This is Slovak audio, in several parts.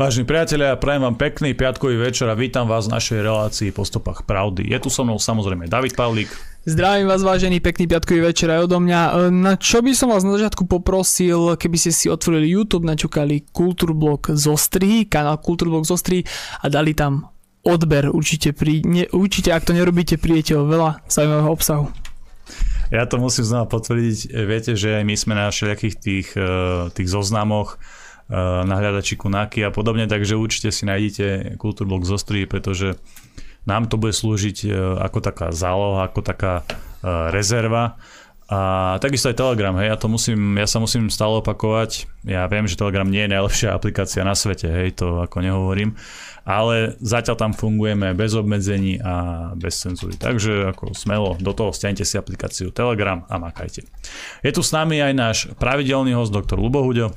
Vážení priatelia, prajem vám pekný piatkový večer a vítam vás v našej relácii Po stopách pravdy. Je tu so mnou samozrejme David Pavlík. Zdravím vás, vážený, pekný piatkový večer aj odo mňa. Na čo by som vás na začiatku poprosil, keby ste si otvorili YouTube, načukali Kultúrblok z Ostrihy, kanál Kultúrblok z Ostrihy a dali tam odber. Určite, ak to nerobíte, prídete o veľa zaujímavého obsahu. Ja to musím znova potvrdiť. Viete, že my sme na všelijakých tých zoznamoch, na hľadačiku Naki a podobne, takže určite si nájdete Kultúrblok z Ostrihy, pretože nám to bude slúžiť ako taká záloha, ako taká rezerva. A takisto aj Telegram, hej, ja sa musím stále opakovať. Ja viem, že Telegram nie je najlepšia aplikácia na svete, hej, to ako nehovorím, ale zatiaľ tam fungujeme bez obmedzení a bez cenzúry. Takže ako smelo, do toho stiahnite si aplikáciu Telegram a makajte. Je tu s nami aj náš pravidelný host, doktor Ľubo Huďo.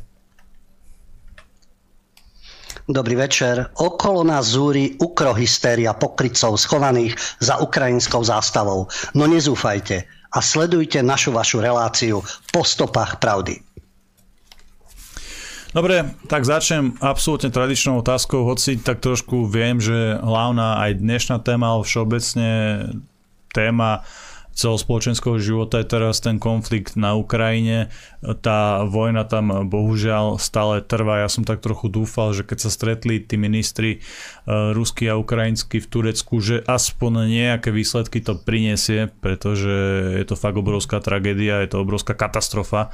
Dobrý večer. Okolo nás zúri ukrohystéria pokrytcov schovaných za ukrajinskou zástavou. No nezúfajte a sledujte našu vašu reláciu Po stopách pravdy. Dobre, tak začnem absolútne tradičnou otázkou, hoci tak trošku viem, že hlavná aj dnešná téma, ale všeobecne téma celospoločenského života je teraz ten konflikt na Ukrajine. Tá vojna tam bohužiaľ stále trvá. Ja som tak trochu dúfal, že keď sa stretli tí ministri ruský a ukrajinský v Turecku, že aspoň nejaké výsledky to prinesie, pretože je to fakt obrovská tragédia, je to obrovská katastrofa,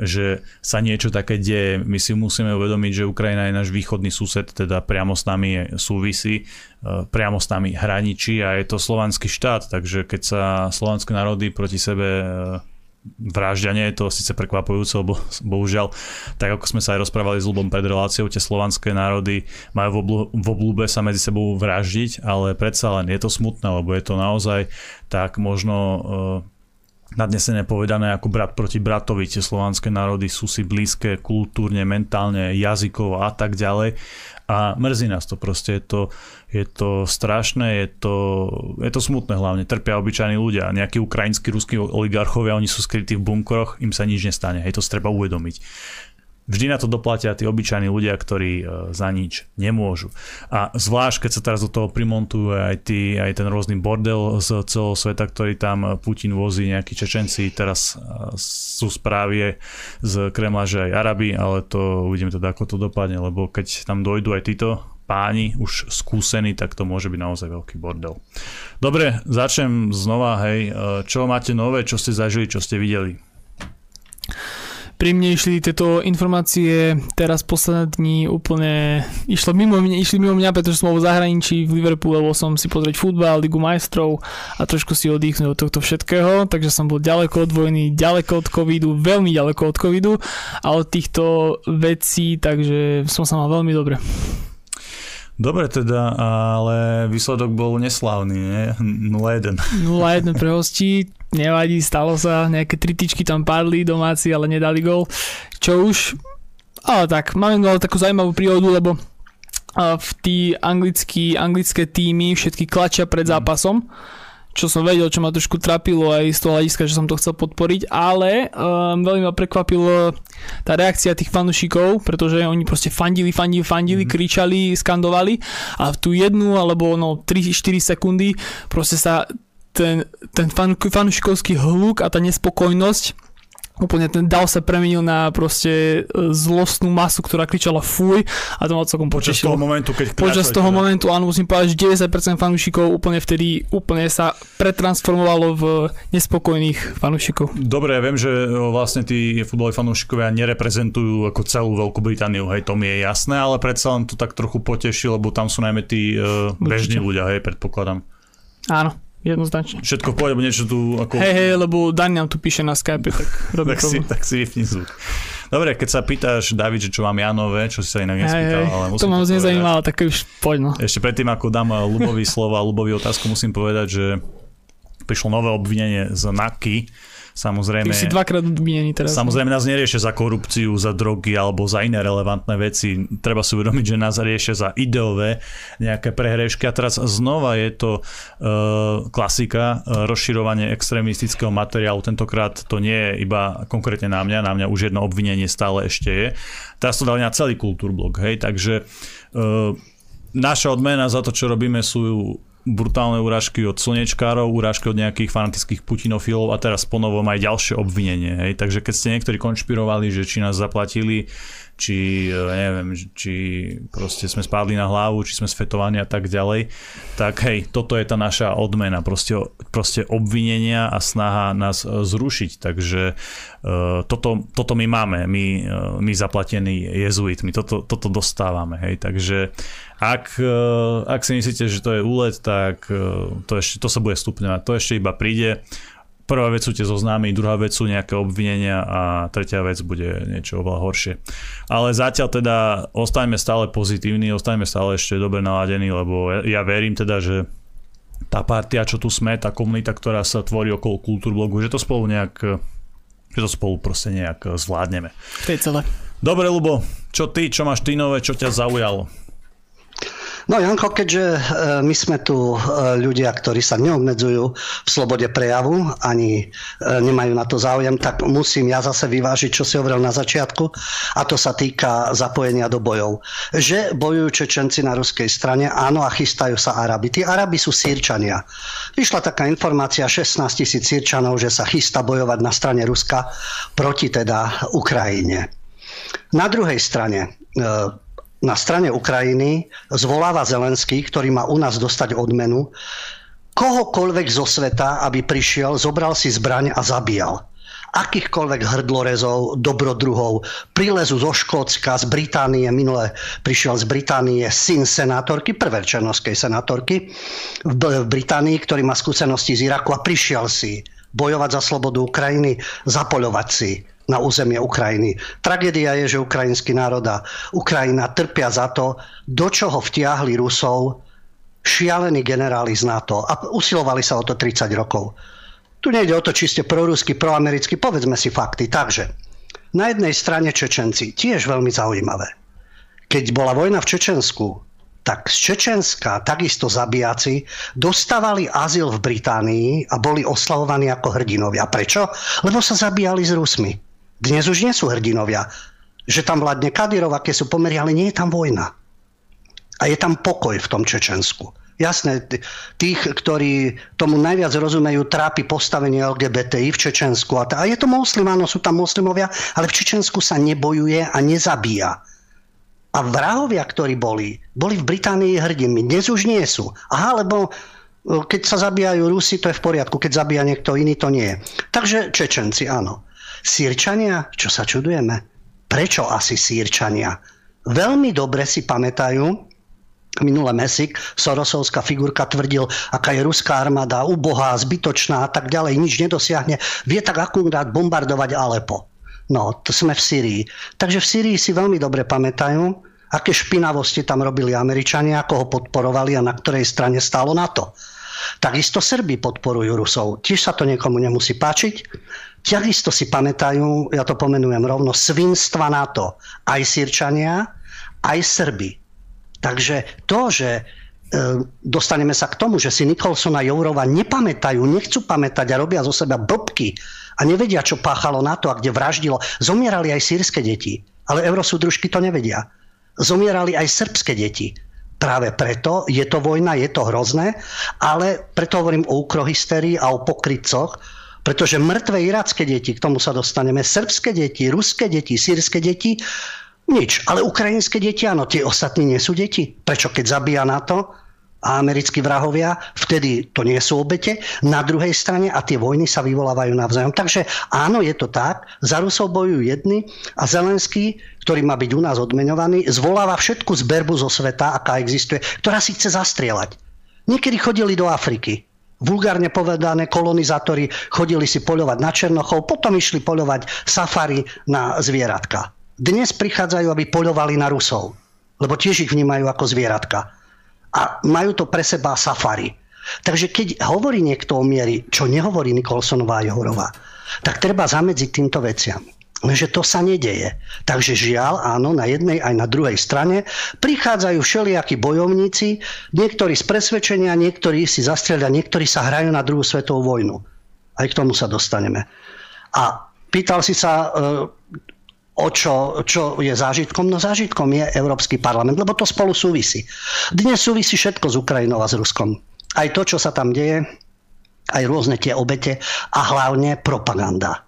že sa niečo také deje. My si musíme uvedomiť, že Ukrajina je náš východný sused, teda priamo s nami súvisí, priamo s nami hraničí a je to slovanský štát, takže keď sa slovanské národy proti sebe vraždia, nie je to síce prekvapujúce, lebo bohužiaľ, tak ako sme sa aj rozprávali s Ľubom pred reláciou, tie slovanské národy majú v obľúbe sa medzi sebou vraždiť, ale predsa len je to smutné, lebo je to naozaj tak možno nadnesene povedané ako brat proti bratovi. Tie slovanské národy sú si blízke kultúrne, mentálne, jazykov a tak ďalej. A mrzí nás to proste, je to strašné, je to smutné hlavne, trpia obyčajní ľudia, nejakí ukrajinskí, ruskí oligarchovia, oni sú skrytí v bunkroch, im sa nič nestane, hej, to treba uvedomiť. Vždy na to doplatia tí obyčajní ľudia, ktorí za nič nemôžu. A zvlášť, keď sa teraz do toho primontujú aj ten rôzny bordel z celého sveta, ktorý tam Putin vozí, nejakí Čečenci, teraz sú správie z Kremla, že aj Arabi, ale to uvidíme teda, ako to dopadne, lebo keď tam dojdú aj títo páni už skúsení, tak to môže byť naozaj veľký bordel. Dobre, začnem znova, hej, čo máte nové, čo ste zažili, čo ste videli? Pri mne išli tieto informácie teraz posledné dni úplne išli mimo mňa, pretože som bol v zahraničí v Liverpoole, bol som si pozrieť futbal, Ligu majstrov a trošku si oddychnúť od tohto všetkého, takže som bol ďaleko od vojny, ďaleko od covidu, veľmi ďaleko od covidu a od týchto vecí, takže som sa mal veľmi dobre. Dobre teda, ale výsledok bol neslávny, nie? 0-1. 0-1 pre hostí. Nevadí, stalo sa, nejaké tritičky tam padli domáci, ale nedali gól, čo už, ale tak, máme takú zaujímavú príhodu, lebo v anglické týmy všetky klačia pred zápasom, čo som vedel, čo ma trošku trápilo aj z toho hľadiska, že som to chcel podporiť, ale veľmi ma prekvapilo tá reakcia tých fanúšikov, pretože oni proste fandili, kričali, skandovali a v tú jednu alebo 3-4 sekundy proste sa ten fanúšikovský hluk a tá nespokojnosť, úplne ten dal sa premenil na proste zlostnú masu, ktorá kričala fuj a to ma celkom potešilo. Počas toho momentu, áno, musím povedať, že 90% fanúšikov úplne sa pretransformovalo v nespokojných fanúšikov. Dobre, ja viem, že vlastne tí futbaloví fanúšikovia nereprezentujú ako celú Veľkú Britániu, hej, to mi je jasné, ale predsa len to tak trochu potešilo, lebo tam sú najmä tí bežní ľudia, hej, predpokladám. Áno. Jednoznačne. Všetko v pohľadu, niečo tu ako... Hej, lebo Dani nám tu píše na Skype, tak robí problém. Tak si vypni zvuk. Dobre, keď sa pýtaš, David, že čo mám ja nové, čo si sa inak nespýtal, ale musím to ma zaujímalo, tak už poď no. Ešte predtým, ako dám Ľubovi slova, Ľubovi otázku, musím povedať, že prišlo nové obvinenie z Naky, Samozrejme, ty si dvakrát odmienený teraz. Samozrejme nás neriešia za korupciu, za drogy alebo za iné relevantné veci. Treba si uvedomiť, že nás riešia za ideové nejaké prehrešky. A teraz znova je to klasika, rozširovanie extrémistického materiálu. Tentokrát to nie je iba konkrétne na mňa už jedno obvinenie stále ešte je. Teraz to dali na celý kultúrblok, hej, takže naša odmena za to, čo robíme, sú brutálne urážky od slnečkárov, urážky od nejakých fanatických putinofilov a teraz ponovom aj ďalšie obvinenie. Hej. Takže keď ste niektorí konšpirovali, že či nás zaplatili, či neviem, či proste sme spadli na hlavu, či sme sfetovaní a tak ďalej, tak hej, toto je tá naša odmena, proste obvinenia a snaha nás zrušiť, takže toto my máme, my zaplatení jezuitmi, toto dostávame, hej, takže ak si myslíte, že to je úlet, tak to sa bude stupňovať, to ešte iba príde. Prvá vec sú tie zoznámy, druhá vec sú nejaké obvinenia a tretia vec bude niečo oveľa horšie. Ale zatiaľ teda ostaňme stále pozitívni, ostaňme stále ešte dobre naladení, lebo ja verím teda, že tá partia, čo tu sme, tá komunita, ktorá sa tvorí okolo Kultúrblogu, že to spolu proste nejak zvládneme. To je celé. Dobre, Ľubo, čo máš ty nové, čo ťa zaujalo? No Janko, keďže my sme tu ľudia, ktorí sa neobmedzujú v slobode prejavu, ani nemajú na to záujem, tak musím ja zase vyvážiť, čo si hovoril na začiatku, a to sa týka zapojenia do bojov. Že bojujú Čečenci na ruskej strane, áno, a chystajú sa Arabi. Tí Arabi sú Sýrčania. Vyšla taká informácia 16 000 Sýrčanov, že sa chystá bojovať na strane Ruska proti teda Ukrajine. Na druhej strane na strane Ukrajiny zvoláva Zelenský, ktorý má u nás dostať odmenu, kohokoľvek zo sveta, aby prišiel, zobral si zbraň a zabíjal. Akýchkoľvek hrdlorezov, dobrodruhov, prilezu zo Škótska, z Británie, minule prišiel z Británie syn senátorky, prvé černovskej senátorky v Británii, ktorý má skúsenosti z Iraku a prišiel si bojovať za slobodu Ukrajiny, zapoľovať si na územie Ukrajiny. Tragédia je, že ukrajinský národ a Ukrajina trpia za to, do čoho vtiahli Rusov šialení generáli z NATO a usilovali sa o to 30 rokov. Tu nejde o to, či ste prorusky, proamerický, povedzme si fakty. Takže na jednej strane Čečenci, tiež veľmi zaujímavé. Keď bola vojna v Čečensku, tak z Čečenska takisto zabijáci dostávali azyl v Británii a boli oslavovaní ako hrdinovia. Prečo? Lebo sa zabíjali s Rusmi. Dnes už nie sú hrdinovia. Že tam vládne Kadyrov, aké sú pomery, ale nie je tam vojna. A je tam pokoj v tom Čečensku. Jasné, tých, ktorí tomu najviac rozumejú, trápi postavenie LGBTI v Čečensku. A je to moslim, áno, sú tam moslimovia, ale v Čečensku sa nebojuje a nezabíja. A vrahovia, ktorí boli v Británii hrdinmi. Dnes už nie sú. Aha, lebo keď sa zabíjajú Rusi, to je v poriadku. Keď zabíja niekto iný, to nie je. Takže Čečenci, áno. Sýrčania, čo sa čudujeme? Prečo asi Sýrčania? Veľmi dobre si pamätajú, minulé Mesík, Sorosovská figurka tvrdil, aká je ruská armáda ubohá, zbytočná a tak ďalej, nič nedosiahne. Vie tak akurát bombardovať Alepo. No, to sme v Syrii. Takže v Syrii si veľmi dobre pamätajú, aké špinavosti tam robili Američania, ako ho podporovali a na ktorej strane stálo NATO. Takisto Srbi podporujú Rusov. Tiež sa to niekomu nemusí páčiť. Takisto si pamätajú, ja to pomenujem rovno, svinstva NATO. Aj Sýrčania, aj Srbi. Takže to, že dostaneme sa k tomu, že si Nicholson a Jourova nepamätajú, nechcú pamätať a robia zo seba blbky a nevedia, čo páchalo NATO a kde vraždilo. Zomierali aj sírske deti, ale eurosúdružky to nevedia. Zomierali aj srbské deti. Práve preto je to vojna, je to hrozné, ale preto hovorím o ukrohysterii a o pokrytcoch, pretože mŕtve irácké deti, k tomu sa dostaneme, srbské deti, ruské deti, sírske deti, nič. Ale ukrajinské deti, áno, tie ostatní nie sú deti. Prečo? Keď zabíja NATO a americkí vrahovia, vtedy to nie sú obete. Na druhej strane a tie vojny sa vyvolávajú navzájom. Takže áno, je to tak. Za Rusov bojujú jedni a Zelenský, ktorý má byť u nás odmenovaný, zvoláva všetku zberbu zo sveta, aká existuje, ktorá si chce zastrieľať. Niekedy chodili do Afriky. Vulgárne povedané, kolonizátori chodili si poľovať na černochov, potom išli poľovať safari na zvieratka. Dnes prichádzajú, aby poľovali na Rusov, lebo tiež ich vnímajú ako zvieratka. A majú to pre seba safari. Takže keď hovorí niekto o mieri, čo nehovorí Nicholsonová a Jourová, tak treba zamedziť týmto veciam. Lenže to sa nedeje. Takže žiaľ, áno, na jednej aj na druhej strane prichádzajú všelijakí bojovníci, niektorí z presvedčenia, niektorí si zastrelia, niektorí sa hrajú na druhú svetovú vojnu. Aj k tomu sa dostaneme. A pýtal si sa, o čo je zážitkom? No zážitkom je Európsky parlament, lebo to spolu súvisí. Dnes súvisí všetko s Ukrajinou a s Ruskom. Aj to, čo sa tam deje, aj rôzne tie obete a hlavne propaganda.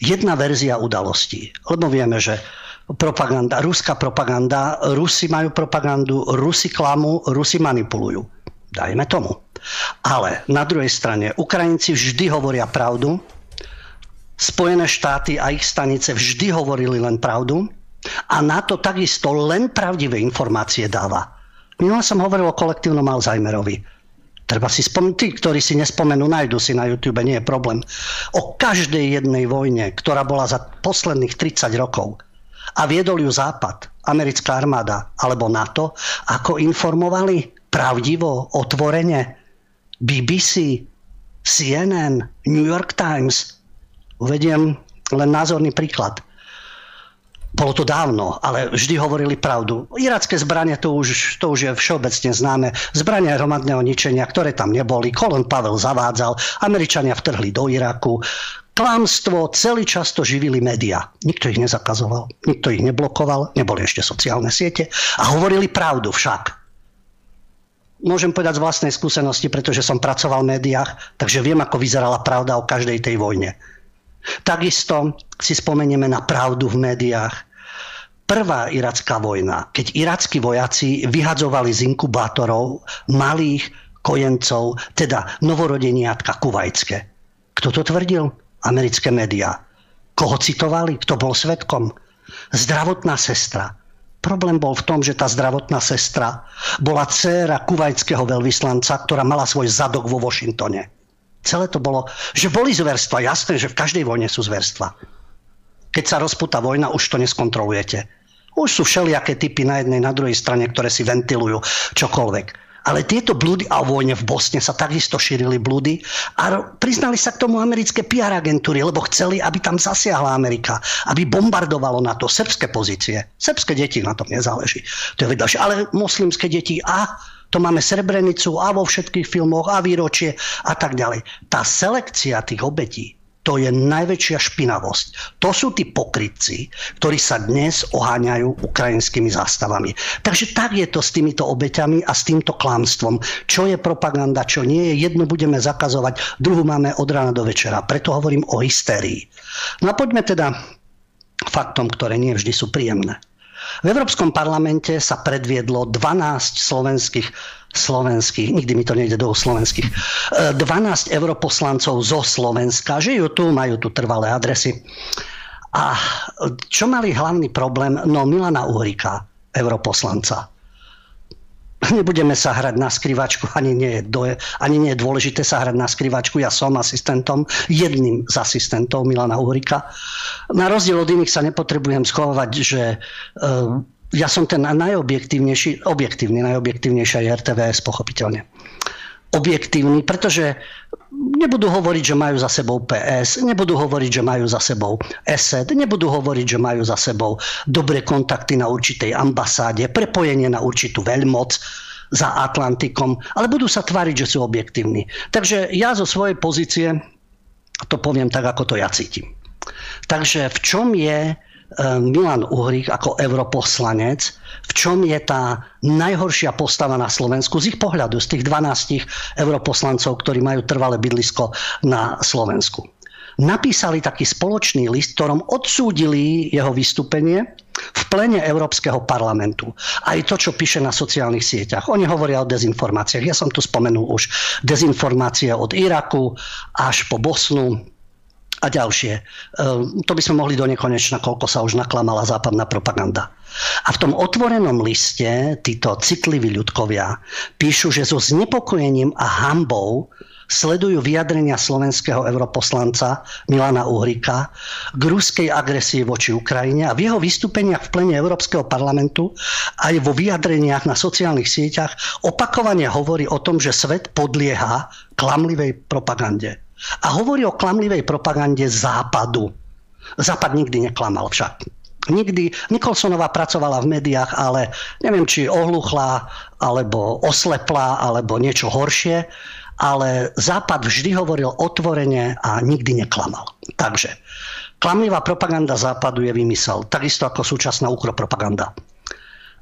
Jedna verzia udalostí, lebo vieme, že propaganda, ruská propaganda, Rusi majú propagandu, Rusi klamú, Rusi manipulujú. Dajme tomu. Ale na druhej strane Ukrajinci vždy hovoria pravdu, Spojené štáty a ich stanice vždy hovorili len pravdu a NATO takisto len pravdivé informácie dáva. Minule som hovoril o kolektívnom Alzheimerovi. Treba si spomenúť, tí, ktorí si nespomenú, nájdu si na YouTube, nie je problém. O každej jednej vojne, ktorá bola za posledných 30 rokov a viedol ju Západ, americká armáda alebo NATO, ako informovali pravdivo, otvorene BBC, CNN, New York Times. Uvediem len názorný príklad. Bolo to dávno, ale vždy hovorili pravdu. Iracké zbranie, to už je všeobecne známe. Zbrania hromadného ničenia, ktoré tam neboli. Colin Powell zavádzal. Američania vtrhli do Iraku. Klamstvo celý čas to živili médiá. Nikto ich nezakazoval, nikto ich neblokoval. Neboli ešte sociálne siete. A hovorili pravdu však. Môžem povedať z vlastnej skúsenosti, pretože som pracoval v médiách, takže viem, ako vyzerala pravda o každej tej vojne. Takisto si spomenieme na pravdu v médiách. Prvá iracká vojna, keď irackí vojaci vyhadzovali z inkubátorov malých kojencov, teda novorodeniatka kuvajské. Kto to tvrdil? Americké médiá. Koho citovali? Kto bol svedkom? Zdravotná sestra. Problém bol v tom, že tá zdravotná sestra bola dcéra kuvajského veľvyslanca, ktorá mala svoj zadok vo Washingtone. Celé to bolo, že boli zverstva. Jasné, že v každej vojne sú zverstva. Keď sa rozputá vojna, už to neskontrolujete. Už sú všelijaké typy na jednej, na druhej strane, ktoré si ventilujú čokoľvek. Ale tieto blúdy a vojne v Bosne sa takisto šírili blúdy a priznali sa k tomu americké PR agentúry, lebo chceli, aby tam zasiahla Amerika, aby bombardovalo na to srbské pozície. Srbské deti, na tom nezáleží. To je vedľašie. Ale moslimské deti to máme Srebrenicu a vo všetkých filmoch a výročie a tak ďalej. Tá selekcia tých obetí, to je najväčšia špinavosť. To sú tí pokrytci, ktorí sa dnes oháňajú ukrajinskými zástavami. Takže tak je to s týmito obeťami a s týmto klamstvom. Čo je propaganda, čo nie je, jednu budeme zakazovať, druhú máme od rána do večera. Preto hovorím o hysterii. No a poďme teda faktom, ktoré nie vždy sú príjemné. V Európskom parlamente sa predviedlo 12 slovenských, nikdy mi to nejde do slovenských, 12 europoslancov zo Slovenska, žijú tu, majú tu trvalé adresy. A čo mali hlavný problém? No Milana Uhríka, europoslanca. Nebudeme sa hrať na skrivačku, ani nie je dôležité sa hrať na skrivačku. Ja som asistentom, jedným z asistentov Milana Uhríka. Na rozdiel od iných sa nepotrebujem schovávať, že ja som ten najobjektívnejší aj RTVS, pochopiteľne. Objektívny, pretože nebudú hovoriť, že majú za sebou PS, nebudú hovoriť, že majú za sebou ESET, nebudú hovoriť, že majú za sebou dobré kontakty na určitej ambasáde, prepojenie na určitú veľmoc za Atlantikom, ale budú sa tváriť, že sú objektívni. Takže ja zo svojej pozície to poviem tak, ako to ja cítim. Takže v čom je Milan Uhrík ako europoslanec, v čom je tá najhoršia postava na Slovensku z ich pohľadu, z tých 12 europoslancov, ktorí majú trvalé bydlisko na Slovensku? Napísali taký spoločný list, ktorom odsúdili jeho vystúpenie v plene Európskeho parlamentu. Aj to, čo píše na sociálnych sieťach. Oni hovoria o dezinformáciách. Ja som tu spomenul už dezinformácie od Iraku až po Bosnu a ďalšie. To by sme mohli do nekonečna, koľko sa už naklamala západná propaganda. A v tom otvorenom liste títo citliví ľudkovia píšu, že so znepokojením a hanbou sledujú vyjadrenia slovenského europoslanca Milana Uhríka k ruskej agresii voči Ukrajine a v jeho vystúpeniach v plene Európskeho parlamentu aj vo vyjadreniach na sociálnych sieťach opakovane hovorí o tom, že svet podlieha klamlivej propagande. A hovorí o klamlivej propagande Západu. Západ nikdy neklamal však. Nikdy. Nicholsonová pracovala v médiách, ale neviem, či ohluchla, alebo oslepla, alebo niečo horšie. Ale Západ vždy hovoril otvorene a nikdy neklamal. Takže klamlivá propaganda Západu je vymysel. Takisto ako súčasná ukropropaganda.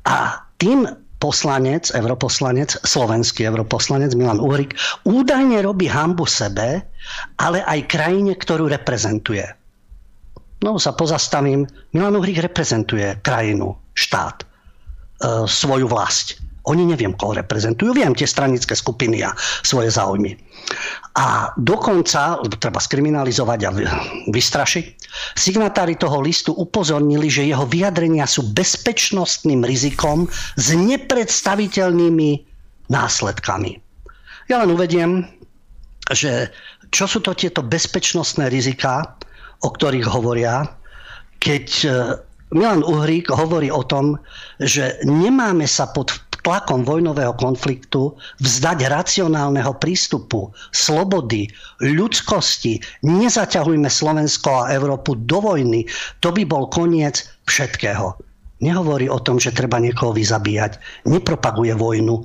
A tým poslanec, europoslanec, slovenský europoslanec Milan Uhrik údajne robí hanbu sebe, ale aj krajine, ktorú reprezentuje. No sa pozastavím. Milan Uhrik reprezentuje krajinu, štát, svoju vlast. Oni neviem, koho reprezentujú. Viem tie stranické skupiny a svoje záujmy. A dokonca, lebo treba skriminalizovať a vystrašiť, signatári toho listu upozornili, že jeho vyjadrenia sú bezpečnostným rizikom s nepredstaviteľnými následkami. Ja len uvediem, že čo sú to tieto bezpečnostné riziká, o ktorých hovoria, keď Milan Uhrík hovorí o tom, že nemáme sa pod tlakom vojnového konfliktu vzdať racionálneho prístupu, slobody, ľudskosti. Nezaťahujme Slovensko a Európu do vojny. To by bol koniec všetkého. Nehovorí o tom, že treba niekoho vyzabíjať. Nepropaguje vojnu.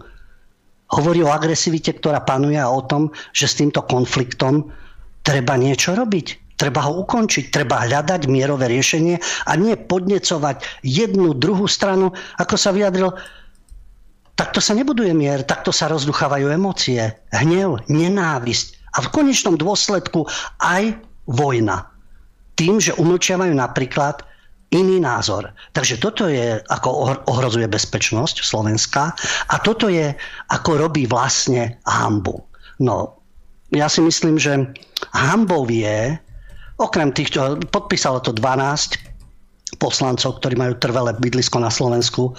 Hovorí o agresivite, ktorá panuje a o tom, že s týmto konfliktom treba niečo robiť. Treba ho ukončiť, treba hľadať mierové riešenie a nie podnecovať jednu, druhú stranu, ako sa vyjadril. Takto sa nebuduje mier, takto sa rozduchávajú emócie, hnev, nenávisť a v konečnom dôsledku aj vojna. Tým, že umlčiavajú napríklad iný názor. Takže toto je, ako ohrozuje bezpečnosť Slovenska a toto je, ako robí vlastne hanbu. No, ja si myslím, že hanbou je, okrem tých, čo podpísalo to 12 poslancov, ktorí majú trvalé bydlisko na Slovensku,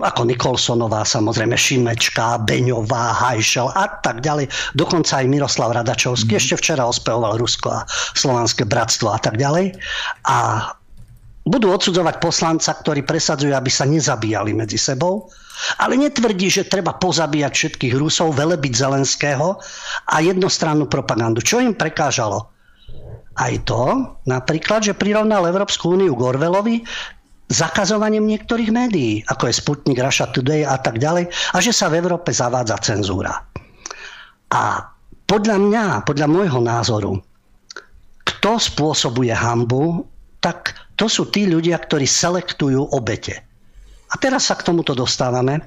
ako Nicholsonová, samozrejme Šimečka, Beňová, Hajšel a tak ďalej. Dokonca aj Miroslav Radačovský. Ešte včera ospevoval Rusko a Slovanské bratstvo a tak ďalej. A budú odsudzovať poslanca, ktorí presadzujú, aby sa nezabíjali medzi sebou, ale netvrdí, že treba pozabíjať všetkých Rusov, velebiť Zelenského a jednostrannú propagandu. Čo im prekážalo? Aj to, napríklad, že prirovnal Európsku úniu k Orwellovi zakazovaním niektorých médií, ako je Sputnik, Russia Today a tak ďalej, a že sa v Európe zavádza cenzúra. A podľa mňa, podľa môjho názoru, kto spôsobuje hanbu, tak to sú tí ľudia, ktorí selektujú obete. A teraz sa k tomuto dostávame,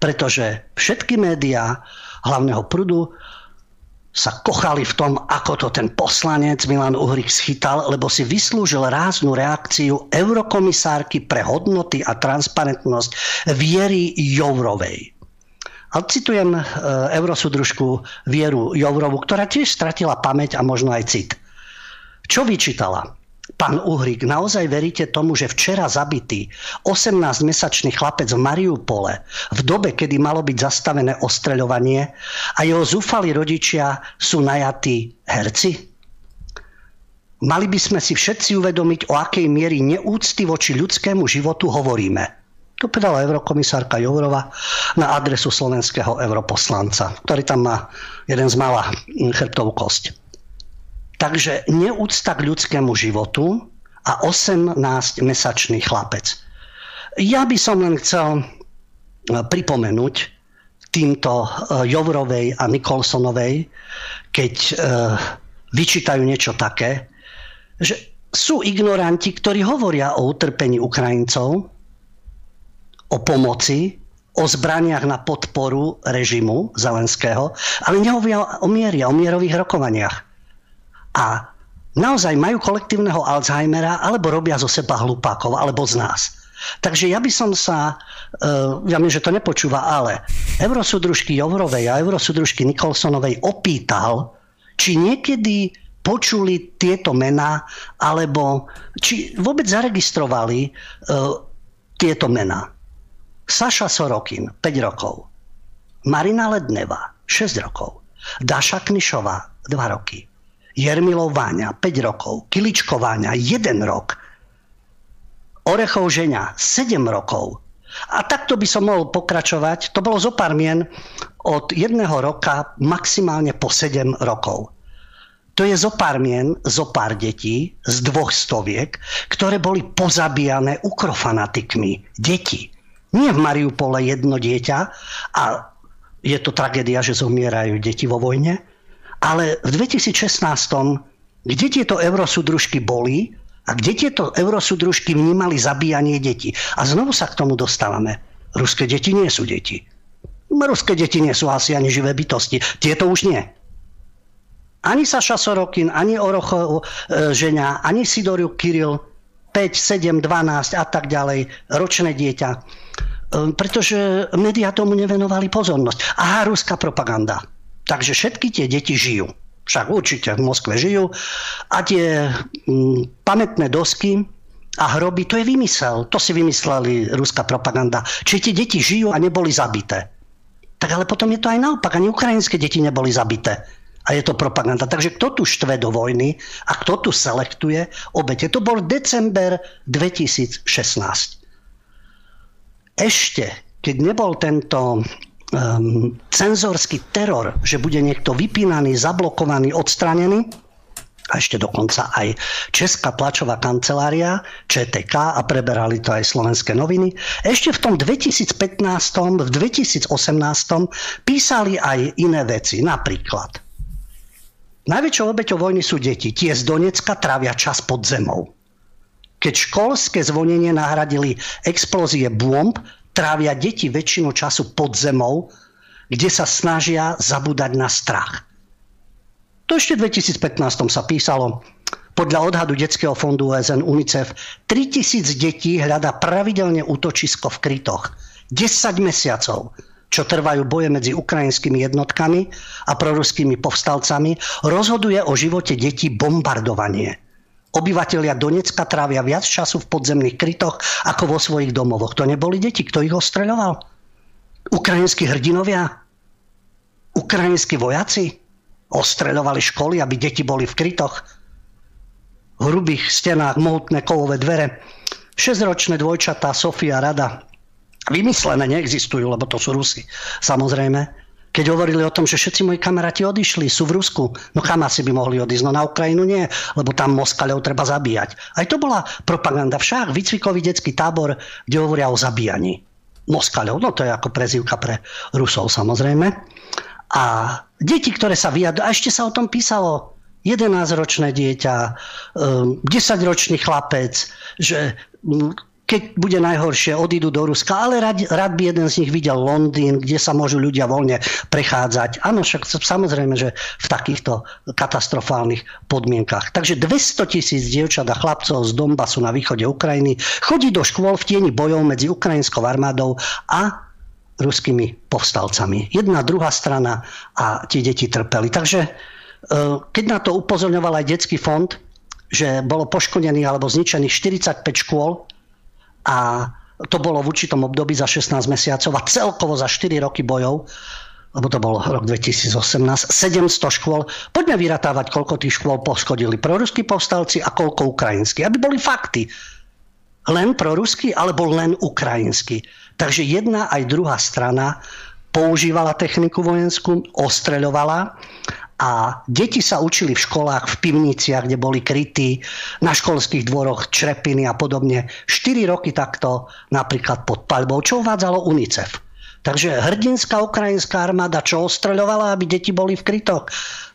pretože všetky médiá hlavného prúdu sa kochali v tom, ako to ten poslanec Milan Uhrík schytal, lebo si vyslúžil ráznu reakciu eurokomisárky pre hodnoty a transparentnosť Viery Jourovej. A citujem eurosudružku Vieru Jourovu, ktorá tiež stratila pamäť a možno aj cit. Čo vyčítala? Pán Uhrík, naozaj veríte tomu, že včera zabitý 18-mesačný chlapec v Mariupole v dobe, kedy malo byť zastavené ostreľovanie a jeho zúfali rodičia sú najatí herci? Mali by sme si všetci uvedomiť, o akej miery neúcty voči ľudskému životu hovoríme. To povedala eurokomisárka Jourova na adresu slovenského europoslanca, ktorý tam má jeden z mála chrbtovú kosť. Takže neúcta k ľudskému životu a 18-mesačný chlapec. Ja by som len chcel pripomenúť týmto Jourovej a Nicholsonovej, keď vyčítajú niečo také, že sú ignoranti, ktorí hovoria o utrpení Ukrajincov, o pomoci, o zbraniach na podporu režimu Zelenského, ale nehovoria o mieri, o mierových rokovaniach. A naozaj majú kolektívneho Alzheimera, alebo robia zo seba hlupákov, alebo z nás. Takže ja by som sa, ja viem, že to nepočúva, ale eurosudružky Jourovej a eurosudružky Nicholsonovej opýtal, či niekedy počuli tieto mená, alebo či vôbec zaregistrovali tieto mená. Saša Sorokin, 5 rokov. Marina Ledneva, 6 rokov. Dáša Knišová, 2 roky. Jermilov Váňa, 5 rokov. Kiličko Váňa, 1 rok. Orechov Ženia, 7 rokov. A takto by som mohol pokračovať. To bolo zo pár mien od 1 roka maximálne po 7 rokov. to je zopár mien, zopár detí z 200, ktoré boli pozabíjane ukrofanatikmi. Deti. Nie v Mariupole jedno dieťa, a je to tragédia, že zomierajú deti vo vojne, ale v 2016, kde tieto eurosúdružky boli a kde tieto eurosúdružky vnímali zabíjanie detí. A znovu sa k tomu dostávame. Ruské deti nie sú deti. Ruské deti nie sú asi ani živé bytosti. Tieto už nie. Ani Saša Sorokin, ani Orochov žena, ani Sidoriuk Kiril, 5, 7, 12 a tak ďalej, ročné dieťa. Pretože médiá tomu nevenovali pozornosť. Aha, ruská propaganda. Takže všetky tie deti žijú. Však určite v Moskve žijú. A tie pamätné dosky a hroby, to je vymysel. To si vymysleli ruská propaganda. Či tie deti žijú a neboli zabité. Tak ale potom je to aj naopak. Ani ukrajinské deti neboli zabité. A je to propaganda. Takže kto tu štve do vojny a kto tu selektuje obete? To bol december 2016. Ešte, keď nebol tento cenzorský teror, že bude niekto vypínaný, zablokovaný, odstranený, a ešte dokonca aj Česká tlačová kancelária, ČTK, a preberali to aj Slovenské noviny. Ešte v tom 2015, v 2018 písali aj iné veci. Napríklad, najväčšou obeťou vojny sú deti. Tie z Donecka trávia čas pod zemou. Keď školské zvonenie nahradili explózie bomb, trávia deti väčšinu času pod zemou, kde sa snažia zabúdať na strach. To ešte v 2015 sa písalo. Podľa odhadu Detského fondu OSN UNICEF 3000 detí hľadá pravidelne útočisko v krytoch. 10 mesiacov. Čo trvajú boje medzi ukrajinskými jednotkami a proruskými povstalcami, rozhoduje o živote detí bombardovanie. Obyvatelia Donecka trávia viac času v podzemných krytoch ako vo svojich domovoch. To neboli deti, kto ich ostreľoval? Ukrajinskí hrdinovia? Ukrajinskí vojaci? Ostreľovali školy, aby deti boli v krytoch? V hrubých stenách mohutné kovové dvere. 6-ročné dvojčatá Sofia a Rada, vymyslené, neexistujú, lebo to sú Rusi, samozrejme. Keď hovorili o tom, že všetci moji kamaráti odišli, sú v Rusku, no kam asi by mohli odísť? No na Ukrajinu nie, lebo tam Moskaľov treba zabíjať. Aj to bola propaganda. Však výcvikový detský tábor, kde hovoria o zabíjaní Moskaľov, no to je ako prezývka pre Rusov, samozrejme. A deti, ktoré sa vyjadrujú, a ešte sa o tom písalo, 11-ročné dieťa, 10-ročný chlapec, že keď bude najhoršie, odídu do Ruska, ale rád by jeden z nich videl Londýn, kde sa môžu ľudia voľne prechádzať. Áno, však samozrejme, že v takýchto katastrofálnych podmienkach. Takže 200 000 dievčat a chlapcov z Donbasu na východe Ukrajiny chodí do škôl v tieni bojov medzi ukrajinskou armádou a ruskými povstalcami. Jedna, druhá strana a tie deti trpeli. Takže keď na to upozorňoval aj Detský fond, že bolo poškodených alebo zničených 45 škôl, a to bolo v určitom období za 16 mesiacov a celkovo za 4 roky bojov, lebo to bol rok 2018, 700 škôl. Poďme vyratávať, koľko tých škôl poškodili proruskí povstalci a koľko ukrajinskí. Aby boli fakty. Len proruskí alebo len ukrajinskí. Takže jedna aj druhá strana používala techniku vojenskú, ostreľovala a deti sa učili v školách, v pivniciach, kde boli krytí, na školských dvoroch, črepiny a podobne. 4 roky takto napríklad pod paľbou, čo uvádzalo UNICEF. Takže hrdinská ukrajinská armáda, čo ostreľovala, aby deti boli v krytoch,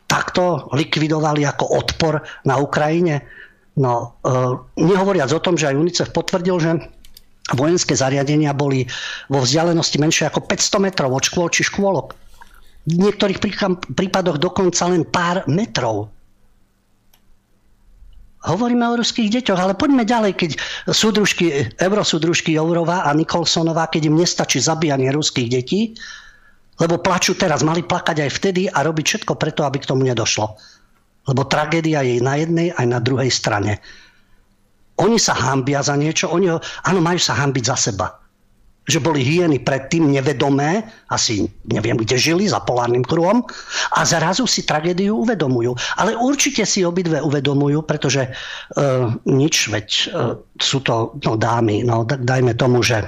takto likvidovali ako odpor na Ukrajine. No, nehovoriac o tom, že aj UNICEF potvrdil, že vojenské zariadenia boli vo vzdialenosti menšie ako 500 metrov od škôl či škôlok. V niektorých prípadoch dokonca len pár metrov. Hovoríme o ruských deťoch, ale poďme ďalej, keď eurosúdružky Jourová a Nikolsonová, keď im nestačí zabíjanie ruských detí, lebo plačú teraz, mali plakať aj vtedy a robiť všetko preto, aby k tomu nedošlo. Lebo tragédia je na jednej aj na druhej strane. Oni sa hanbia za niečo, áno, majú sa hanbiť za seba. Že boli hyeny predtým nevedomé, asi neviem, kde žili, za polárnym kruhom, a zrazu si tragédiu uvedomujú. Ale určite si obidve uvedomujú, pretože nič, veď sú to dámy, tak dajme tomu, že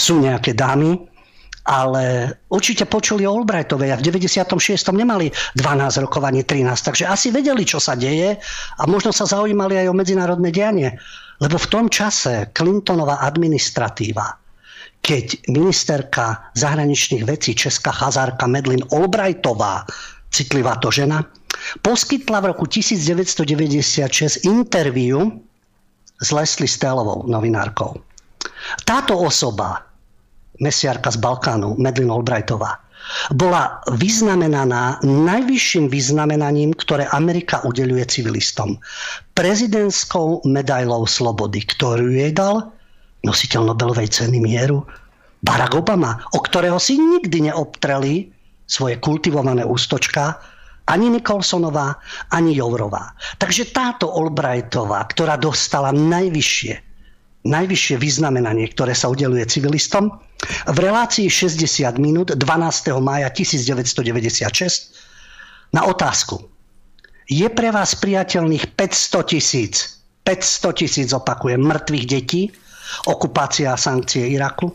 sú nejaké dámy, ale určite počuli o Albrightovej a v 96. nemali 12 rokov ani 13, takže asi vedeli, čo sa deje a možno sa zaujímali aj o medzinárodné dianie. Lebo v tom čase Clintonová administratíva, keď ministerka zahraničných vecí česká chazárka Madeleine Albrightová, citlivá to žena, poskytla v roku 1996 interviu s Leslie Stellovou, novinárkou. Táto osoba, mesiarka z Balkánu, Madeleine Albrightová, bola vyznamenaná najvyšším vyznamenaním, ktoré Amerika udeľuje civilistom. Prezidentskou medailou slobody, ktorú jej dal nositeľ Nobelovej ceny mieru Barack Obama, o ktorého si nikdy neobtreli svoje kultivované ústočka ani Nicholsonová, ani Jourová. Takže táto Albrightová, ktorá dostala najvyššie vyznamenanie, ktoré sa udeľuje civilistom, v relácii 60 minút 12. mája 1996 na otázku: je pre vás priateľných 500 tisíc, opakujem, mŕtvych detí, okupácia a sankcie Iraku?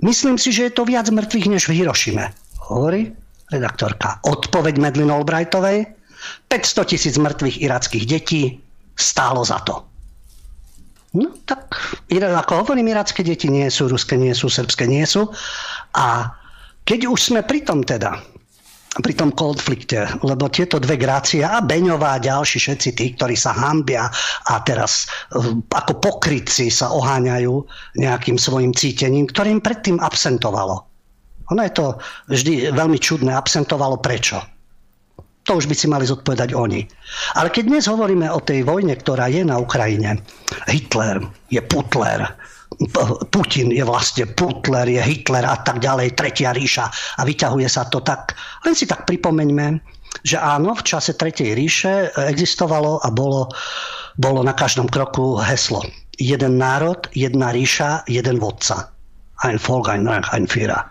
Myslím si, že je to viac mŕtvych než v Hirošime, hovorí redaktorka. Odpoveď Madeleine Albrightovej: 500 000 mŕtvych irackých detí, stálo za to. No tak, ako hovorím, iracké deti nie sú, ruské nie sú, srbské nie sú. A keď už sme pri tom pri tom konflikte, lebo tieto dve grácie a Beňová a ďalší, všetci tí, ktorí sa hanbia a teraz ako pokrytci sa oháňajú nejakým svojim cítením, ktorým predtým absentovalo. Ono je to vždy veľmi čudné, absentovalo prečo? To už by si mali zodpovedať oni. Ale keď dnes hovoríme o tej vojne, ktorá je na Ukrajine, Hitler je Putler, Putin je vlastne Putler, je Hitler a tak ďalej, Tretia ríša a vyťahuje sa to tak. Len si tak pripomeňme, že áno, v čase Tretej ríše existovalo a bolo na každom kroku heslo: jeden národ, jedna ríša, jeden vodca. Ein Volk, ein Reich, ein Führer.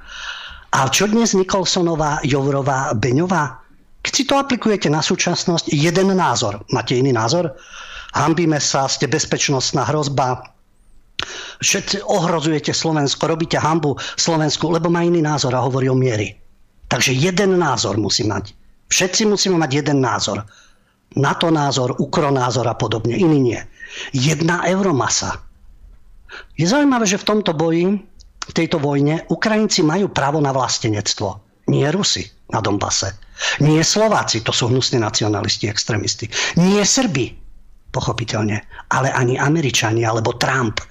A čo dnes Nicholsonová, Jourová, Beňová? Keď si to aplikujete na súčasnosť, jeden názor. Máte iný názor? Hanbíme sa, ste bezpečnostná hrozba, všetci ohrozujete Slovensko, robíte hanbu Slovensku, lebo má iný názor a hovorí o miery. Takže jeden názor musí mať. Všetci musíme mať jeden názor. NATO názor, Ukro názor a podobne. Iný nie. Jedna euromasa. Je zaujímavé, že v tomto boji, v tejto vojne, Ukrajinci majú právo na vlastenectvo. Nie Rusi na Donbase. Nie Slováci, to sú hnusní nacionalisti, extrémisti. Nie Srbi, pochopiteľne, ale ani Američania, alebo Trump.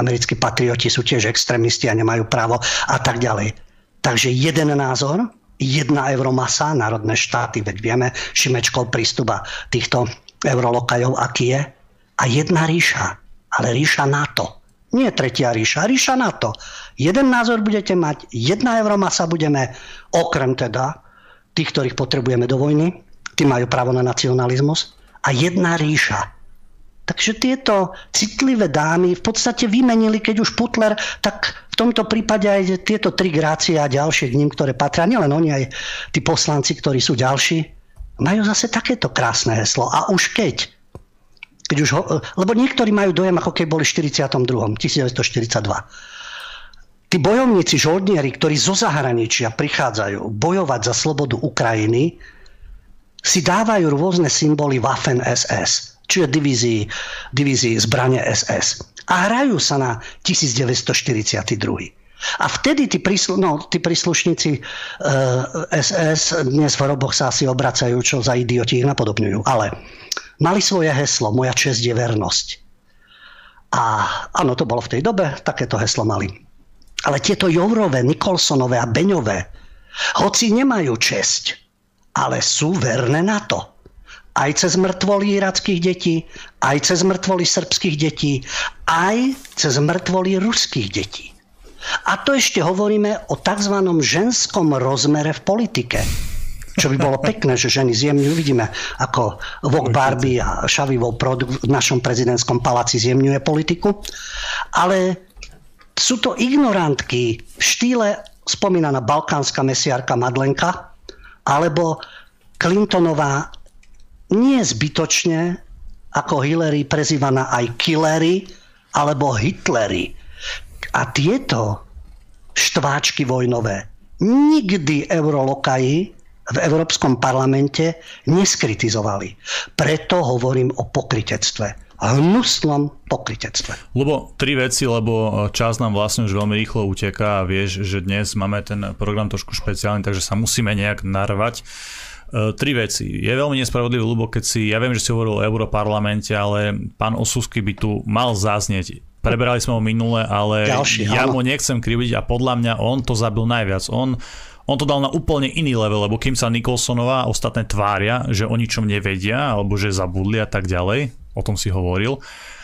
Americkí patrioti sú tiež extrémisti a nemajú právo a tak ďalej. Takže jeden názor, jedna euromasa, národné štáty, veď vieme, Šimečkov prístup a týchto eurolokajov, aký je. A jedna ríša, ale ríša NATO. Nie Tretia ríša, ríša NATO. Jeden názor budete mať, jedna euromasa budeme, okrem teda tých, ktorých potrebujeme do vojny, tí majú právo na nacionalizmus, a jedna ríša. Takže tieto citlivé dámy v podstate vymenili, keď už Putler, tak v tomto prípade aj tieto tri grácie a ďalšie k ním, ktoré patria, nielen oni, aj tí poslanci, ktorí sú ďalší, majú zase takéto krásne heslo. A už keď už lebo niektorí majú dojem, ako keď boli v 1942. Tí bojovníci, žoldnieri, ktorí zo zahraničia prichádzajú bojovať za slobodu Ukrajiny, si dávajú rôzne symboly Waffen SS, čiže divízii zbrane SS. A hrajú sa na 1942. A vtedy tí príslušníci SS dnes v roboch sa asi obracajú, čo za idioti ich napodobňujú. Ale mali svoje heslo: moja česť je vernosť. A áno, to bolo v tej dobe, takéto heslo mali. Ale tieto Jourové, Nicholsonové a Beňové, hoci nemajú česť, ale sú verné na to. Aj cez mŕtvoly irackých detí, aj cez mŕtvoly srbských detí, aj cez mŕtvoly ruských detí. A to ešte hovoríme o tzv. Ženskom rozmere v politike. Čo by bolo pekné, že ženy zjemňujú. Vidíme, ako Vok Barbie a Šavivov produkt v našom prezidentskom paláci zjemňuje politiku. Ale sú to ignorantky v štýle spomínaná balkánska mesiarka Madlenka alebo Clintonová, nie zbytočne ako Hillary prezývaná aj Killery alebo Hitlery. A tieto štváčky vojnové. Nikdy eurolokaji v Európskom parlamente neskritizovali. Preto hovorím o pokrytectve. Hnusnom pokrytectve. Lebo tri veci, lebo čas nám vlastne už veľmi rýchlo uteká a vieš, že dnes máme ten program trošku špeciálny, takže sa musíme nejak narvať. Tri veci. Je veľmi nespravodlivé, lebo keď si, ja viem, že si hovoril o Europarlamente, ale pán Osusky by tu mal zaznieť. Preberali sme ho minule, ale ja mu nechcem kriviť a podľa mňa on to zabil najviac. On to dal na úplne iný level, lebo kým sa Nicholsonová a ostatné tvária, že o ničom nevedia, alebo že zabudli a tak ďalej, o tom si hovoril,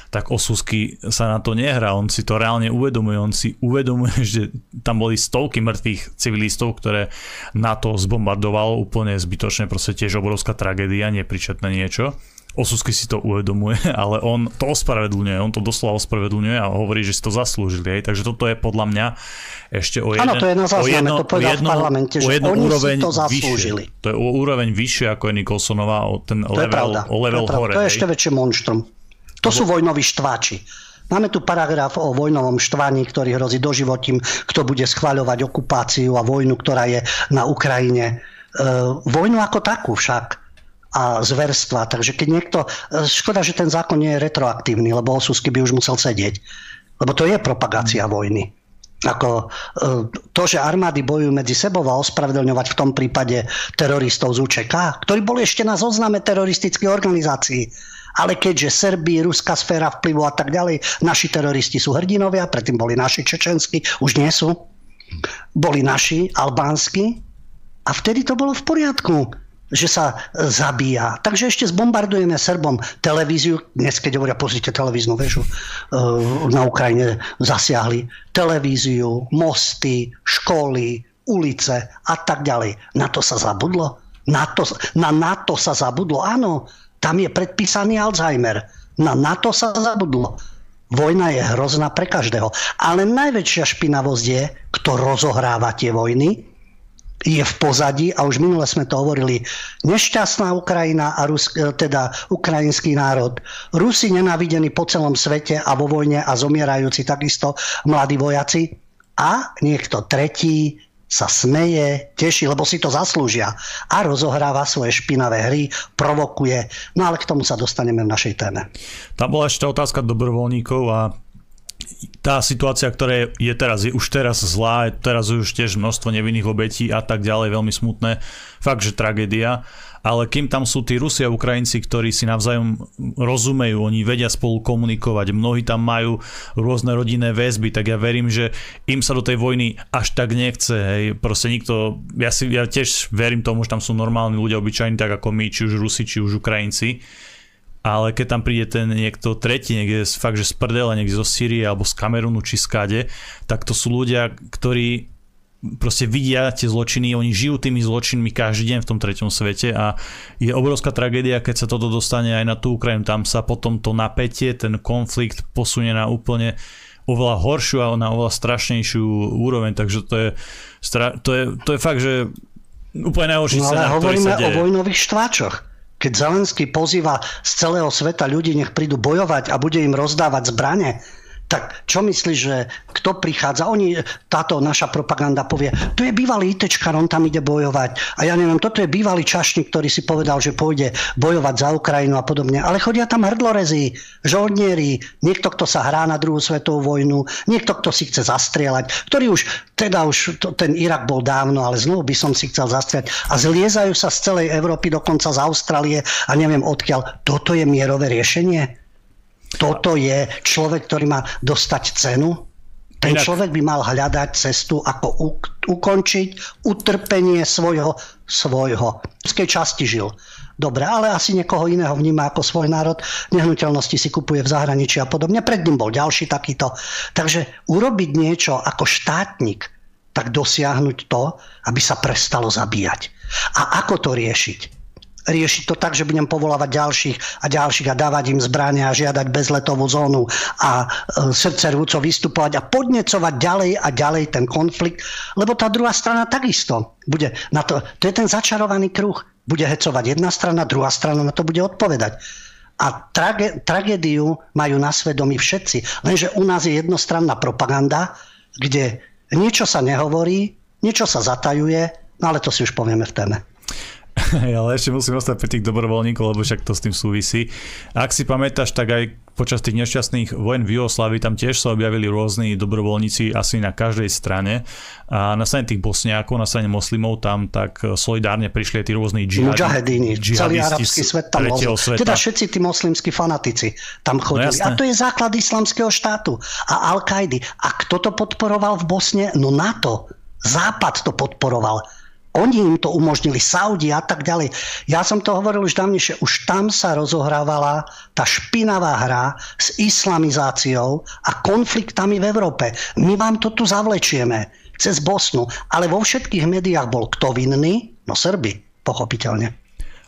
tak Osusky sa na to nehrá, on si to reálne uvedomuje, on si uvedomuje, že tam boli stovky mŕtvych civilistov, ktoré NATO zbombardovalo úplne zbytočne, proste tiež obrovská tragédia, nepričetné niečo. Osusky si to uvedomuje, ale on to ospravedlňuje, on to doslova ospravedlňuje a hovorí, že si to zaslúžili. Aj. Takže toto je podľa mňa ešte o jeden... Áno, to je na zázname, to povedal v parlamente, že oni si to zaslúžili. Vyššie. To je o úroveň vyššie, ako je Nicholsonová, o ten level hore. To je ešte väčšie monštrum. To sú vojnoví štváči. Máme tu paragraf o vojnovom štvaní, ktorý hrozí doživotím, kto bude schvaľovať okupáciu a vojnu, ktorá je na Ukrajine. Vojnu ako takú však. A zverstva. Takže keď niekto... Škoda, že ten zákon nie je retroaktívny, lebo Osusky by už musel sedieť. Lebo to je propagácia vojny. Ako to, že armády bojujú medzi sebou a ospravedlňovať v tom prípade teroristov z UČK, ktorí boli ešte na zozname teroristických organizácií. Ale keďže Serbii, ruská sféra vplyvu a tak ďalej, naši teroristi sú hrdinovia, predtým boli naši čečenskí, už nie sú. Boli naši, albánsky. A vtedy to bolo v poriadku, že sa zabíja. Takže ešte zbombardujeme Srbom televíziu. Dnes, keď hovoria, pozrite televíznu väžu na Ukrajine, zasiahli televíziu, mosty, školy, ulice a tak ďalej. Na to sa zabudlo? Na NATO sa zabudlo? Áno, tam je predpísaný Alzheimer. Na NATO sa zabudlo. Vojna je hrozná pre každého. Ale najväčšia špinavosť je, kto rozohráva tie vojny, je v pozadí a už minule sme to hovorili. Nešťastná Ukrajina a teda ukrajinský národ. Rusi nenávidení po celom svete a vo vojne a zomierajúci takisto mladí vojaci. A niekto tretí sa smeje, teší, lebo si to zaslúžia. A rozohráva svoje špinavé hry, provokuje. No ale k tomu sa dostaneme v našej téme. Tam bola ešte otázka dobrovoľníkov a tá situácia, ktorá je teraz, je už teraz zlá, teraz už tiež množstvo nevinných obetí a tak ďalej, veľmi smutné, fakt, že tragédia. Ale kým tam sú tí Rusi a Ukrajinci, ktorí si navzájom rozumejú, oni vedia spolu komunikovať, mnohí tam majú rôzne rodinné väzby, tak ja verím, že im sa do tej vojny až tak nechce. Hej. Proste nikto, ja tiež verím tomu, že tam sú normálni ľudia, obyčajní, tak ako my, či už Rusi, či už Ukrajinci. Ale keď tam príde ten niekto tretí, niekde fakt, že z prdele, niekde zo Sýrie alebo z Kamerunu či skade, tak to sú ľudia, ktorí proste vidia tie zločiny, oni žijú tými zločinmi každý deň v tom treťom svete a je obrovská tragédia, keď sa toto dostane aj na tú Ukrajinu. Tam sa potom to napätie, ten konflikt posunie na úplne oveľa horšiu a na oveľa strašnejšiu úroveň, takže to je fakt, že úplne najhorší scenár, ktorý sa deje. No ale hovoríme o vojnových štváčoch. Keď Zelenský pozýva z celého sveta ľudí, nech prídu bojovať a bude im rozdávať zbrane, tak čo myslíš, že kto prichádza? Táto naša propaganda povie, tu je bývalý ITčkar, on tam ide bojovať. A ja neviem, toto je bývalý čašník, ktorý si povedal, že pôjde bojovať za Ukrajinu a podobne. Ale chodia tam hrdlorezí, žoldnieri, niekto, kto sa hrá na druhú svetovú vojnu, niekto, kto si chce zastrieľať, ktorý ten Irak bol dávno, ale znovu by som si chcel zastrieľať. A zliezajú sa z celej Európy, dokonca z Austrálie a neviem odkiaľ. Toto je mierové riešenie? Toto je človek, ktorý má dostať cenu. Ten človek by mal hľadať cestu, ako ukončiť utrpenie svojho. V ruskej časti žil. Dobre, ale asi niekoho iného vníma ako svoj národ. Nehnuteľnosti si kupuje v zahraničí a podobne. Pred ním bol ďalší takýto. Takže urobiť niečo ako štátnik, tak dosiahnuť to, aby sa prestalo zabíjať. A ako to riešiť? Riešiť to tak, že budem povolávať ďalších a dávať im zbrania a žiadať bezletovú zónu a srdcervúco vystupovať a podnecovať ďalej a ďalej ten konflikt, lebo tá druhá strana takisto bude na to. To je ten začarovaný kruh. Bude hecovať jedna strana, druhá strana na to bude odpovedať. A tragédiu majú na svedomí všetci. Lenže u nás je jednostranná propaganda, kde niečo sa nehovorí, niečo sa zatajuje, no ale to si už povieme v téme. Ale ešte musím ostať pri tých dobrovoľníkov, lebo však to s tým súvisí. Ak si pamätáš, tak aj počas tých nešťastných vojen v Juhoslávii tam tiež sa objavili rôzni dobrovoľníci asi na každej strane. A na strane tých Bosniákov, na strane moslimov tam tak solidárne prišli tí rôzni džihadisti. Celý arabský svet tam bol. Teda všetci tí moslimskí fanatici tam chodili. No, a to je základ islamského štátu a Al-Kaidy. A kto to podporoval v Bosne? No NATO. Západ to podporoval. Oni im to umožnili, Saudi a tak ďalej. Ja som to hovoril už dávnejšie, už tam sa rozohrávala tá špinavá hra s islamizáciou a konfliktami v Európe. My vám to tu zavlečieme cez Bosnu, ale vo všetkých médiách bol kto vinný? No Srbi, pochopiteľne.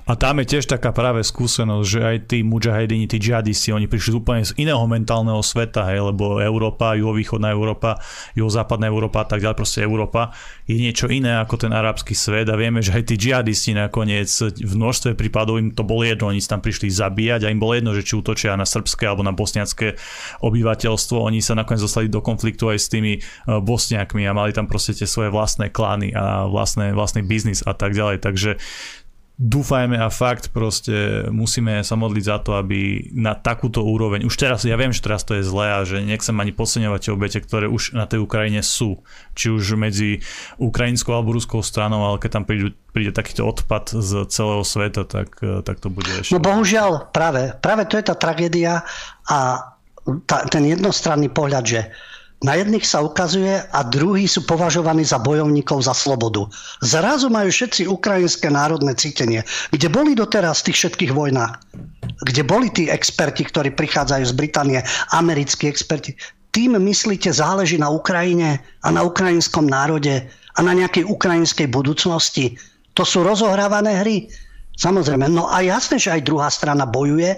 A tam je tiež taká práve skúsenosť, že aj tí mudžahedini, tí džihadisti, oni prišli úplne z iného mentálneho sveta, hej, lebo Európa, juhovýchodná Európa, juhozápadná Európa a tak ďalej, proste Európa je niečo iné ako ten arabský svet a vieme, že aj tí džihadisti nakoniec v množstve prípadov im to bolo jedno, oni tam prišli zabíjať a im bolo jedno, že či útočia na srbské alebo na bosniacké obyvateľstvo, oni sa nakoniec dostali do konfliktu aj s tými Bosniakmi a mali tam proste tie svoje vlastné klány a vlastný biznis a tak ďalej, takže dúfajme a fakt proste musíme sa modliť za to, aby na takúto úroveň, už teraz, ja viem, že teraz to je zlé a že nechcem ani podceňovať tie obete, ktoré už na tej Ukrajine sú. Či už medzi ukrajinskou alebo ruskou stranou, ale keď tam príde takýto odpad z celého sveta, tak to bude ešte. No bohužiaľ, práve to je tá tragédia a ten jednostranný pohľad, že na jedných sa ukazuje a druhí sú považovaní za bojovníkov za slobodu. Zrazu majú všetci ukrajinské národné cítenie, kde boli doteraz v tých všetkých vojnách, kde boli tí experti, ktorí prichádzajú z Británie, americkí experti. Tým myslíte, záleží na Ukrajine a na ukrajinskom národe a na nejakej ukrajinskej budúcnosti. To sú rozohrávané hry. Samozrejme, no a jasné, že aj druhá strana bojuje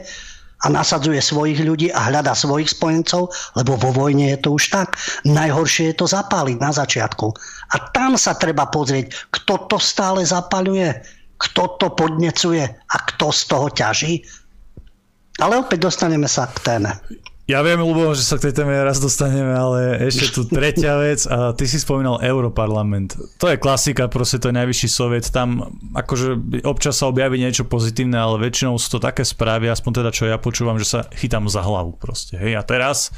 a nasadzuje svojich ľudí a hľada svojich spojencov, lebo vo vojne je to už tak. Najhoršie je to zapáliť na začiatku. A tam sa treba pozrieť, kto to stále zapaľuje, kto to podnecuje a kto z toho ťaží. Ale opäť dostaneme sa k téme. Ja viem, Ľubo, že sa k tej téme raz dostaneme, ale ešte tu tretia vec. A ty si spomínal Europarlament. To je klasika, proste to je najvyšší soviet. Tam akože občas sa objaví niečo pozitívne, ale väčšinou sú to také správy, aspoň teda čo ja počúvam, že sa chytám za hlavu proste. Hej, a teraz,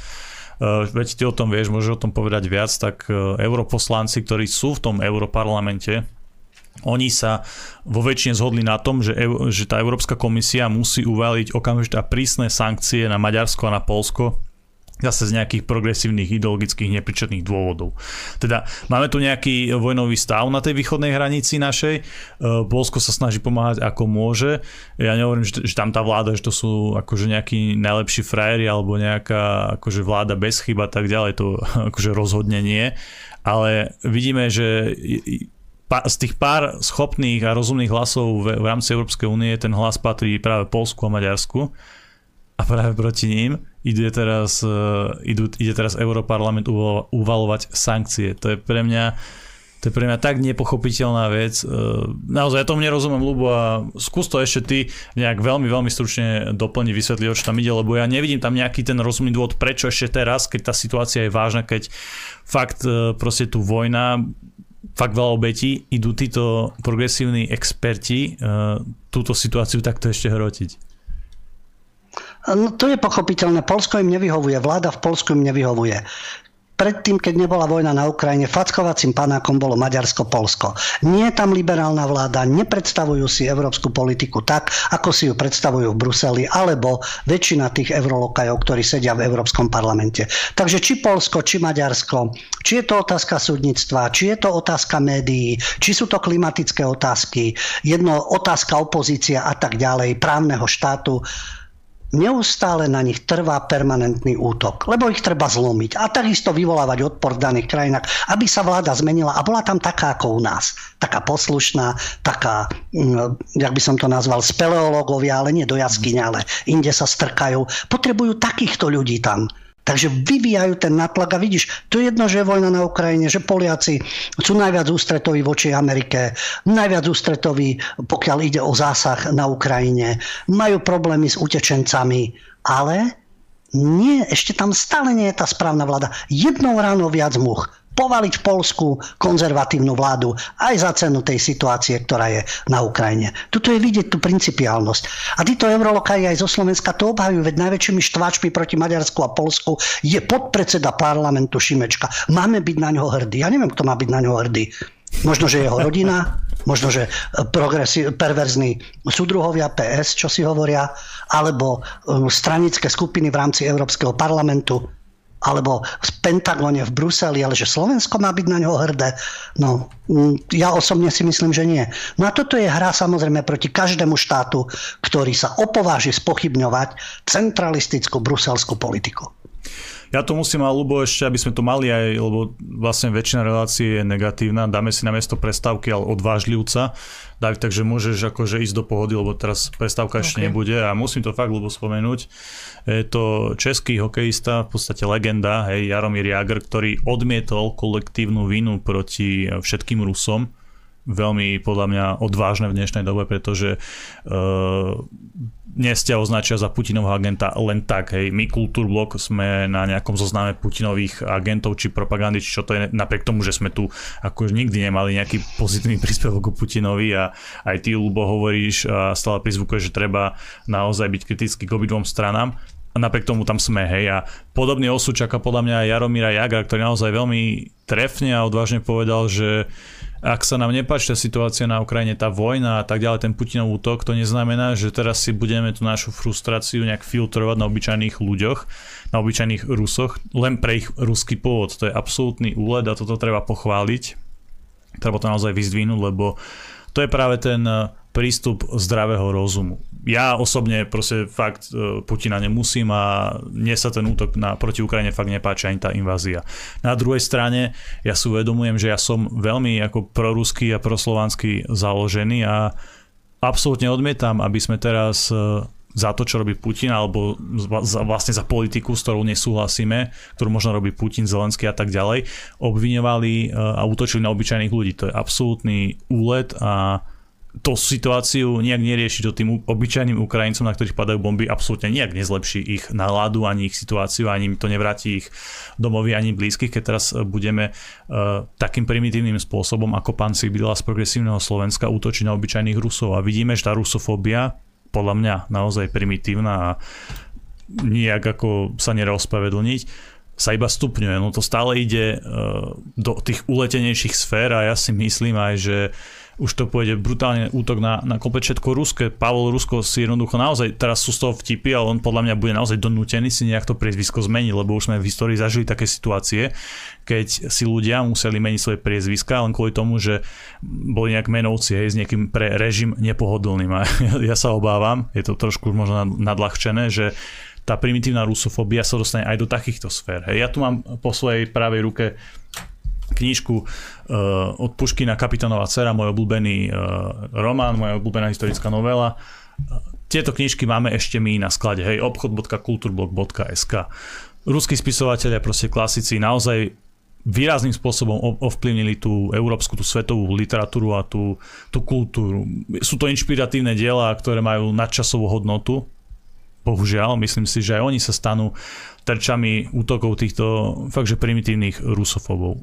veď ty o tom vieš, môžeš o tom povedať viac, tak europoslanci, ktorí sú v tom Europarlamente, oni sa vo väčšine zhodli na tom, že tá Európska komisia musí uvaliť okamžite a prísne sankcie na Maďarsko a na Poľsko zase z nejakých progresívnych ideologických nepríčetných dôvodov. Teda máme tu nejaký vojnový stav na tej východnej hranici našej. Poľsko sa snaží pomáhať ako môže. Ja nehovorím, že tam tá vláda, že to sú akože nejakí najlepší frajeri alebo nejaká akože vláda bez chyb a tak ďalej. To akože rozhodne nie. Ale vidíme, že z tých pár schopných a rozumných hlasov v rámci Európskej únie ten hlas patrí práve Poľsku a Maďarsku a práve proti ním ide teraz Europarlament uvalovať sankcie. To je pre mňa tak nepochopiteľná vec. Naozaj, ja tomu nerozumiem, Ľubo, a skús to ešte ty nejak veľmi, veľmi stručne doplniť, vysvetliť, o čo tam ide, lebo ja nevidím tam nejaký ten rozumný dôvod, prečo ešte teraz, keď tá situácia je vážna, keď fakt proste tu vojna, fakt veľa obetí, idú títo progresívni experti túto situáciu takto ešte hrotiť. No to je pochopiteľné. Poľsko im nevyhovuje. Vláda v Poľsku im nevyhovuje. Predtým, keď nebola vojna na Ukrajine, fackovacím panákom bolo Maďarsko-Poľsko. Nie je tam liberálna vláda, nepredstavujú si európsku politiku tak, ako si ju predstavujú v Bruseli, alebo väčšina tých eurolokajov, ktorí sedia v Európskom parlamente. Takže či Poľsko, či Maďarsko, či je to otázka súdnictva, či je to otázka médií, či sú to klimatické otázky, otázka opozícia a tak ďalej, právneho štátu, neustále na nich trvá permanentný útok, lebo ich treba zlomiť a takisto vyvolávať odpor v daných krajinách, aby sa vláda zmenila a bola tam taká ako u nás. Taká poslušná, taká, jak by som to nazval, speleológovia, ale nie do jaskyne, ale inde sa strkajú. Potrebujú takýchto ľudí tam. Takže vyvíjajú ten natlak a vidíš, to je jedno, že je vojna na Ukrajine, že Poliaci sú najviac ústretoví voči Amerike, najviac ústretoví, pokiaľ ide o zásah na Ukrajine, majú problémy s utečencami, ale nie, ešte tam stále nie je tá správna vláda. Jednou ráno viac much, povaliť polskú konzervatívnu vládu aj za cenu tej situácie, ktorá je na Ukrajine. Tuto je vidieť tú principiálnosť. A títo eurolokári aj zo Slovenska to obhajujú, veď najväčšími štváčmi proti Maďarsku a Polsku je podpredseda parlamentu Šimečka. Máme byť na ňoho hrdí. Ja neviem, kto má byť na ňoho hrdý. Možno, že jeho rodina, možno, že perverzní súdruhovia PS, čo si hovoria, alebo stranické skupiny v rámci Európskeho parlamentu, alebo v Pentagóne v Bruseli, ale že Slovensko má byť na ňo hrdé. No, ja osobne si myslím, že nie. No a toto je hra samozrejme proti každému štátu, ktorý sa opováži spochybňovať centralistickú bruselskú politiku. Ja to musím, a Ľubo, ešte, aby sme to mali aj, lebo vlastne väčšina relácií je negatívna. Dáme si na miesto prestávky, ale odvážlivca. David, takže môžeš akože ísť do pohody, lebo teraz prestávka ešte nebude. A musím to fakt, Ľubo, spomenúť. Je to český hokejista, v podstate legenda, hej, Jaromír Jágr, ktorý odmietol kolektívnu vinu proti všetkým Rusom. Veľmi podľa mňa odvážne v dnešnej dobe, pretože dnes ťa označia za Putinovho agenta len tak. Hej. My Kultúrblok sme na nejakom zozname Putinových agentov či propagandy, či čo to je, napriek tomu, že sme tu akože nikdy nemali nejaký pozitívny príspevok o Putinovi, a aj ty, Ľubo, hovoríš a stále prizvukuješ, že treba naozaj byť kritický k obidvom stranám. A napriek tomu tam sme, hej. A podobný osud čaká podľa mňa Jaromíra Jágra, ktorý naozaj veľmi trefne a odvážne povedal, že ak sa nám nepáči tá situácia na Ukrajine, tá vojna a tak ďalej, ten Putinov útok, to neznamená, že teraz si budeme tú našu frustráciu nejak filtrovať na obyčajných ľuďoch, na obyčajných Rusoch, len pre ich ruský pôvod. To je absolútny úlet a toto treba pochváliť. Treba to naozaj vyzdvihnúť, lebo to je práve ten prístup zdravého rozumu. Ja osobne proste fakt Putina nemusím a mne sa ten útok proti Ukrajine fakt nepáči, ani tá invázia. Na druhej strane ja si uvedomujem, že ja som veľmi ako proruský a proslovanský založený a absolútne odmietam, aby sme teraz za to, čo robí Putin, alebo vlastne za politiku, s ktorou nesúhlasíme, ktorú možno robí Putin, Zelenský a tak ďalej, obviňovali a útočili na obyčajných ľudí. To je absolútny úlet a to situáciu nejak nerieši, to tým obyčajným Ukrajincom, na ktorých padajú bomby, absolútne nejak nezlepší ich náladu, ani ich situáciu, ani to nevráti ich domovy, ani blízkych, keď teraz budeme takým primitívnym spôsobom, ako pán Sibila z Progresívneho Slovenska, útočiť na obyčajných Rusov. A vidíme, že tá rusofóbia, podľa mňa naozaj primitívna a nejak ako sa nedá ospravedlniť, sa iba stupňuje. No to stále ide do tých uletenejších sfér a ja si myslím aj, že už to pôjde brutálne útok na komplet všetko ruské. Pavol Rusko si jednoducho naozaj, teraz sú z toho vtipy, ale on podľa mňa bude naozaj donútený si nejak to priezvisko zmeniť, lebo už sme v histórii zažili také situácie, keď si ľudia museli meniť svoje priezviská len kvôli tomu, že boli nejak menovci, hej, s niekým pre režim nepohodlným. A ja sa obávam, je to trošku možno nadľahčené, že tá primitívna rusofóbia sa dostane aj do takýchto sfér. Hej. Ja tu mám po svojej pravej ruke knižku od Puškina Kapitánová dcera, môj obľúbený román, moja obľúbená historická novela. Tieto knižky máme ešte my na sklade. Hej, obchod.kulturblog.sk. Ruskí spisovatelia, proste klasici, naozaj výrazným spôsobom ovplyvnili tú európsku, tú svetovú literatúru a tú kultúru. Sú to inšpiratívne diela, ktoré majú nadčasovú hodnotu. Bohužiaľ, myslím si, že aj oni sa stanú terčami útokov týchto faktže primitívnych rusofóbov.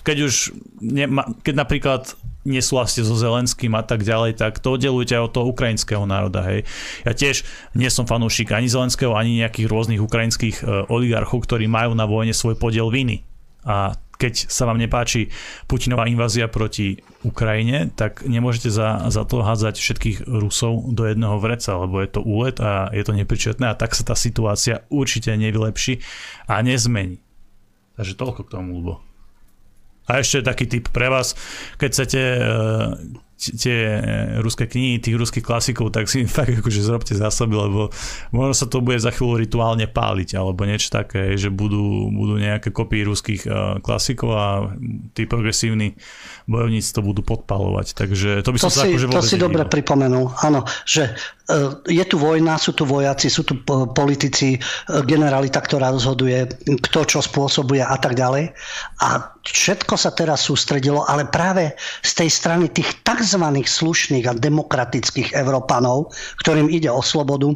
Keď už keď napríklad nesúhlasíte so Zelenským a tak ďalej, tak to oddelujte aj od toho ukrajinského národa. Hej. Ja tiež nie som fanúšik ani Zelenského, ani nejakých rôznych ukrajinských oligarchov, ktorí majú na vojne svoj podiel viny. A keď sa vám nepáči Putinová invázia proti Ukrajine, tak nemôžete za to hádzať všetkých Rusov do jedného vreca, lebo je to úlet a je to nepríčetné a tak sa tá situácia určite nevylepší a nezmení. Takže toľko k tomu, Ľubo. A ešte taký tip pre vás, keď chcete tie ruské knihy, tých ruských klasikov, tak si fakt akože zrobte zásoby, lebo možno sa to bude za chvíľu rituálne páliť, alebo niečo také, že budú nejaké kopie ruských klasikov a tí progresívni bojovníci to budú podpalovať. Takže to by som sa akože vôbec nedíval. To si dobre pripomenul, áno, že je tu vojna, sú tu vojaci, sú tu politici, generalita, ktorá rozhoduje, kto čo spôsobuje a tak ďalej. A všetko sa teraz sústredilo, ale práve z tej strany tých tzv. Slušných a demokratických Európanov, ktorým ide o slobodu,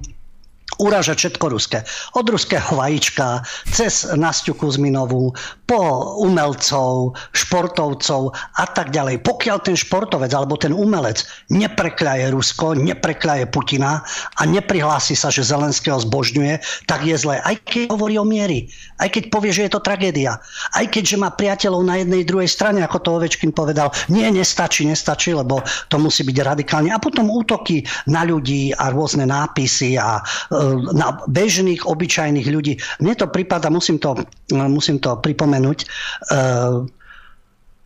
urážať všetko ruské. Od ruského vajíčka, cez Nastiu Kuzminovú, po umelcov, športovcov a tak ďalej. Pokiaľ ten športovec alebo ten umelec neprekľaje Rusko, neprekľaje Putina a neprihlási sa, že Zelenského zbožňuje, tak je zle. Aj keď hovorí o mieri, aj keď povie, že je to tragédia, aj keď že má priateľov na jednej druhej strane, ako to Ovečkin povedal, nie, nestačí, lebo to musí byť radikálne. A potom útoky na ľudí a rôzne nápisy a na bežných, obyčajných ľudí. Mne to prípada, musím to pripomenúť,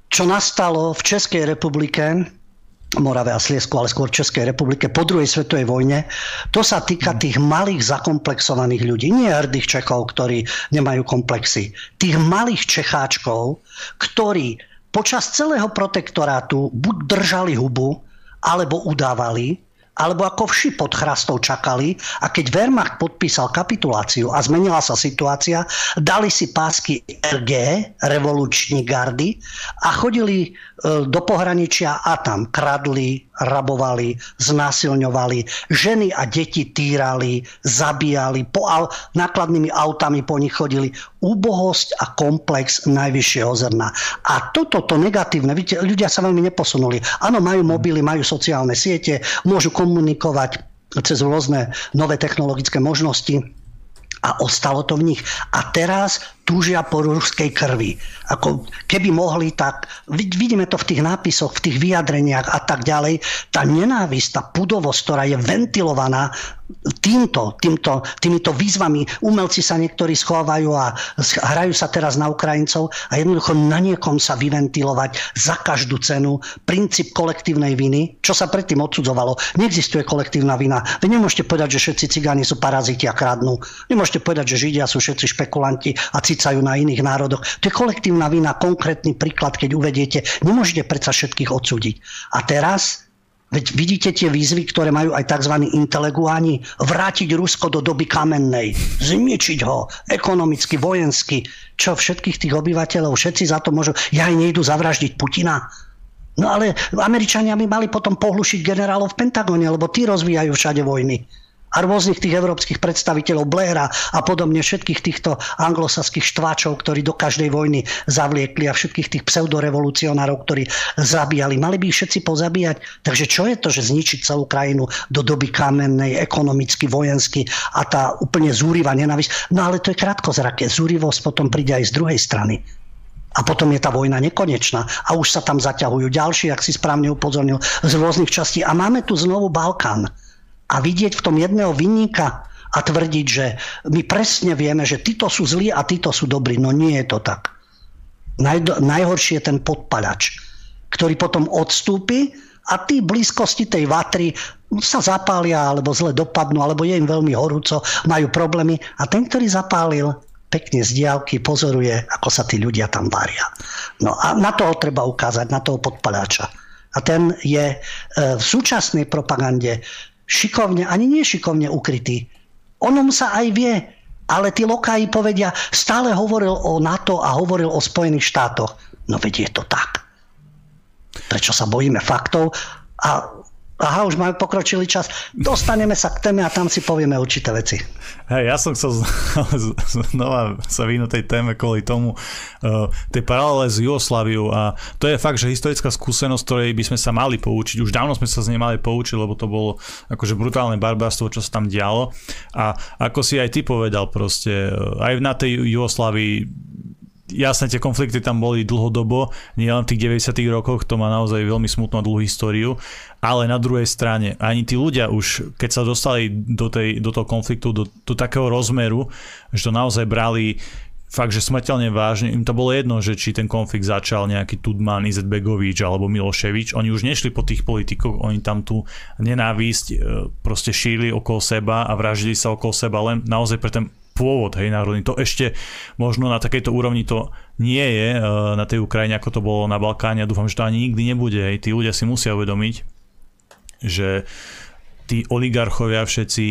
čo nastalo v Českej republike, Morave a Sliesku, ale skôr Českej republike po druhej svetovej vojne. To sa týka tých malých zakomplexovaných ľudí. Nie hrdých Čechov, ktorí nemajú komplexy. Tých malých Čecháčkov, ktorí počas celého protektorátu buď držali hubu, alebo udávali, alebo ako vši pod Chrastou čakali, a keď Wehrmacht podpísal kapituláciu a zmenila sa situácia, dali si pásky RG, revoluční gardy, a chodili do pohraničia a tam kradli, rabovali, znásilňovali, ženy a deti týrali, zabíjali, nákladnými autami po nich chodili. Úbohosť a komplex najvyššieho zrna. A toto negatívne, vidíte, ľudia sa veľmi neposunuli. Áno, majú mobily, majú sociálne siete, môžu komunikovať cez rôzne nové technologické možnosti a ostalo to v nich. A teraz túžia po ruskej krvi. Ako keby mohli, tak vidíme to v tých nápisoch, v tých vyjadreniach a tak ďalej. Tá nenávisť, tá pudovosť, ktorá je ventilovaná týmito výzvami. Umelci sa niektorí schovajú a hrajú sa teraz na Ukrajincov a jednoducho na niekom sa vyventilovať za každú cenu. Princíp kolektívnej viny, čo sa predtým odsudzovalo. Neexistuje kolektívna vina. Vy nemôžete povedať, že všetci cigáni sú paraziti a kradnú. Nemôžete povedať, že Židia sú všetci špekulanti a cicajú na iných národoch. To je kolektívna vina, konkrétny príklad, keď uvediete. Nemôžete predsa všetkých odsúdiť. A teraz veď vidíte tie výzvy, ktoré majú aj tzv. Inteleguáni. Vrátiť Rusko do doby kamennej. Zničiť ho ekonomicky, vojensky. Čo všetkých tých obyvateľov, všetci za to môžu. Ja aj nejdu zavraždiť Putina. No ale Američania by mali potom pohlušiť generálov v Pentagóne, lebo tí rozvíjajú všade vojny. A rôznych tých európskych predstaviteľov, Blaira a podobne, všetkých týchto anglosaských štváčov, ktorí do každej vojny zavliekli, a všetkých tých pseudorevolucionárov, ktorí zabíjali. Mali by ich všetci pozabíjať. Takže čo je to, že zničiť celú krajinu do doby kamennej, ekonomicky, vojensky a tá úplne zúrivá nenávisť? No ale to je krátkozraké. Zúrivosť potom príde aj z druhej strany. A potom je tá vojna nekonečná. A už sa tam zaťahujú ďalší, ak si správne upozornil, z rôznych častí. A máme tu znovu Balkán. A vidieť v tom jedného vinníka a tvrdiť, že my presne vieme, že títo sú zlí a títo sú dobrí. No nie je to tak. Najhorší je ten podpalač, ktorý potom odstúpi a tí blízkosti tej vatry sa zapália, alebo zle dopadnú, alebo je im veľmi horúco, majú problémy. A ten, ktorý zapálil, pekne z diaľky pozoruje, ako sa tí ľudia tam varia. No a na toho treba ukázať, na toho podpalača. A ten je v súčasnej propagande šikovne, ani nie šikovne ukrytý. O ňom sa aj vie, ale tí lokáji povedia, stále hovoril o NATO a hovoril o Spojených štátoch. No veď je to tak. Prečo sa bojíme faktov? Aha, už máme pokročilý čas. Dostaneme sa k téme a tam si povieme určité veci. Hej, ja som chcel znova sa vyhnúť tej téme kvôli tomu, tej paralele s Jugosláviou, a to je fakt, že historická skúsenosť, ktorej by sme sa mali poučiť. Už dávno sme sa z nej mali poučiť, lebo to bolo akože brutálne barbarstvo, čo sa tam dialo. A ako si aj ty povedal proste, aj na tej Jugoslávii jasné, tie konflikty tam boli dlhodobo, nielen v tých 90. rokoch, to má naozaj veľmi smutnú a dlhú históriu, ale na druhej strane, ani tí ľudia už, keď sa dostali do toho konfliktu, do takého rozmeru, že to naozaj brali fakt, že smrteľne vážne, im to bolo jedno, že či ten konflikt začal nejaký Tudman, Izetbegovič alebo Miloševič, oni už nešli po tých politikoch, oni tam tú nenávisť proste šírili okolo seba a vraždili sa okolo seba len naozaj pre ten pôvod, hej, národný. To ešte možno na takejto úrovni to nie je na tej Ukrajine, ako to bolo na Balkáne, a dúfam, že to ani nikdy nebude. Hej. Tí ľudia si musia uvedomiť, že tí oligarchovia všetci,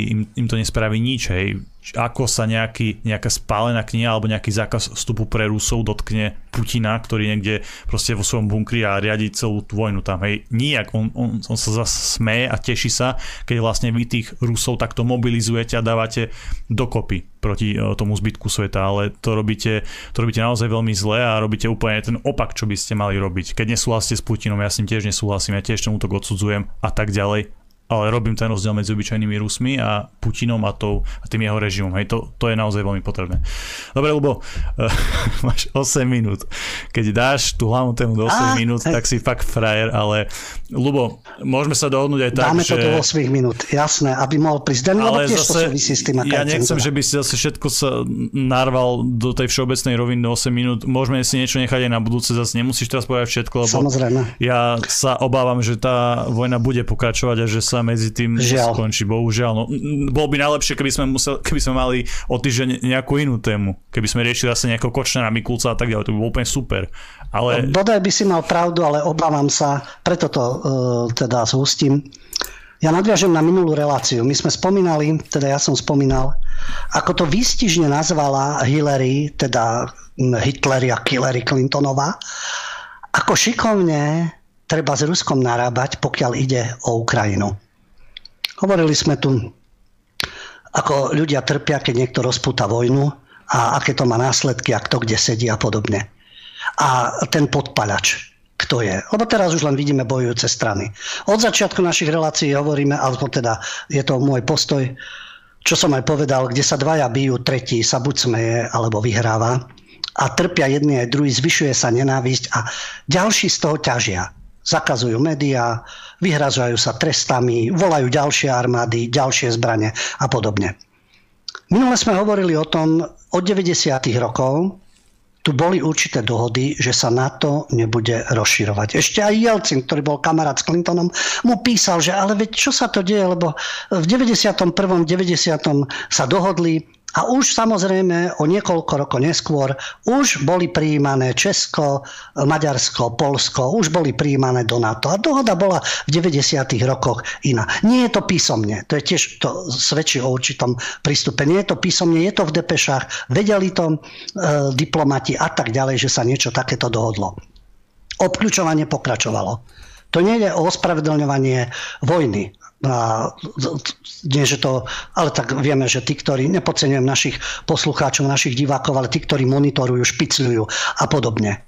im to nespraví nič. Hej. ako sa nejaká spálená kniha alebo nejaký zákaz vstupu pre Rusov dotkne Putina, ktorý niekde proste vo svojom bunkri a riadi celú tú vojnu tam. Hej, nijak. On sa zase smeje a teší sa, keď vlastne vy tých Rusov takto mobilizujete a dávate dokopy proti tomu zbytku sveta, ale to robíte naozaj veľmi zle a robíte úplne ten opak, čo by ste mali robiť. Keď nesúhlasíte s Putinom, ja s ním tiež nesúhlasím, ja tiež ten útok odsudzujem a tak ďalej. Ale robím ten rozdiel medzi obyčajnými Rusmi a Putinom a tým jeho režimom. Hej, to je naozaj veľmi potrebné. Dobre, Ľubo, máš 8 minút. Keď dáš tú hlavnú tému do 8 minút, tak si fakt frajer, ale Ľubo, môžeme sa dohodnúť aj tak, dáme že... Dáme to do 8 minút, jasné, aby mohol prísť den, lebo tiež zase, to súvisí s tým. Ja nechcem, že by si zase všetko sa narval do tej všeobecnej roviny do 8 minút. Môžeme si niečo nechať aj na budúce, zase nemusíš teraz povedať všetko, lebo samozrejme. Ja sa obávam, že tá vojna bude pokračovať a že sa medzi tým skončí, bohužiaľ. No, bolo by najlepšie, keby sme mali o týždeň nejakú inú tému. Keby sme riešili zase nejakého Kočnera, Mikulca a tak ďalej, to by bolo úplne super. Ale... Bodaj by si mal pravdu, ale obávam sa, preto to teda zhustím. Ja nadviažem na minulú reláciu. My sme spomínali, teda ja som spomínal, ako to výstižne nazvala Hillary, teda Hitleria Hillary Clintonová, ako šikovne treba s Ruskom narábať, pokiaľ ide o Ukrajinu. Hovorili sme tu, ako ľudia trpia, keď niekto rozpúta vojnu a aké to má následky a kto kde sedí a podobne. A ten podpaľač, kto je. Lebo teraz už len vidíme bojujúce strany. Od začiatku našich relácií hovoríme, alebo teda je to môj postoj, čo som aj povedal, kde sa dvaja bijú, tretí sa buď smeje, alebo vyhráva. A trpia jedni aj druhý, zvyšuje sa nenávisť a ďalší z toho ťažia. Zakazujú médiá, vyhrazujú sa trestami, volajú ďalšie armády, ďalšie zbrane a podobne. Minule sme hovorili o tom, od 90. rokov tu boli určité dohody, že sa NATO nebude rozširovať. Ešte aj Jelcin, ktorý bol kamarát s Clintonom, mu písal, že ale veď čo sa to deje, lebo v 91. 90. sa dohodli. A už samozrejme o niekoľko rokov neskôr už boli prijímané Česko, Maďarsko, Poľsko, už boli prijímané do NATO. A dohoda bola v 90. rokoch iná. Nie je to písomne, to je tiež, to svedčí o určitom prístupe. Nie je to písomne, je to v depešách, vedeli to diplomati a tak ďalej, že sa niečo takéto dohodlo. Obkľučovanie pokračovalo. To nie je o ospravedlňovanie vojny. A nie, že to, ale tak vieme, že tí, ktorí, nepodceňujem našich poslucháčov, našich divákov, ale tí, ktorí monitorujú, špicľujú a podobne.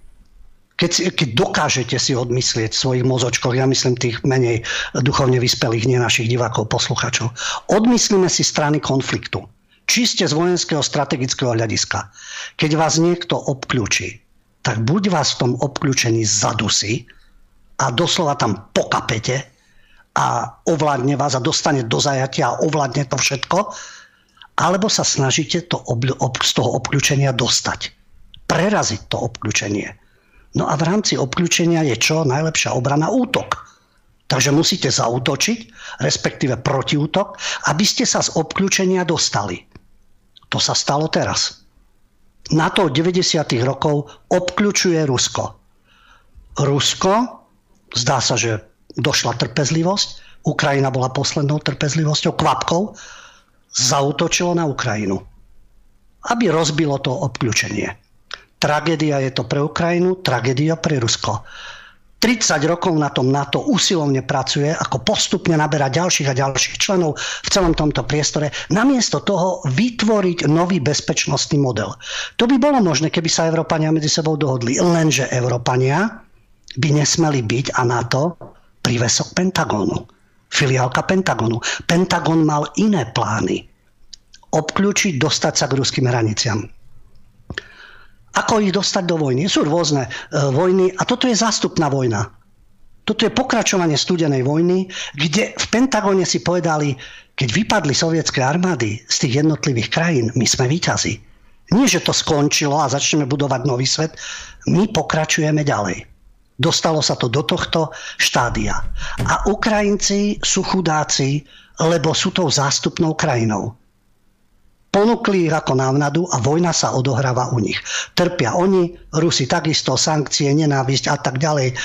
Keď dokážete si odmyslieť v svojich mozočkoch, ja myslím tých menej duchovne vyspelých, nie našich divákov, poslucháčov, odmyslíme si strany konfliktu. Čiste z vojenského strategického hľadiska. Keď vás niekto obklúči, tak buď vás v tom obklúčení zadusí a doslova tam pokapete, a ovládne vás a dostane do zajatia a ovládne to všetko, alebo sa snažíte to z toho obklúčenia dostať. Preraziť to obklúčenie. No a v rámci obklúčenia je čo? Najlepšia obrana útok. Takže musíte zaútočiť, respektíve protiútok, aby ste sa z obklúčenia dostali. To sa stalo teraz. NATO od 90. rokov obklúčuje Rusko. Rusko, zdá sa, že došla trpezlivosť, Ukrajina bola poslednou trpezlivosťou, kvapkou, zaútočilo na Ukrajinu, aby rozbilo to obklúčenie. Tragédia je to pre Ukrajinu, tragédia pre Rusko. 30 rokov na tom NATO usilovne pracuje, ako postupne naberá ďalších a ďalších členov v celom tomto priestore, namiesto toho vytvoriť nový bezpečnostný model. To by bolo možné, keby sa Európania medzi sebou dohodli, lenže Európania by nesmeli byť a NATO prívesok Pentagonu, filiálka Pentagonu. Pentagon mal iné plány. Obklúčiť, dostať sa k ruským hraniciam. Ako ich dostať do vojny? Sú rôzne vojny a toto je zástupná vojna. Toto je pokračovanie studenej vojny, kde v Pentagone si povedali, keď vypadli sovietské armády z tých jednotlivých krajín, my sme víťazi. Nie, že to skončilo a začneme budovať nový svet, my pokračujeme ďalej. Dostalo sa to do tohto štádia. A Ukrajinci sú chudáci, lebo sú tou zástupnou krajinou. Ponúkli ich ako návnadu a vojna sa odohráva u nich. Trpia oni, Rusi takisto, sankcie, nenávisť a tak ďalej.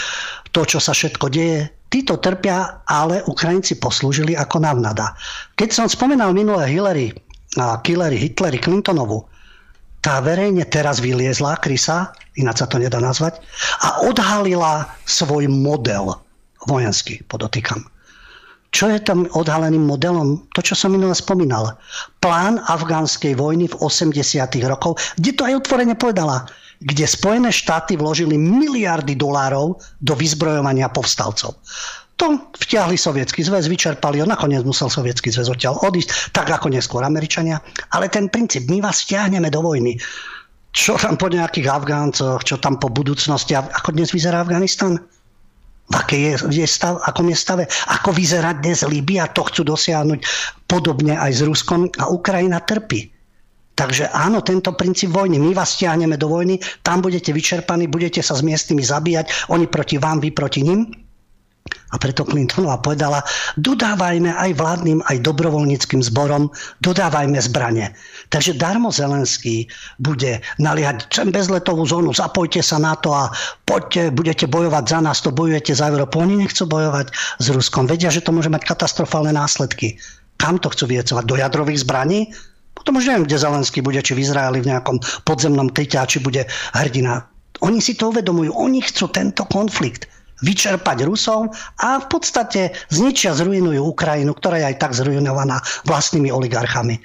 To, čo sa všetko deje, títo trpia, ale Ukrajinci poslúžili ako návnada. Keď som spomenal minulé Hillary na Hillary Clintonovu, tá verejne teraz vyliezla krysa, ináč sa to nedá nazvať, a odhalila svoj model vojenský, podotýkam. Čo je tam odhaleným modelom? To, čo som minule spomínal. Plán afgánskej vojny v 80. rokoch, kde to aj otvorene povedala, kde Spojené štáty vložili miliardy dolárov do vyzbrojovania povstalcov. To vtiahli Sovietsky zväz, vyčerpali ho, nakoniec musel Sovietsky zväz odtiaľ odísť, tak ako neskôr Američania. Ale ten princíp, my vás vtiahneme do vojny. Čo tam po nejakých Afgáncoch, čo tam po budúcnosti, ako dnes vyzerá Afganistan? V akom je stave, ako vyzerá dnes Líbia, to chcú dosiahnuť podobne aj s Ruskom a Ukrajina trpí. Takže áno, tento princíp vojny, my vás stiahneme do vojny, tam budete vyčerpaní, budete sa s miestnymi zabíjať, oni proti vám, vy proti nim. A preto Clintonová povedala, dodávajme aj vládnym, aj dobrovoľníckým zborom, dodávajme zbrane. Takže darmo Zelenský bude naliehať sem bezletovú zónu, zapojte sa na to a poďte, budete bojovať za nás, to bojujete za Európu. Oni nechcú bojovať s Ruskom, vedia, že to môže mať katastrofálne následky. Kam to chcú vyjecovať? Do jadrových zbraní? Potom už neviem, kde Zelenský bude, či v Izraeli v nejakom podzemnom kryte, či bude hrdina. Oni si to uvedomujú, oni chcú tento konflikt vyčerpať Rusov a v podstate zničia, zrujnujú Ukrajinu, ktorá je aj tak zrujnovaná vlastnými oligarchami.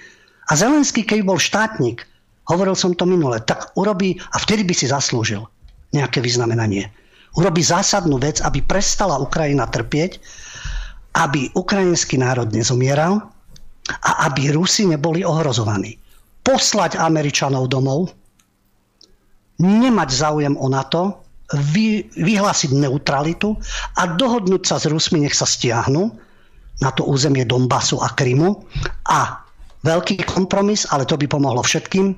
A Zelenský, keď bol štátnik, hovoril som to minule, tak urobí, a vtedy by si zaslúžil nejaké vyznamenanie, urobí zásadnú vec, aby prestala Ukrajina trpieť, aby ukrajinský národ nezomieral, a aby Rusi neboli ohrozovaní. Poslať Američanov domov, nemať záujem o NATO, vyhlásiť neutralitu a dohodnúť sa s Rusmi, nech sa stiahnu na to územie Donbasu a Krymu. A veľký kompromis, ale to by pomohlo všetkým,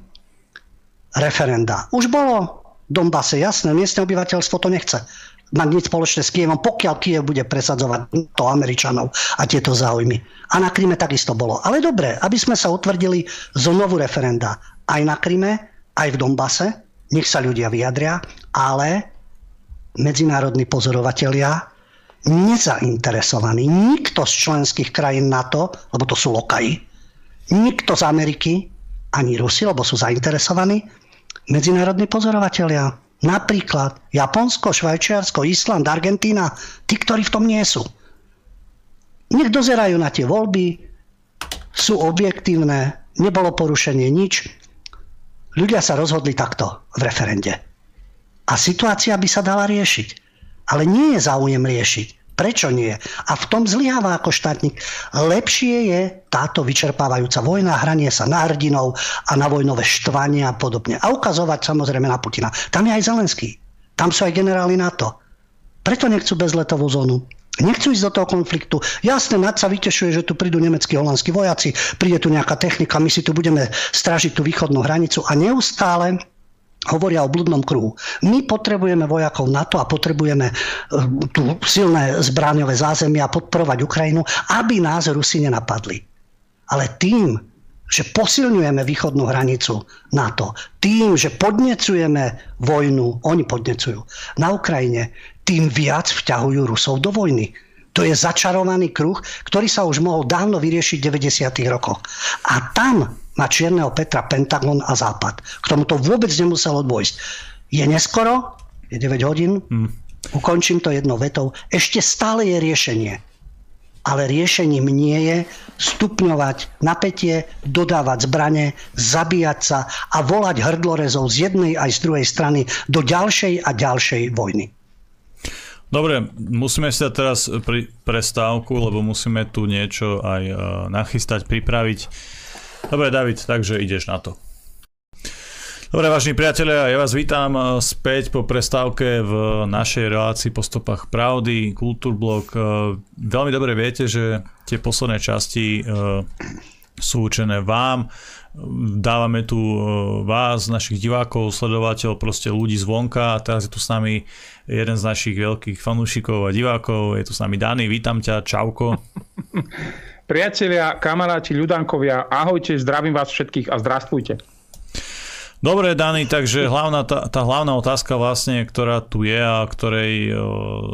referenda. Už bolo v Donbase jasné, miestne obyvateľstvo to nechce mať nič spoločné s Kyjevom, pokiaľ Kyjev bude presadzovať to Američanov a tieto záujmy. A na Kryme takisto bolo. Ale dobre, aby sme sa utvrdili znovu referenda aj na Kryme, aj v Donbase, nech sa ľudia vyjadria, ale medzinárodní pozorovatelia nezainteresovaní. Nikto z členských krajín NATO, lebo to sú lokaji, nikto z Ameriky, ani Rusi, lebo sú zainteresovaní, medzinárodní pozorovatelia. Napríklad Japonsko, Švajčiarsko, Island, Argentína, tí, ktorí v tom nie sú. Nech dozerajú na tie voľby, sú objektívne, nebolo porušenie nič. Ľudia sa rozhodli takto v referende. A situácia by sa dala riešiť. Ale nie je záujem riešiť. Prečo nie? A v tom zlyháva ako štátnik. Lepšie je táto vyčerpávajúca vojna, hranie sa na hrdinov a na vojnové štvanie a podobne. A ukazovať samozrejme na Putina. Tam je aj Zelenský. Tam sú aj generáli NATO. Preto nechcú bezletovú zónu. Nechcú ísť do toho konfliktu. Jasne, nad sa vytešuje, že tu prídu nemeckí, holandskí vojaci, príde tu nejaká technika, my si tu budeme strážiť tú východnú hranicu a neustále hovoria o bludnom kruhu. My potrebujeme vojakov NATO a potrebujeme tu silné zbraňové zázemia podporovať Ukrajinu, aby nás Rusi nenapadli. Ale tým, že posilňujeme východnú hranicu NATO, tým, že podnecujeme vojnu, oni podnecujú na Ukrajine, tým viac vťahujú Rusov do vojny. To je začarovaný kruh, ktorý sa už mohol dávno vyriešiť v 90. rokoch. A tam má čierneho Petra Pentagon a Západ. K tomu to vôbec nemuselo dôjsť. Je neskoro, je 9 hodín, ukončím to jednou vetou. Ešte stále je riešenie. Ale riešením nie je stupňovať napätie, dodávať zbrane, zabíjať sa a volať hrdlorezov z jednej aj z druhej strany do ďalšej a ďalšej vojny. Dobre, musíme si teraz prestávku, lebo musíme tu niečo aj nachystať, pripraviť. Dobre, David, takže ideš na to. Dobre, vážni priatelia, ja vás vítam späť po prestávke v našej relácii Po stopách pravdy, Kultúrblok. Veľmi dobre viete, že tie posledné časti sú určené vám. Dávame tu vás, našich divákov, sledovateľov, proste ľudí zvonka. Teraz je tu s nami jeden z našich veľkých fanúšikov a divákov. Je tu s nami Dani, vítam ťa, čauko. Priatelia, kamaráti, ľudankovia, ahojte, zdravím vás všetkých a zdravstvujte. Dobre, Dani, takže tá hlavná otázka vlastne, ktorá tu je a o ktorej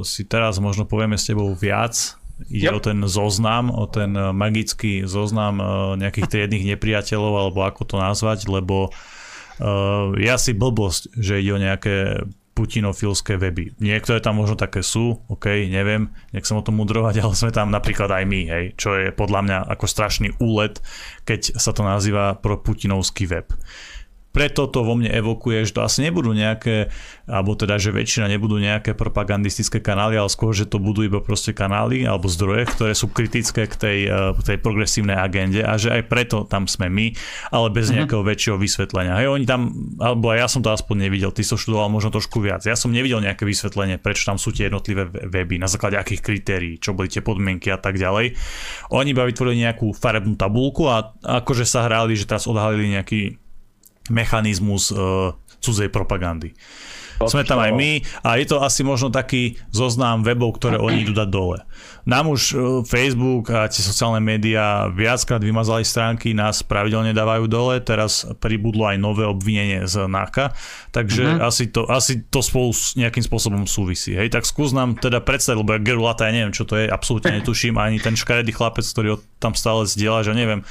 si teraz možno povieme s tebou viac, Ide o ten zoznam, o ten magický zoznam nejakých triednych nepriateľov, alebo ako to nazvať, lebo je asi blbosť, že ide o nejaké putinofilské weby. Niektoré tam možno také sú, okej, neviem, nechcem o tom mudrovať, ale sme tam napríklad aj my, hej, čo je podľa mňa ako strašný úlet, keď sa to nazýva proputinovský web. Preto to vo mne evokuje, že to asi nebudú nejaké, alebo teda, že väčšina nebudú nejaké propagandistické kanály, ale skôr, že to budú iba proste kanály alebo zdroje, ktoré sú kritické k tej progresívnej agende a že aj preto tam sme my, ale bez nejakého väčšieho vysvetlenia. Hej, oni tam, alebo aj ja som to aspoň nevidel, ty som študoval možno trošku viac. Ja som nevidel nejaké vysvetlenie, prečo tam sú tie jednotlivé weby, na základe akých kritérií, čo boli tie podmienky a tak ďalej. Oni iba vytvorili nejakú farebnú tabulku a akože sa hrali, že teraz odhalili nejaký mechanizmus cudzej propagandy. Sme tam aj my a je to asi možno taký zoznam webov, ktoré oni idú dať dole. Nám už Facebook a tie sociálne médiá viackrát vymazali stránky, nás pravidelne dávajú dole, teraz pribudlo aj nové obvinenie z NAKA, takže asi to spolu nejakým spôsobom súvisí. Hej, tak skús nám teda predstaviť, lebo ja Gerulata, ja neviem, čo to je, absolútne netuším, ani ten škaredý chlapec, ktorý tam stále zdieľa, že neviem,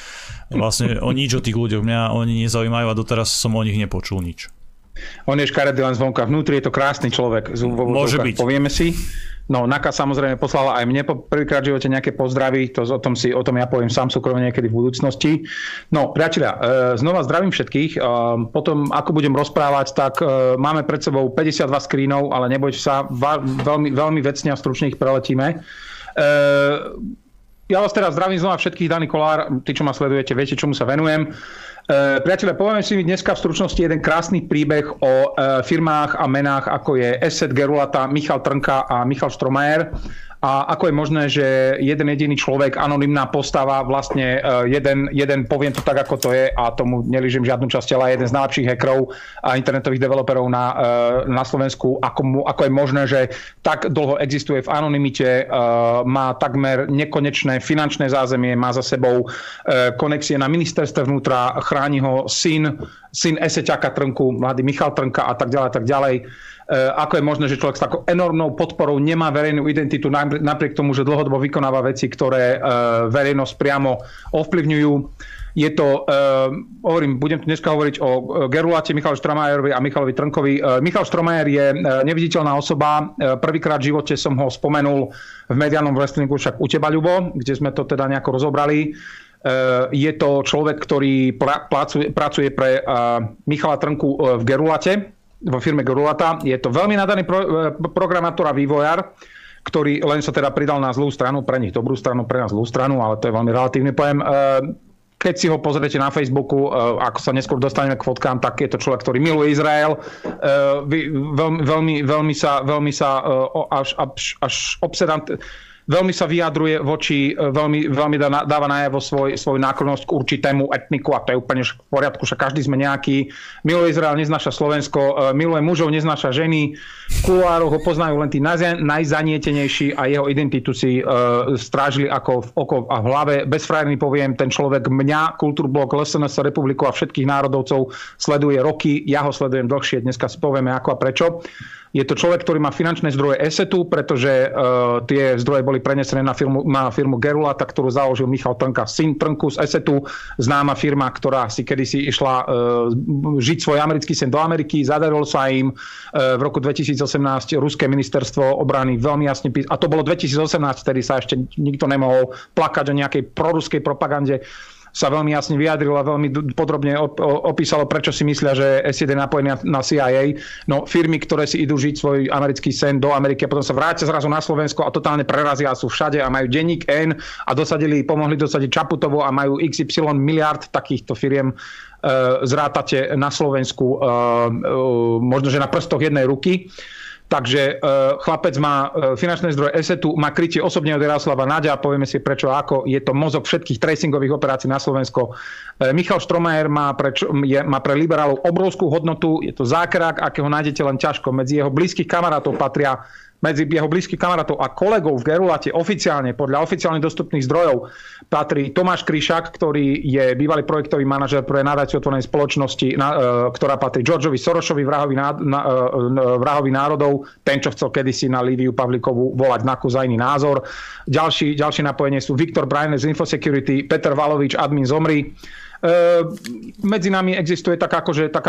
vlastne o nič o tých ľuďoch, mňa oni nezaujímajú a doteraz som o nich nepočul nič. On je škaredý len zvonka vnútri, je to krásny človek, môže byť. Povieme si. No, Naka samozrejme poslala aj mne prvýkrát v živote nejaké pozdravy, o tom ja poviem sám súkromne niekedy v budúcnosti. No, priatelia, znova zdravím všetkých. Potom, ako budem rozprávať, tak máme pred sebou 52 skrínov, ale nebojte sa, veľmi, veľmi vecne a stručne ich preletíme. Ja vás teraz zdravím znova všetkých, Dani Kolár, tí, čo ma sledujete, viete, čomu sa venujem. Priatelia, povieme si dneska v stručnosti jeden krásny príbeh o firmách a menách, ako je Asset, Gerulata, Michal Trnka a Michal Štromajer. A ako je možné, že jeden jediný človek, anonymná postava, vlastne jeden, poviem to tak, ako to je, a tomu nelížim žiadnu časť tela, jeden z najlepších hackerov a internetových developerov na Slovensku. Ako je možné, že tak dlho existuje v anonymite, má takmer nekonečné finančné zázemie, má za sebou konexie na ministerstve vnútra, chráni ho syn Eseťaka Trnku, mladý Michal Trnka a tak ďalej, tak ďalej. Ako je možné, že človek s takou enormnou podporou nemá verejnú identitu, napriek tomu, že dlhodobo vykonáva veci, ktoré verejnosť priamo ovplyvňujú. Je to, hovorím, budem tu dneska hovoriť o Gerulate, Michalovi Štromajerovi a Michalovi Trnkovi. Michal Štromajer je neviditeľná osoba. Prvýkrát v živote som ho spomenul v mediálnom wrestlingu, však u teba, Ľubo, kde sme to teda nejako rozobrali. Je to človek, ktorý pracuje pre Michala Trnku v Gerulate, vo firme Gerulata. Je to veľmi nadaný programátor a vývojar, ktorý len sa teda pridal na zlú stranu, pre nich dobrú stranu, pre nás zlú stranu, ale to je veľmi relatívny pojem. Keď si ho pozriete na Facebooku, ako sa neskôr dostaneme k fotkám, tak je to človek, ktorý miluje Izrael. Veľmi sa vyjadruje voči, veľmi dáva najavo svoju náklonnosť k určitému etniku a to je úplne v poriadku, však každý sme nejaký. Miluje Izrael, neznáša Slovensko, miluje mužov, neznáša ženy. V kuloároch ho poznajú len tí najzanietenejší a jeho identitu si strážili ako v oko a v hlave. Bezfrajerný poviem, ten človek mňa, Kultúrblok, SNS, Republiku a všetkých národovcov sleduje roky, ja ho sledujem dlhšie, dneska si povieme ako a prečo. Je to človek, ktorý má finančné zdroje Assetu, pretože tie zdroje boli prenesené na firmu Gerulata, ktorú založil Michal Trnka, syn Trnku z Assetu, známa firma, ktorá si kedysi išla žiť svoj americký sen do Ameriky, zadarilo sa im v roku 2018 ruské ministerstvo obrany veľmi jasne písalo, a to bolo 2018, vtedy sa ešte nikto nemohol plakať o nejakej proruskej propagande, sa veľmi jasne vyjadrila, veľmi podrobne opísalo, prečo si myslia, že SED je napojený na CIA. No, firmy, ktoré si idú žiť svoj americký sen do Ameriky a potom sa vrátia zrazu na Slovensko a totálne prerazia, sú všade a majú denník N a pomohli dosadiť Čaputovo a majú XY miliard takýchto firiem. Zrátate na Slovensku možno, že na prstoch jednej ruky. Takže chlapec má finančné zdroje Assetu, má krytie osobne od Jaroslava Naďa, povieme si prečo ako, je to mozog všetkých tracingových operácií na Slovensko. Michal Štromajer má pre liberálov obrovskú hodnotu, je to zákrák, akého nájdete len ťažko. Medzi jeho blízkych kamarátov patria medzi jeho blízkych kamarátov a kolegov v Gerulate oficiálne, podľa oficiálne dostupných zdrojov, patrí Tomáš Kryšák, ktorý je bývalý projektový manažer pre nadáciu otvorenej spoločnosti, ktorá patrí Georgeovi Sorosovi, vrahovi národov, ten, čo chcel kedysi na Lidiu Pavlíkovú volať znaku za iný názor. Ďalšie napojenie sú Viktor Brajner z Infosecurity, Peter Valovič, admin Zomri. Medzi nami existuje taká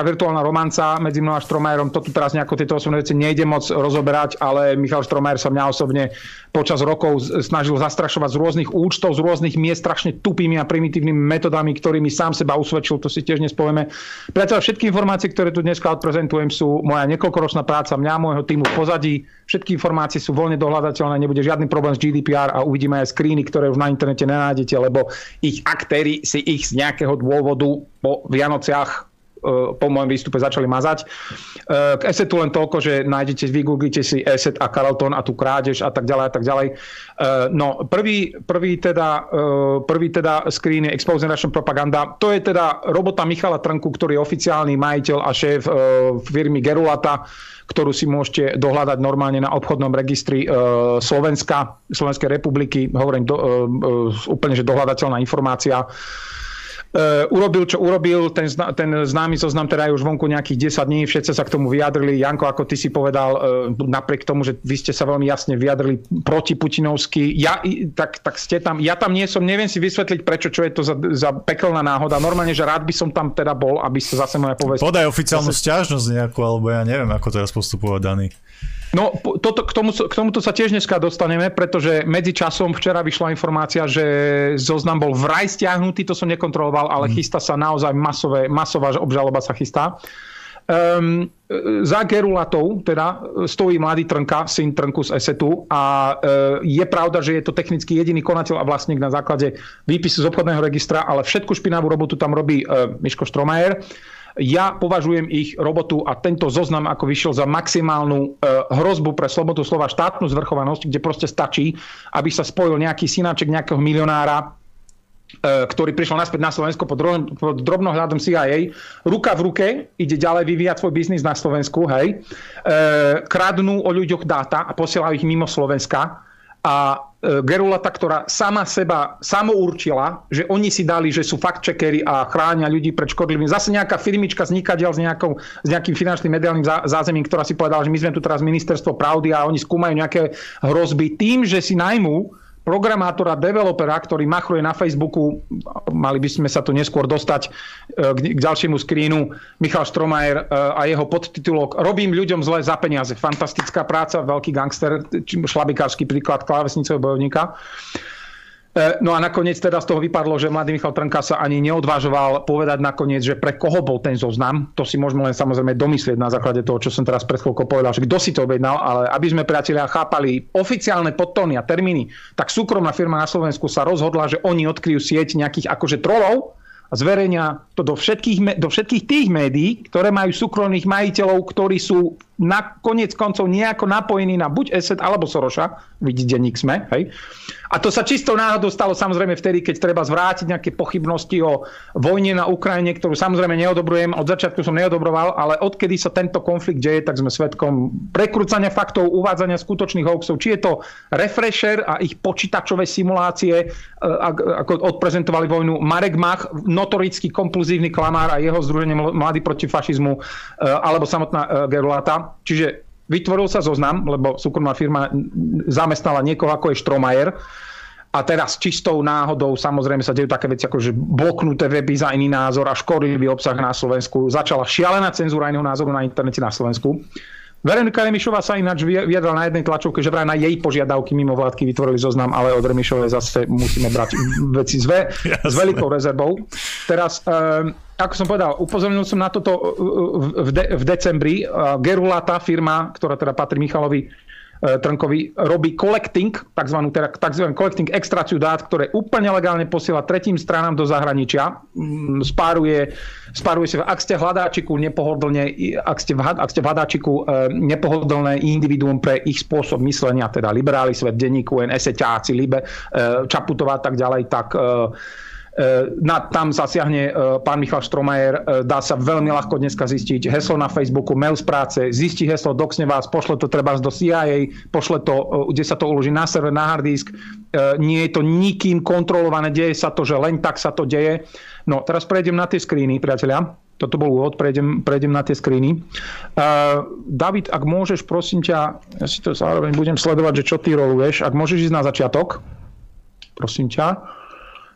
virtuálna romanca medzi mnou a Štromajerom. To tu teraz nejako tieto osobné veci nejde moc rozoberať, ale Michal Štromajer sa mňa osobne počas rokov snažil zastrašovať z rôznych účtov, z rôznych miest strašne tupými a primitívnymi metodami, ktorými sám seba usvedčil, to si tiež nespovieme. Preto všetky informácie, ktoré tu dneska odprezentujem, sú moja niekoľkoročná práca, mňa a môjho tímu v pozadí. Všetky informácie sú voľne dohľadateľné, nebude žiadny problém s GDPR a uvidíme aj skríny, ktoré už na internete nenájdete, lebo ich aktéri si ich z nejakého dôvodu po Vianociach po môjom výstupe začali mazať. K ESETu len toľko, že nájdete, vygooglite si ESET a Carlton a tú krádež a tak ďalej a tak ďalej. No, prvý teda screen je Exposed Russian Propaganda. To je teda robota Michala Trnku, ktorý je oficiálny majiteľ a šéf firmy Gerulata, ktorú si môžete dohľadať normálne na obchodnom registri Slovenska, Slovenskej republiky. Hovorím, úplne, že dohľadateľná informácia. Urobil, čo urobil, ten známy zoznam teda je už vonku nejakých 10 dní, všetci sa k tomu vyjadrili. Janko, ako ty si povedal, napriek tomu, že vy ste sa veľmi jasne vyjadrili proti putinovsky, tak ste tam, ja tam nie som, neviem si vysvetliť prečo, čo je to za pekelná náhoda. Normálne, že rád by som tam teda bol, aby sa zase moja povesť. Podaj oficiálnu sťažnosť nejakú, alebo ja neviem, ako teraz postupovať, Dani. No, k tomuto sa tiež dneska dostaneme, pretože medzičasom včera vyšla informácia, že zoznam bol vraj stiahnutý, to som nekontroloval, ale chystá sa naozaj masová obžaloba sa chystá. Za Gerulatou teda stojí mladý Trnka, syn Trnku z ESETu a je pravda, že je to technicky jediný konateľ a vlastník na základe výpisu z obchodného registra, ale všetku špinavú robotu tam robí Miško Štromajer. Ja považujem ich robotu a tento zoznam, ako vyšiel, za maximálnu hrozbu pre slobodu slova, štátnu zvrchovanosť, kde proste stačí, aby sa spojil nejaký synáček nejakého milionára, ktorý prišiel naspäť na Slovensko pod drobnohľadom CIA. Ruka v ruke ide ďalej vyvíjať svoj biznis na Slovensku. Hej. Kradnú o ľuďoch dáta a posielajú ich mimo Slovenska. A Gerulata, ktorá sama seba samourčila, že oni si dali, že sú fact-checkeri a chránia ľudí pred škodlivými. Zase nejaká firmička vznikadiaľ s nejakým finančným mediálnym zázemím, ktorá si povedala, že my sme tu teraz ministerstvo pravdy a oni skúmajú nejaké hrozby tým, že si najmú programátora, developera, ktorý machruje na Facebooku, mali by sme sa tu neskôr dostať k ďalšiemu skrínu, Michal Štromajer a jeho podtitulok Robím ľuďom zle za peniaze. Fantastická práca, veľký gangster, šlabikársky príklad klávesnicového bojovníka. No a nakoniec teda z toho vypadlo, že mladý Michal Trnka sa ani neodvážoval povedať nakoniec, že pre koho bol ten zoznam. To si môžeme len samozrejme domyslieť na základe toho, čo som teraz pred chvíľkou povedal, že kto si to objednal, ale aby sme, priatelia, chápali oficiálne podtóny a termíny, tak súkromná firma na Slovensku sa rozhodla, že oni odkryjú sieť nejakých akože trolov a zverejnia to do všetkých tých médií, ktoré majú súkromných majiteľov, ktorí sú nakoniec koncov nejako napojení na buď ESET alebo Soroša, vidíte, denník SME, hej. A to sa čistou náhodou stalo samozrejme vtedy, keď treba zvrátiť nejaké pochybnosti o vojne na Ukrajine, ktorú samozrejme neodobrujem, od začiatku som neodobroval, ale odkedy sa tento konflikt deje, tak sme svedkom prekrúcania faktov, uvádzania skutočných hoaxov, či je to Refresher a ich počítačové simulácie, ako odprezentovali vojnu, Marek Mach, notorický kompulzívny klamár a jeho združenie Mladí proti fašizmu, alebo samotná Gerulata. Čiže vytvoril sa zoznam, lebo súkromná firma zamestnala niekoho, ako je Štromajer. A teraz čistou náhodou samozrejme sa dejú také veci, ako že bloknuté weby za iný názor a škodlivý obsah na Slovensku. Začala šialená cenzúra iného názoru na internete na Slovensku. Veronika Remišová sa ináč vyjadrila na jednej tlačovke, že vraj na jej požiadavky mimo vládky vytvorili zoznam, ale od Remišovej zase musíme brať veci s veľkou rezervou. Teraz, ako som povedal, upozornil som na toto v decembri. Gerulata, firma, ktorá teda patrí Michalovi Trnkovi, robí collecting, tzv. Collecting extrakciu dát, ktoré úplne legálne posiela tretím stranám do zahraničia. Spáruje sa, ak ste v hľadáčiku nepohodlné individuum pre ich spôsob myslenia, teda liberáli, Svet, denníku, NSEťáci, Libe, Čaputová a tak ďalej, tak Tam zasiahne pán Michal Štromajer, dá sa veľmi ľahko dneska zistiť heslo na Facebooku, mail z práce, zistí heslo, doxne vás, pošle to trebárs do CIA, pošle to, kde sa to uloží na server, na harddisk. Nie je to nikým kontrolované, deje sa to, že len tak sa to deje. No, teraz prejdem na tie skríny, priatelia. Toto bol úvod, prejdem na tie skríny. David, ak môžeš, prosím ťa, ja si to zároveň budem sledovať, že čo ty roluješ. Ak môžeš ísť na začiatok, prosím ťa.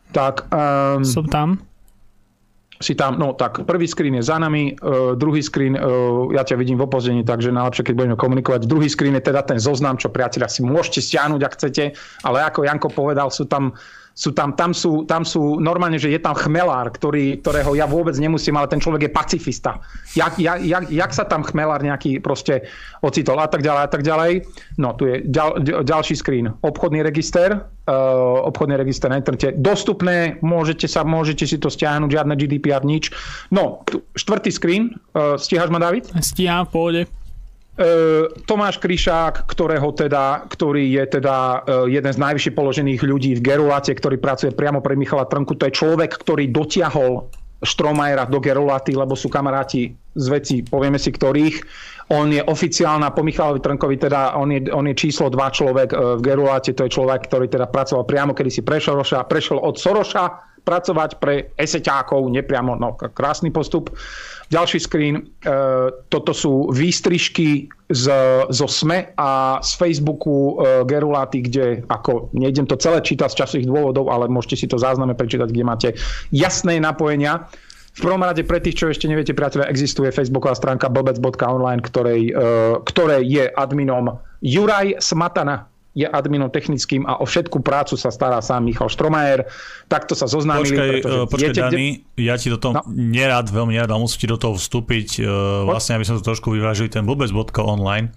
Tak, som tam. Si tam, no tak prvý skrín je za nami, druhý skrín, ja ťa vidím v opozdení, takže najlepšie, keď budeme komunikovať. Druhý skrín je teda ten zoznam, čo priateľa si môžete stiahnuť, ak chcete, ale ako Janko povedal, sú tam normálne, že je tam chmelár, ktorého ja vôbec nemusím, ale ten človek je pacifista. Jak sa tam chmelár nejaký proste ocitol a tak ďalej. No, tu je ďalší screen. Obchodný register na internete. Dostupné, môžete si to stiahnuť, žiadne GDPR, nič. No, štvrtý screen. Stíhaš ma, David? Stíham, v pohode. Tomáš Kryšák, ktorý je teda jeden z najvyššie položených ľudí v Gerulate, ktorý pracuje priamo pre Michala Trnku. To je človek, ktorý dotiahol Štromajera do Gerulaty, lebo sú kamaráti z vecí, povieme si ktorých. On je oficiálna po Michalovi Trnkovi, teda on je číslo 2 človek v Geruláte. To je človek, ktorý teda pracoval priamo, kedysi pre Soroša, prešiel od Soroša pracovať pre eseťákov, nepriamo, no krásny postup. Ďalší screen, toto sú výstrižky zo SME a z Facebooku Geruláty, kde, ako nejdem to celé čítať z časových dôvodov, ale môžete si to zázname prečítať, kde máte jasné napojenia. V prvom rade pre tých, čo ešte neviete, priatelia, existuje facebooková stránka blbec.online, ktorej je adminom Juraj Smatana. Je adminom technickým a o všetku prácu sa stará sám Michal Štromajer. Takto sa zoznámili. Počkaj, Dani, ja ti do toho veľmi nerád, ale musím ti do toho vstúpiť, vlastne, aby sme to trošku vyvážili, ten blbec.online.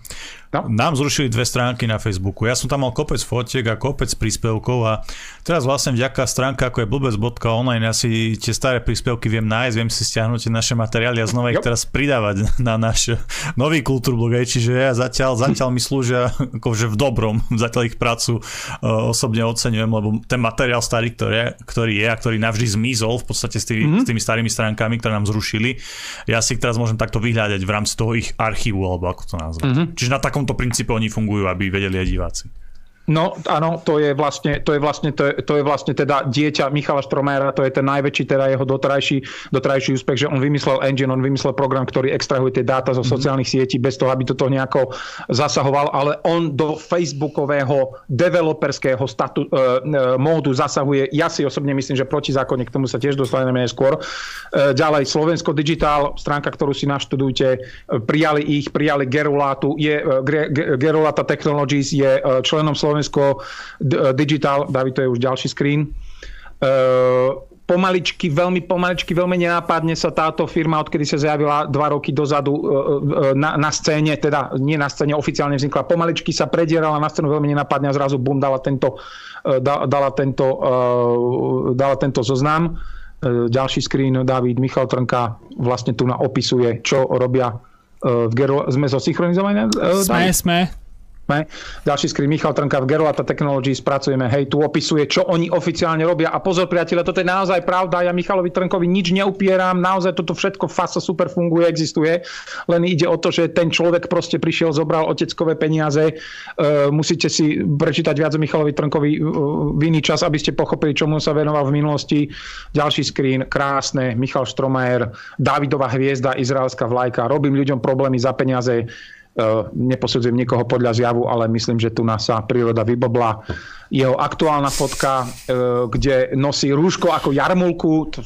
No. Nám zrušili dve stránky na Facebooku. Ja som tam mal kopec fotiek a kopec príspevkov a teraz vlastne vďaka stránka, ako je blbec.online, ja si tie staré príspevky viem nájsť, viem si stiahnuť tie naše materiály a znova ich teraz pridávať na náš nový kultúrblog. Čiže ja zatiaľ mi slúžia akože v dobrom, zatiaľ ich prácu osobne oceňujem, lebo ten materiál starý, ktorý navždy zmizol v podstate s tými starými stránkami, ktoré nám zrušili, ja si ich teraz môžem takto vyhľadať v rámci toho ich archívu, alebo ako to nazvať. Čiže na takom v tomto princípe oni fungujú, aby vedeli aj diváci. No áno, to je vlastne teda dieťa Michala Štromajera, to je ten najväčší teda jeho doterajší úspech, že on vymyslel engine, on vymyslel program, ktorý extrahuje tie dáta zo sociálnych sietí bez toho, aby to nejako zasahoval, ale on do facebookového developerského módu zasahuje. Ja si osobne myslím, že protizákonne, k tomu sa tiež dostaneme neskôr. Ďalej Slovensko Digital, stránka, ktorú si naštudujte, prijali Gerulátu, Gerulata Technologies je členom Slovensko Digital, David, to je už ďalší screen. Pomaličky, veľmi nenápadne sa táto firma, odkedy sa zjavila 2 roky dozadu na scéne, teda nie na scéne, oficiálne vznikla, pomaličky sa predierala na scénu veľmi nenápadne a zrazu bum, dala tento zoznam. Ďalší screen, David, Michal Trnka vlastne tu opisuje, čo robia v Geru. Sme zosynchronizovaní? Sme. Ďalší screen, Michal Trnka v Gerulata Technologies, pracujeme, hej, tu opisuje, čo oni oficiálne robia. A pozor, priatelia, toto je naozaj pravda, ja Michalovi Trnkovi nič neupieram, naozaj toto všetko fasa super funguje, existuje, len ide o to, že ten človek proste prišiel, zobral oteckové peniaze, musíte si prečítať viac o Michalovi Trnkovi v iný čas, aby ste pochopili, čomu sa venoval v minulosti. Ďalší screen, krásne, Michal Štromajer, Dávidova hviezda, izraelská vlajka, robím ľuďom problémy za peniaze. Neposudzujem nikoho podľa zjavu, ale myslím, že tu nás sa príroda vybobla. Jeho aktuálna fotka, kde nosí rúško ako jarmulku, to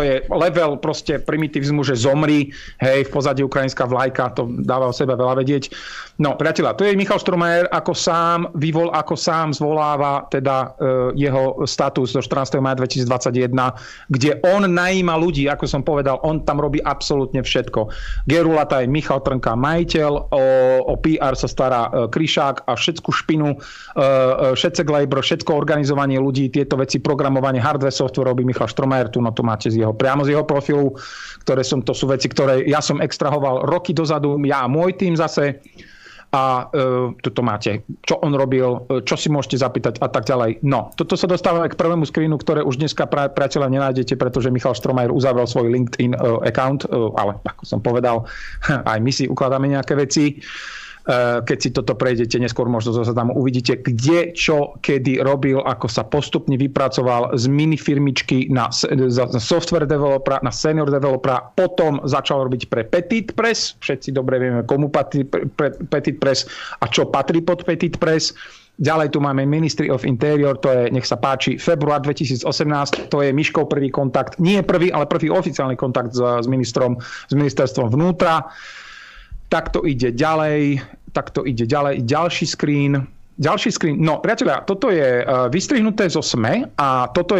je level proste primitivizmu, že zomri, hej, v pozadí ukrajinská vlajka, to dáva o sebe veľa vedieť. No, priatelia, to je Michal Štromajer, ako sám zvoláva teda jeho status do 14. maja 2021, kde on najíma ľudí, ako som povedal, on tam robí absolútne všetko. Gerulata je Michal Trnka Maj, o PR sa stará Kryšák a všetku špinu, všetcek labor, všetko organizovanie ľudí, tieto veci, programovanie, hardware, software robí Michal Štromajer, tu no to máte priamo z jeho profilu, to sú veci, ktoré ja som extrahoval roky dozadu, ja a môj tým zase. a toto máte, čo on robil, čo si môžete zapýtať a tak ďalej. No, toto sa dostávame k prvému screenu, ktoré už dneska priateľa nenájdete, pretože Michal Štromajer uzavrel svoj LinkedIn account, ale ako som povedal, aj my si ukladáme nejaké veci. Keď si toto prejdete, neskôr možno zase tam uvidíte, kde, čo, kedy robil, ako sa postupne vypracoval z minifirmičky na software developera, na senior developera, potom začal robiť pre Petit Press, všetci dobre vieme, komu patrí Petit Press a čo patrí pod Petit Press. Ďalej tu máme Ministry of Interior, to je, nech sa páči, február 2018, to je Miškov prvý kontakt, nie prvý, ale prvý oficiálny kontakt s ministerstvom vnútra. Takto ide ďalej. Ďalší screen. No, priatelia, toto je vystrihnuté zo SME a toto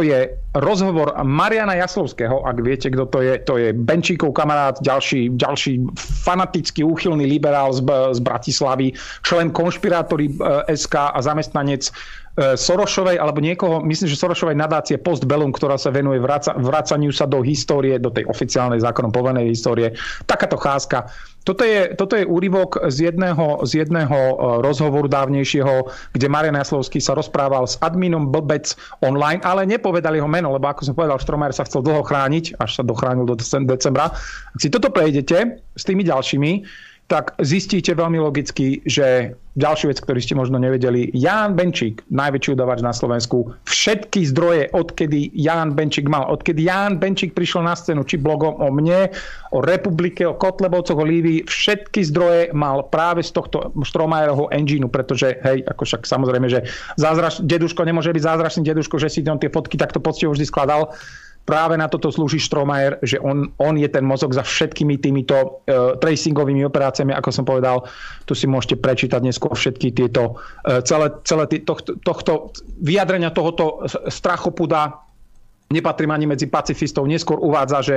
je rozhovor Mariana Jaslovského, ak viete, kto to je Benčíkov kamarát, ďalší fanatický úchylný liberál z Bratislavy, člen Konšpirátory SK a zamestnanec Sorošovej, alebo niekoho, myslím, že Sorošovej nadácie Post Bellum, ktorá sa venuje vracaniu sa do histórie, do tej oficiálnej zákonom povolenej histórie. Takáto cházka. Toto je úryvok z jedného rozhovoru dávnejšieho, kde Marian Jaslovský sa rozprával s adminom Blbec online, ale nepovedal jeho meno, lebo ako som povedal, Štromajer sa chcel dlho chrániť, až sa dochránil do decembra. Ak si toto prejdete s tými ďalšími, tak zistíte veľmi logicky, že ďalšiu vec, ktorú ste možno nevedeli, Ján Benčík, najväčší udavač na Slovensku, všetky zdroje, odkedy Ján Benčík prišiel na scénu, či blogom o mne, o Republike, o Kotlebovcoch, o Lívii, všetky zdroje mal práve z tohto Štromajerovho engine, pretože, hej, ako však samozrejme, že deduško nemôže byť zázračný deduško, že si on tie fotky takto poctivo vždy skladal. Práve na toto slúži Štromajer, že on je ten mozog za všetkými týmito tracingovými operáciami, ako som povedal. Tu si môžete prečítať neskôr všetky tieto tohto vyjadrenia tohoto strachopuda. Nepatrím ani medzi pacifistov, neskôr uvádza, že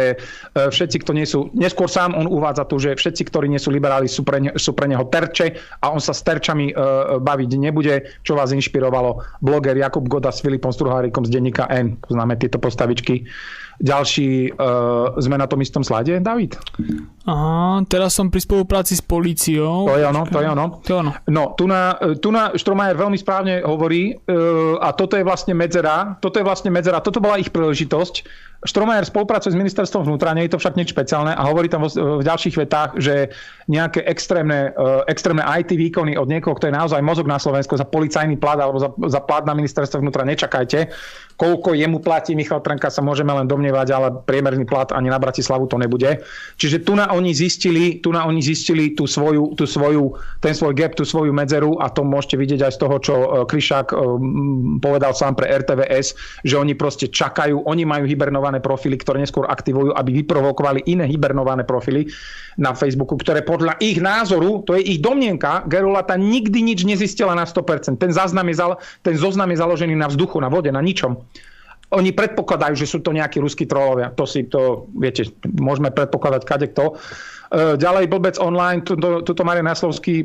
všetci, kto nie sú, neskôr sám on uvádza tu, že všetci, ktorí nie sú liberáli, sú pre neho terče a on sa s terčami baviť nebude, čo vás inšpirovalo bloger Jakub Goda s Filipom Struhárikom z denníka N. Poznáme tieto postavičky. Ďalší, sme na tom istom slajde, David? Aha, teraz som pri spolupráci s políciou. To je ono. No, tu na Štromajer veľmi správne hovorí, a toto je vlastne medzera, toto bola ich príležitosť. Štromajer spolupracuje s ministerstvom vnútra, nie je to však nič špeciálne a hovorí tam v ďalších vetách, že nejaké extrémne IT výkony od niekoho, kto je naozaj mozog na Slovensku za policajný plat alebo za plat na ministerstvo vnútra nečakajte. Koľko jemu platí Michal Trnka sa môžeme len domnievať, ale priemerný plat ani na Bratislavu to nebude. Čiže tu na oni zistili ten svoj gap, tú svoju medzeru a to môžete vidieť aj z toho, čo Kryšák povedal sám pre RTVS, že oni proste čakajú, oni majú hibernované profily, ktoré neskôr aktivujú, aby vyprovokovali iné hibernované profily na Facebooku, ktoré podľa ich názoru, to je ich domnienka, Gerulata nikdy nič nezistila na 100%. Ten zoznam je založený na vzduchu, na vode, na ničom. Oni predpokladajú, že sú to nejakí ruskí trolovia. Viete, môžeme predpokladať kadekto. Ďalej Blbec online, toto Marian Jaslovský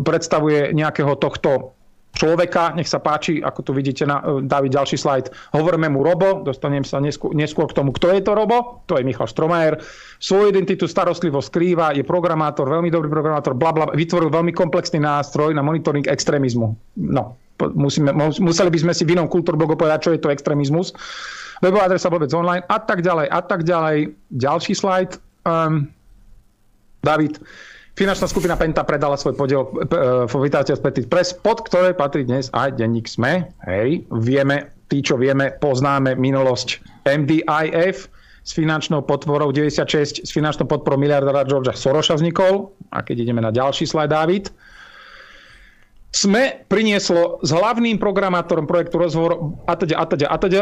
predstavuje nejakého tohto človeka, nech sa páči, ako tu vidíte, Dávid, ďalší slajd, hovoríme mu Robo, dostanem sa neskôr k tomu, kto je to Robo, to je Michal Štromajer, svoju identitu starostlivo skrýva, je programátor, veľmi dobrý programátor, blablabla, vytvoril veľmi komplexný nástroj na monitoring extrémizmu. No, museli by sme si v inom kultúrblogu povedať, čo je to extrémizmus, webová adresa vôbec online a tak ďalej. Ďalší slajd, Dávid. Finančná skupina Penta predala svoj podiel v vydateľstve Petit Press, pod ktoré patrí dnes aj denník SME. Hej, vieme, tí, čo vieme, poznáme minulosť MDIF s finančnou podporou 96, s finančnou podporou miliardára Georgea Sorosa vznikol. A keď ideme na ďalší slajd, Dávid. SME prinieslo s hlavným programátorom projektu rozhovor atď.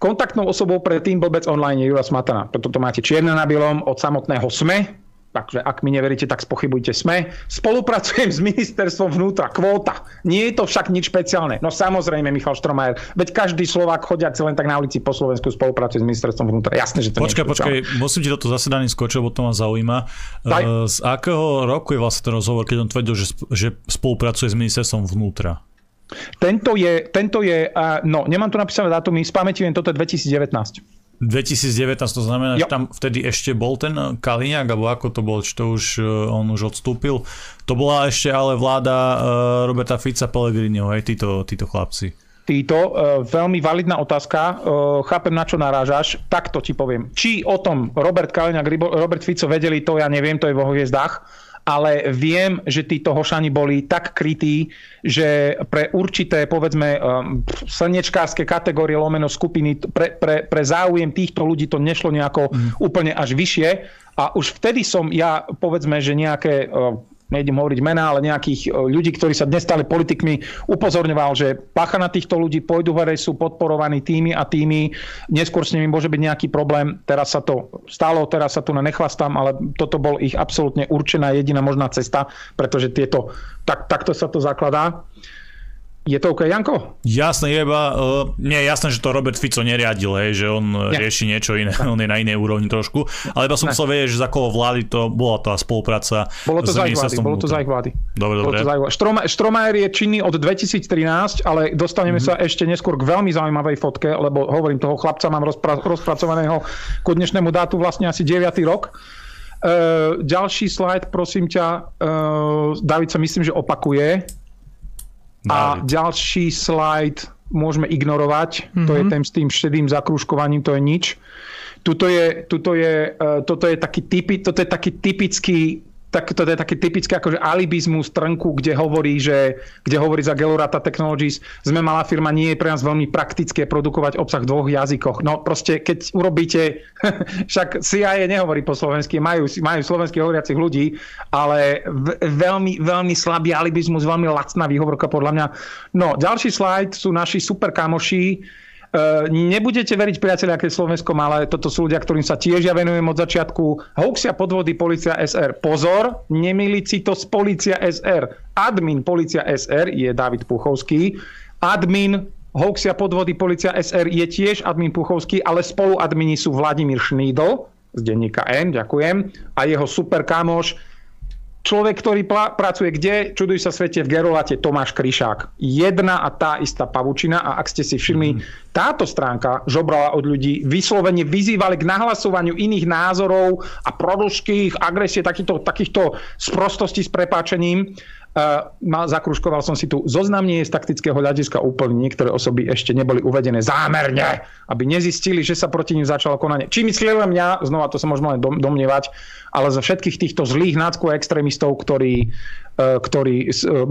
Kontaktnou osobou pre tým Blbec online je Jura Smatana. Toto máte čierne na bielom od samotného SME. Takže ak mi neveríte, tak spochybujte SME. Spolupracujem s ministerstvom vnútra. Kvóta. Nie je to však nič špeciálne. No samozrejme, Michal Štromajer. Veď každý Slovák chodiaci len tak na ulici po Slovensku spolupracuje s ministerstvom vnútra. Jasné, že to nie je špeciálne. Počkaj, musím ti toto zasedanie skočiť, lebo to ma zaujíma. Z akého roku je vlastne ten rozhovor, keď on tvrdil, že spolupracuje s ministerstvom vnútra? Tento je, no nemám tu napísané dátumy, spamätím, toto je 2019. 2019, to znamená, že tam vtedy ešte bol ten Kaliňák, alebo ako to bol, či to už on už odstúpil. To bola ešte ale vláda Roberta Fica, Pellegriniho, hej, títo chlapci. Veľmi validná otázka, chápem, na čo narážaš, tak to ti poviem. Či o tom Robert Kaliňák, Robert Fico vedeli, to ja neviem, to je vo hviezdách. Ale viem, že títo hošani boli tak krytí, že pre určité, povedzme, slnečkárske kategórie lomeno skupiny, pre záujem týchto ľudí to nešlo nejako úplne až vyššie. A už vtedy som ja, povedzme, že nejaké, nejdem hovoriť mená, ale nejakých ľudí, ktorí sa dnes stali politikmi, upozorňoval, že pácha na týchto ľudí, pôjdu verej, sú podporovaní tými a tými, neskôr s nimi môže byť nejaký problém. Teraz sa to stalo, teraz sa tu nechlastám, ale toto bol ich absolútne určená jediná možná cesta, pretože tieto, takto sa to zakladá. Je to OK, Janko? Jasné, jasné, že to Robert Fico neriadil, hej, že on rieši niečo iné, on je na inej úrovni trošku, ale iba som chcel vedieť, že za koho vlády to bola tá spolupráca. Bolo to za ich vlády, Dobre. Štromajer je činný od 2013, ale dostaneme sa ešte neskôr k veľmi zaujímavej fotke, lebo hovorím, toho chlapca mám rozpracovaného ku dnešnému dátu vlastne asi 9. rok. Ďalší slajd, prosím ťa, David sa myslím, že opakuje. A ďalší slajd môžeme ignorovať, to je ten s tým šedým zakrúžkovaním, to je nič. Toto je taký typický akože alibizmus trnku, kde hovorí za Gelorata Technologies, sme malá firma, nie je pre nás veľmi praktické produkovať obsah v dvoch jazykoch. No proste, keď urobíte, však CIA nehovorí po slovensky, majú slovensky hovoriacich ľudí, ale veľmi, veľmi slabý alibizmus, veľmi lacná výhovorka podľa mňa. No, ďalší slajd sú naši super kamoši. Nebudete veriť, priatelia, keď Slovensko má, ale toto sú ľudia, ktorým sa tiež ja venujem od začiatku. Hoaxia, podvody, Polícia SR. Pozor, nemýliť si to s Polícia SR. Admin Polícia SR je Dávid Puchovský. Admin Hoaxia, podvody, Polícia SR je tiež admin Puchovský, ale spoluadmini sú Vladimír Šnídl z denníka N, ďakujem, a jeho super kamoš, človek, ktorý pracuje kde? Čuduj sa svete, v Gerolate, Tomáš Kryšák. Jedna a tá istá pavučina. A ak ste si všimli, táto stránka žobrala od ľudí, vyslovene vyzývali k nahlasovaniu iných názorov a proruských agresie, takýchto sprostostí s prepáčením. Zakruškoval som si tu. Zoznam nie je z taktického hľadiska úplne. Niektoré osoby ešte neboli uvedené zámerne, aby nezistili, že sa proti nim začalo konanie. Či myslel mňa, znova to sa možno len domnievať, ale zo všetkých týchto zlých náckov a extrémistov, ktorí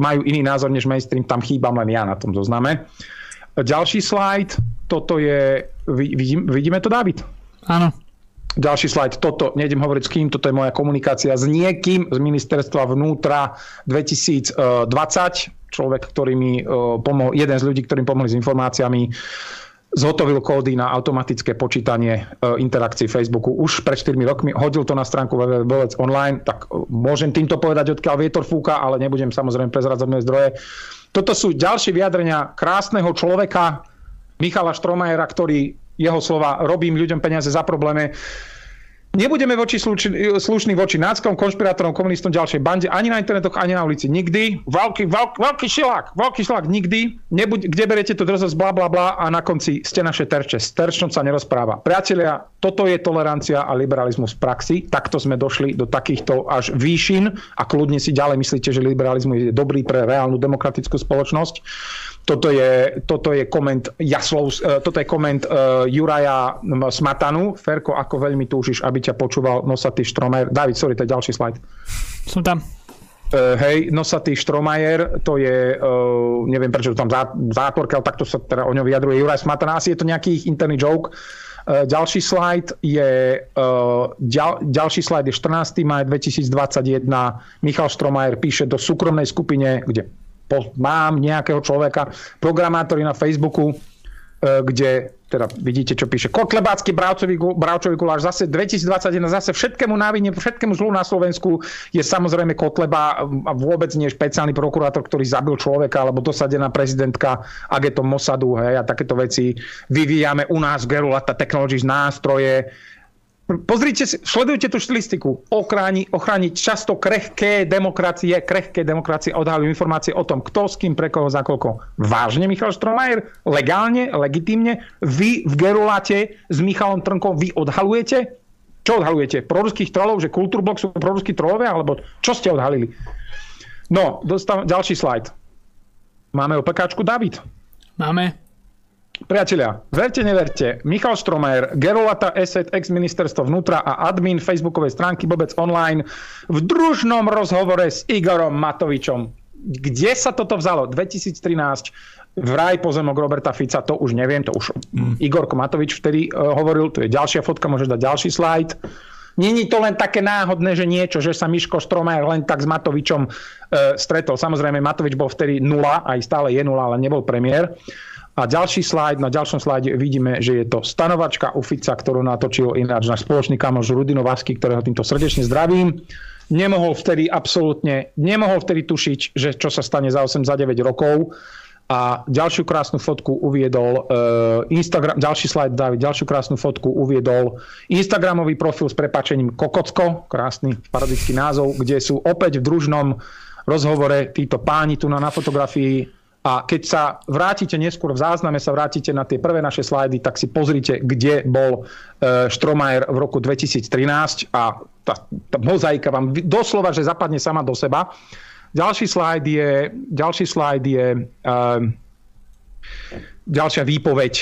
majú iný názor než mainstream, tam chýbam len ja na tom zozname. Ďalší slajd, toto je... Vidíme to, Dávid? Áno. Ďalší slajd, toto, nejdem hovoriť s kým, toto je moja komunikácia s niekým z ministerstva vnútra 2020, človek, ktorý mi pomohol, jeden z ľudí, ktorým pomohli s informáciami, zhotovil kódy na automatické počítanie interakcií Facebooku už pred 4 rokmi, hodil to na stránku www.online, tak môžem týmto povedať, odkiaľ vietor fúka, ale nebudem samozrejme prezradzať moje zdroje. Toto sú ďalšie vyjadrenia krásneho človeka, Michala Štromajera, ktorý jeho slova, robím ľuďom peniaze za problémy. Nebudeme slušní voči náckom, konšpirátorom, komunistom, ďalšej bande, ani na internetoch, ani na ulici. Nikdy. Veľký šilák. Nikdy. Kde berete tú drzosť, blá, blá, blá, a na konci ste naše terče. S terčom sa nerozpráva. Priatelia, toto je tolerancia a liberalizmus v praxi. Takto sme došli do takýchto až výšin a kľudne si ďalej myslíte, že liberalizmus je dobrý pre reálnu demokratickú spoločnosť. Toto je koment Juraja Smatanu. Ferko, ako veľmi túžiš, aby ťa počúval nosatý Štromajer. Dávid, sorry, to je ďalší slajd. Som tam. Nosatý Štromajer, to je, neviem prečo tam záporka, ale takto sa teda o ňom vyjadruje Juraj Smatan. Asi je to nejaký interný joke. Ďalší slajd je 14. maj 2021. Michal Štromajer píše do súkromnej skupine, kde mám nejakého človeka, programátori na Facebooku, kde teda vidíte, čo píše. Kotlebácky Bravčový guláš, zase 2021, zase všetkému návine, všetkému zlu na Slovensku je samozrejme Kotleba a vôbec nie špeciálny prokurátor, ktorý zabil človeka, alebo dosadená prezidentka, ak je to Mossadu, hej, a takéto veci. Vyvíjame u nás v Gerolata Technologies nástroje, Pozrite si, sledujte tú štilistiku. Ochrániť často krehké demokracie a odhaľujú informácie o tom, kto s kým, pre koho, za koľko. Vážne, Michal Štromajer? Legálne, legitímne? Vy v Geruláte s Michalom Trnkom vy odhaľujete? Čo odhaľujete? Proruských trolov? Že Kultúrblok sú proruskí trolovia? Alebo čo ste odhalili? No, dostávam ďalší slajd. Máme opekačku, David? Máme. Priatelia, verte, neverte, Michal Štromajer, Gerulata, ESET, ex-ministerstvo vnútra a admin facebookovej stránky Bobec Online v družnom rozhovore s Igorom Matovičom. Kde sa toto vzalo? 2013, vraj pozemok Roberta Fica, to už neviem, to už Igorko Matovič vtedy hovoril, tu je ďalšia fotka, môžeš dať ďalší slajd. Není to len také náhodné, že niečo, že sa Miško Štromajer len tak s Matovičom stretol. Samozrejme, Matovič bol vtedy 0, aj stále je 0, ale nebol premiér. A ďalší slajd, na ďalšom slajde vidíme, že je to stanovačka u Fica, ktorú natočil ináč náš spoločný kamoš Rudino Vasky, ktorého týmto srdečne zdravím. Nemohol vtedy tušiť, že čo sa stane za 8, za 9 rokov. A ďalšiu krásnu fotku uviedol Instagram, ďalší slajd, David, ďalšiu krásnu fotku uviedol Instagramový profil s prepáčením Kokocko, krásny parodický názov, kde sú opäť v družnom rozhovore títo páni tu na fotografii. A keď sa vrátite neskôr v zázname, sa vrátite na tie prvé naše slajdy, tak si pozrite, kde bol Štromajer v roku 2013 a tá mozaika vám doslova, že zapadne sama do seba. Ďalší slajd je ďalšia výpoveď.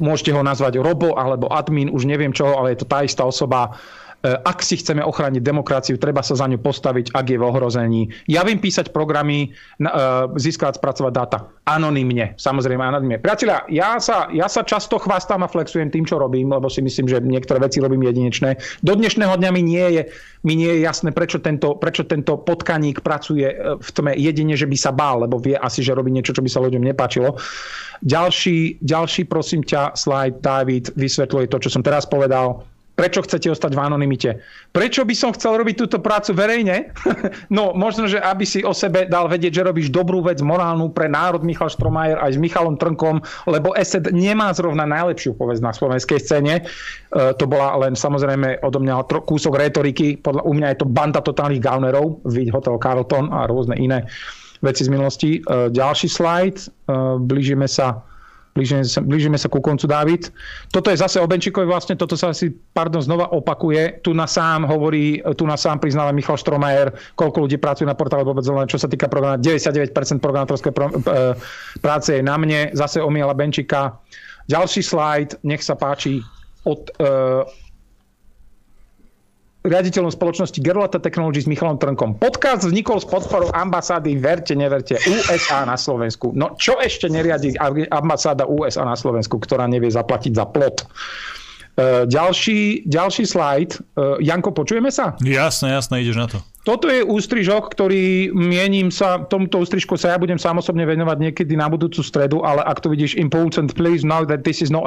Môžete ho nazvať Robo alebo admin, už neviem čoho, ale je to tá istá osoba. Ak si chceme ochrániť demokraciu, treba sa za ňu postaviť, ak je v ohrození. Ja viem písať programy, získať, spracovať dáta. Anonymne, samozrejme anonymne. Priatelia, ja sa často chvástám a flexujem tým, čo robím, lebo si myslím, že niektoré veci robím jedinečné. Do dnešného dňa mi nie je jasné, prečo tento potkaník pracuje v tme jedine, že by sa bál, lebo vie asi, že robí niečo, čo by sa ľuďom nepáčilo. Ďalší prosím ťa, slide, David, vysvetľuje to, čo som teraz povedal. Prečo chcete ostať v anonymite? Prečo by som chcel robiť túto prácu verejne? No, možno, že aby si o sebe dal vedieť, že robíš dobrú vec, morálnu pre národ, Michal Štromajer aj s Michalom Trnkom, lebo ESET nemá zrovna najlepšiu povesť na slovenskej scéne. To bola len samozrejme odo mňa kúsok retoriky. Podľa u mňa je to banda totálnych gaunerov, vid Hotel Carlton a rôzne iné veci z minulosti. Ďalší slajd. Blížime sa ku koncu, Dávid. Toto je zase o Benčíkovi, vlastne toto sa asi, znova opakuje. Tu na sám priznáva Michal Štromajer, koľko ľudí pracuje na portále Bobec Online, čo sa týka programu, 99% programátorskej práce je na mne. Zase omiela Benčíka. Ďalší slajd, nech sa páči, od riaditeľom spoločnosti Gerulata Technologies s Michalom Trnkom. Podcast vznikol s podporou ambasády, verte, neverte, USA na Slovensku. No čo ešte neriadi ambasáda USA na Slovensku, ktorá nevie zaplatiť za plot? Ďalší slajd. Janko, počujeme sa? Jasné, ideš na to. Toto je ústrižok, ktorý tomuto ústrižku sa ja budem sám osobne venovať niekedy na budúcu stredu, ale ak to vidíš, important, please know that this is not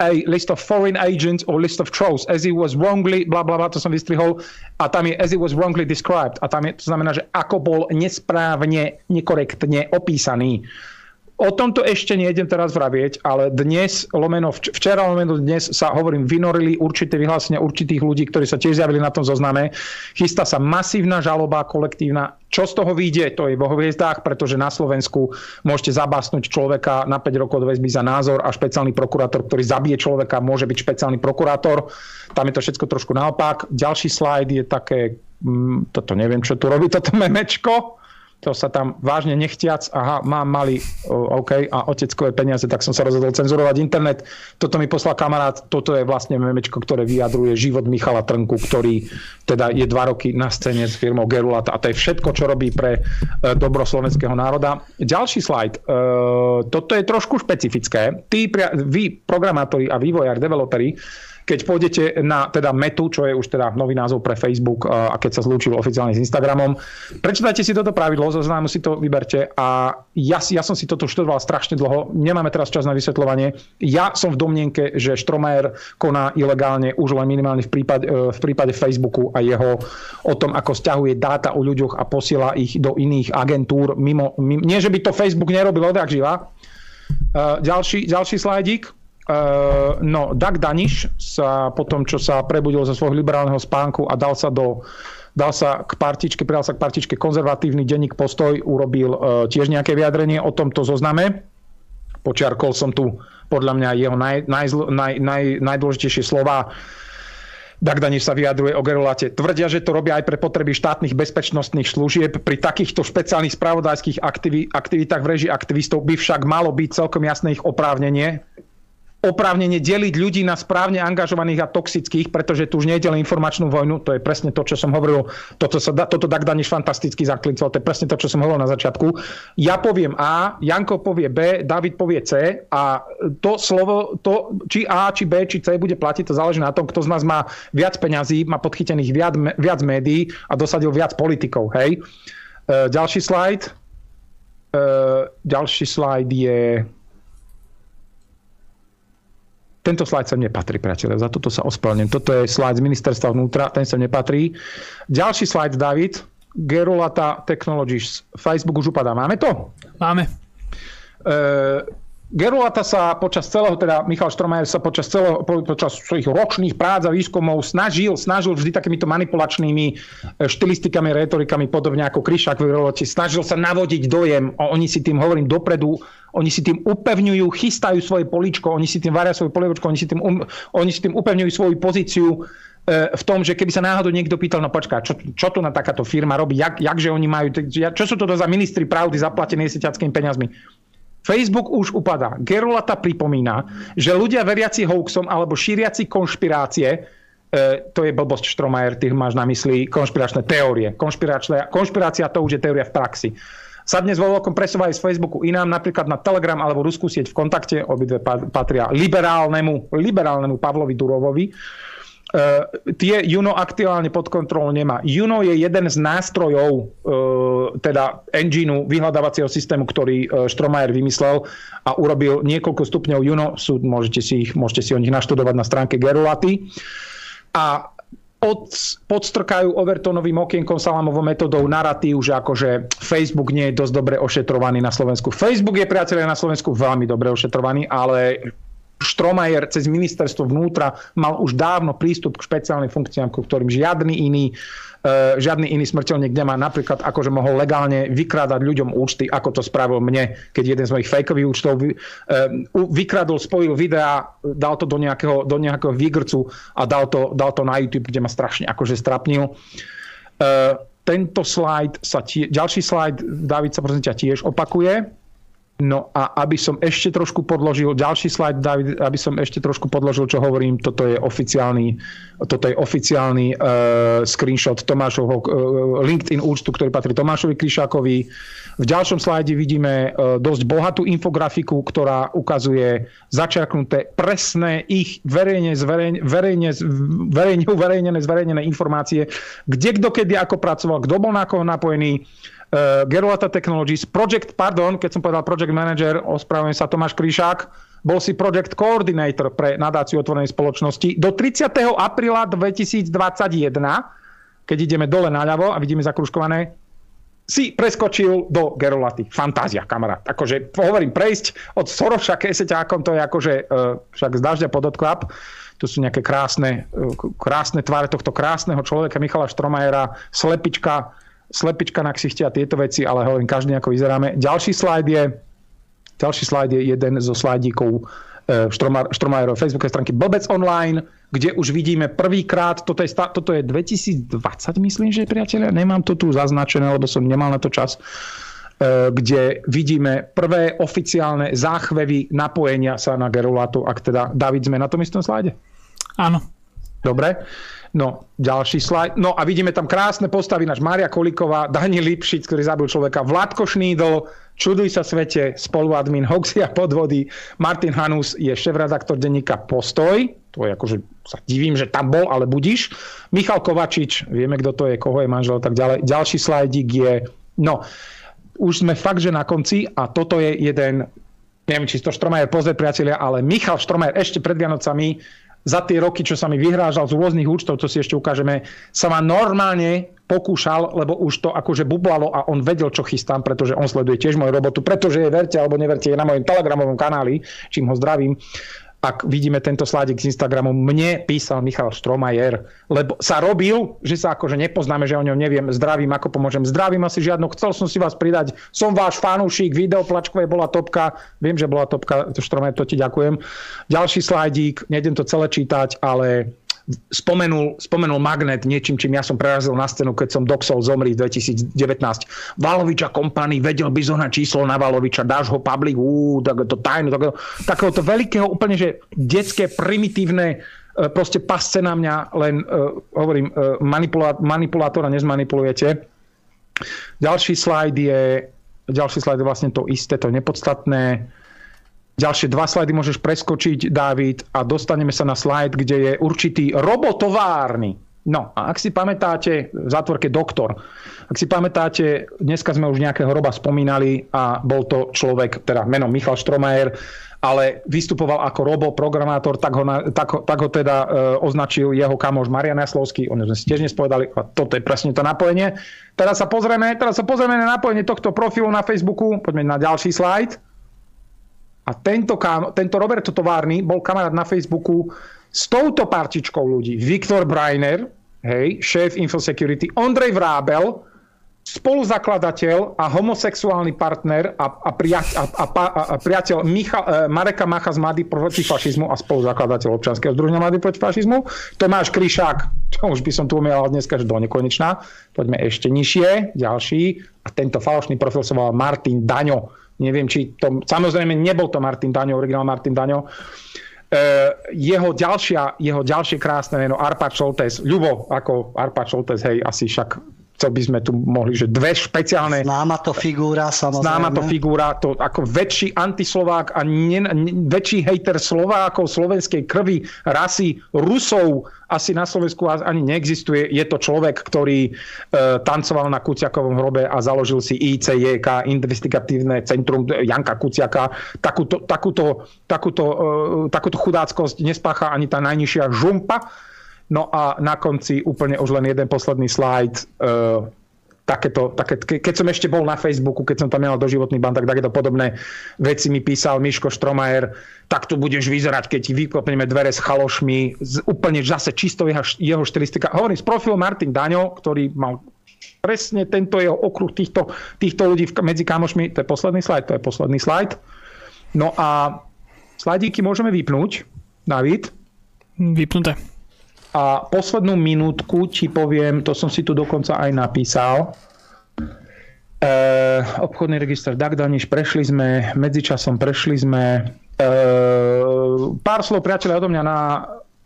a list of foreign agents or list of trolls, as it was wrongly, blablabla, to som vystrihol, a tam je as it was wrongly described, a tam je, to znamená, že ako bol nesprávne, nekorektne opísaný. O tomto ešte nejdem teraz vravieť, ale včera lomeno dnes sa, hovorím, vynorili určité vyhlásenia určitých ľudí, ktorí sa tiež zjavili na tom zozname. Chystá sa masívna žaloba kolektívna. Čo z toho vyjde, to je vo hviezdách, pretože na Slovensku môžete zabásnuť človeka na 5 rokov do väzby za názor a špeciálny prokurátor, ktorý zabije človeka, môže byť špeciálny prokurátor. Tam je to všetko trošku naopak. Ďalší slajd je také, toto neviem, čo tu robí, toto memečko. To sa tam vážne nechtiac, aha, mám malý, OK, a oteckové peniaze, tak som sa rozhodol cenzurovať internet. Toto mi poslal kamarát, toto je vlastne memečko, ktoré vyjadruje život Michala Trnku, ktorý teda je 2 roky na scéne s firmou Gerulata a to je všetko, čo robí pre dobro slovenského národa. Ďalší slajd, toto je trošku špecifické. Vy, programátori a vývojári, developeri, keď pôjdete na teda Metu, čo je už teda nový názov pre Facebook a keď sa zlúčil oficiálne s Instagramom, prečítajte si toto pravidlo, zo známu si to vyberte a ja som si toto študoval strašne dlho, nemáme teraz čas na vysvetľovanie. Ja som v domnienke, že Štromajer koná ilegálne už len minimálne v prípade Facebooku a jeho o tom, ako sťahuje dáta o ľuďoch a posiela ich do iných agentúr mimo. Nie, že by to Facebook nerobil odakživa. Ďalší slajdík. No, Doug Daniš sa potom, čo sa prebudil zo svojho liberálneho spánku a dal sa k partičke konzervatívny denník Postoj, urobil tiež nejaké vyjadrenie o tomto zozname. Počiarkol som tu podľa mňa jeho najdôležitejšie slova. Doug Daniš sa vyjadruje o Gerolate. Tvrdia, že to robia aj pre potreby štátnych bezpečnostných služieb. Pri takýchto špeciálnych spravodajských aktivitách v režii aktivistov by však malo byť celkom jasné ich oprávnenie. Oprávnenie deliť ľudí na správne angažovaných a toxických, pretože tu už nejde len informačnú vojnu, to je presne to, čo som hovoril, toto Doug Daniš fantasticky zaklincoval, to je presne to, čo som hovoril na začiatku. Ja poviem A, Janko povie B, David povie C a to slovo, to, či A, či B, či C bude platiť, to záleží na tom, kto z nás má viac peňazí, má podchytených viac médií a dosadil viac politikov. Hej? Ďalší slajd je... Tento slajd sem nepatrí, priatelia, za toto sa ospravedlňujem. Toto je slajd z ministerstva vnútra, ten sem nepatrí. Ďalší slajd, David. Gerolata Technologies. Facebook už upadá. Máme to? Máme. Gerolata sa počas celého, teda Michal Štromajer sa počas svojich ročných prác a výskumov snažil vždy takýmito manipulačnými štilistikami, retorikami, podobne ako Kryšák v Gerolate, snažil sa navodiť dojem, oni si tým, hovorím dopredu, oni si tým upevňujú, chystajú svoje políčko, oni si tým varia svoje polievočko, oni si tým upevňujú svoju pozíciu v tom, že keby sa náhodou niekto pýtal, no počkaj, čo tu na takáto firma robí, jakže oni majú, čo sú to za ministri pravdy zaplatení sieťackými peniazmi. Facebook už upadá. Gerolata pripomína, že ľudia veriaci hoaxom alebo šíriaci konšpirácie, to je blbosť, Štromajer, ty máš na mysli konšpiračné teórie. Konšpirácia to už je teória v praxi. Sa dnes vo veľkom presúvajú z Facebooku inám, napríklad na Telegram alebo ruskú sieť v kontakte, obidve patria liberálnemu Pavlovi Durovovi. Tie Juno aktuálne pod kontrolou nemá. Juno je jeden z nástrojov teda engine vyhľadávacieho systému, ktorý Štromajer vymyslel a urobil niekoľko stupňov Juno. Môžete si o nich naštudovať na stránke Gerolaty. A podstrkajú Overtonovým okienkom Salamovou metodou narratív, že akože Facebook nie je dosť dobre ošetrovaný na Slovensku. Facebook je, priatelia, na Slovensku veľmi dobre ošetrovaný, ale Štromajer cez ministerstvo vnútra mal už dávno prístup k špeciálnym funkciám, ku ktorým žiadny iný smrteľník nemá. Napríklad akože mohol legálne vykrádať ľuďom účty, ako to spravil mne, keď jeden z mojich fejkových účtov vykradol, spojil videá, dal to do nejakého výgrcu a dal to na YouTube, kde ma strašne akože strapnil. Ďalší slajd, Dávid, sa prosím ťa, tiež opakuje. No a aby som ešte trošku podložil, čo hovorím, toto je oficiálny screenshot Tomášovho LinkedIn účtu, ktorý patrí Tomášovi Kryšákovi. V ďalšom slajde vidíme dosť bohatú infografiku, ktorá ukazuje začiarknuté presné ich verejne zverejnené informácie, kde kto kedy ako pracoval, kto bol na koho napojený. Gerolata Technologies, Project Manager, ospravedlňujem sa, Tomáš Kryšák, bol si Project Coordinator pre nadáciu otvorenej spoločnosti do 30. apríla 2021, keď ideme dole naľavo a vidíme zakružkované, si preskočil do Gerolaty. Fantázia, kamarát. Akože, hovorím, prejsť od Soroša k STákom, to je akože však z dažďa pod odklap. Tu sú nejaké krásne tváre tohto krásneho človeka Michala Štromajera, slepička na ksichte a tieto veci, ale hovorím, každý nejako vyzeráme. Ďalší slajd je jeden zo slajdíkov Štromajerovej facebookovej stránky Blbec online, kde už vidíme prvýkrát, toto je 2020, myslím, že, priatelia, nemám to tu zaznačené, lebo som nemal na to čas, kde vidíme prvé oficiálne záchvevy napojenia sa na Gerolatu. Ak teda, David, sme na tom istom slajde? Áno. Dobre. No, ďalší slajd. No a vidíme tam krásne postavy, náš Mária Kolíková, Dani Lipšic, ktorý zabil človeka, Vládko Šnídl, Čuduj sa svete, spoluadmin hoaxy a podvody, Martin Hanus je šéfredaktor denníka Postoj, to je akože, sa divím, že tam bol, ale budiš, Michal Kovačič, vieme, kto to je, koho je manžel, tak ďalej. Ďalší slajdík je, no, už sme fakt, že na konci a toto je jeden, neviem, či to Štromajer pozrie, priatelia, ale Michal Štromajer ešte pred Vianocami za tie roky, čo sa mi vyhrážal z rôznych účtov, to si ešte ukážeme, sa ma normálne pokúšal, lebo už to akože bublalo a on vedel, čo chystám, pretože on sleduje tiež moju robotu, pretože je, verte alebo neverte, je na mojom telegramovom kanáli, čím ho zdravím. ak vidíme tento sládik z Instagramu, mne písal Michal Stromajer, lebo sa robil, že sa akože nepoznáme, že o ňom neviem, zdravím, ako pomôžem, zdravím asi žiadnu, chcel som si vás pridať, som váš fanúšik, video Plačkovej bola topka, viem, že bola topka, Stromajer, to ti ďakujem. Ďalší sládik, nejdem to celé čítať, ale spomenul Magnet niečím, čím ja som prerazil na scénu, keď som doxol Zomri 2019. Valoviča Company, vedel by zohnať číslo na Valoviča, dáš ho public, to tajnu, takéhoto veľkého, úplne, že detské, primitívne, proste pasce na mňa, len hovorím, manipulátora nezmanipulujete. Ďalší slajd je vlastne to isté, to nepodstatné. Ďalšie dva slajdy môžeš preskočiť, Dávid, a dostaneme sa na slajd, kde je určitý robotovárny. No, a ak si pamätáte, v zátvorke doktor, ak si pamätáte, dneska sme už nejakého roba spomínali a bol to človek, teda menom Michal Stromajer, ale vystupoval ako roboprogramátor, tak ho teda označil jeho kamoš Marian Jaslovský, o ňom sme si tiež nespovedali, a toto je presne to napojenie. Teraz sa pozrieme na napojenie tohto profilu na Facebooku, poďme na ďalší slajd. A tento Roberto Továrny bol kamarát na Facebooku s touto partičkou ľudí. Viktor Breiner, hej, šéf Infosecurity, Ondrej Vrábel, spoluzakladateľ a homosexuálny partner a priateľ Mareka Macha z Mladí proti fašizmu a spoluzakladateľ občianskeho združenia Mladí proti fašizmu. Tomáš Kryšák, čo už by som tu umieral dneska, že do nekonečná. Poďme ešte nižšie, ďalší. A tento falošný profil sa volal Martin Daňo. Neviem, či to... Samozrejme, nebol to Martin Daňo, originál Martin Daňo. Jeho ďalšie krásne meno, Arpad Šoltes. Ľubo, ako Arpad Šoltes, hej, asi však, čo by sme tu mohli, že dve špeciálne... Známa to figúra, samozrejme. To ako väčší antislovák a väčší hejter Slovákov, slovenskej krvi, rasy, Rusov, asi na Slovensku ani neexistuje. Je to človek, ktorý tancoval na Kuciakovom hrobe a založil si ICJK, Investigatívne centrum Janka Kuciaka. Takúto chudáckosť nespácha ani tá najnižšia žumpa. No a na konci úplne už len jeden posledný slajd. Keď som ešte bol na Facebooku, keď som tam mal doživotný ban, tak takéto podobné veci mi písal Miško Stromajer, tak tu budeš vyzerať, keď ti vykopneme dvere s chalošmi, úplne zase čisto jeho štilistika. Hovorím, z profilu Martin Daňo, ktorý mal presne tento jeho okruh týchto ľudí medzi kamošmi. To je posledný slajd. No a slajdíky môžeme vypnúť, David. Vypnuté. A poslednú minútku ti poviem, to som si tu dokonca aj napísal. Obchodný register DAK Daniš, medzičasom prešli sme. Pár slov, priateľe, odo mňa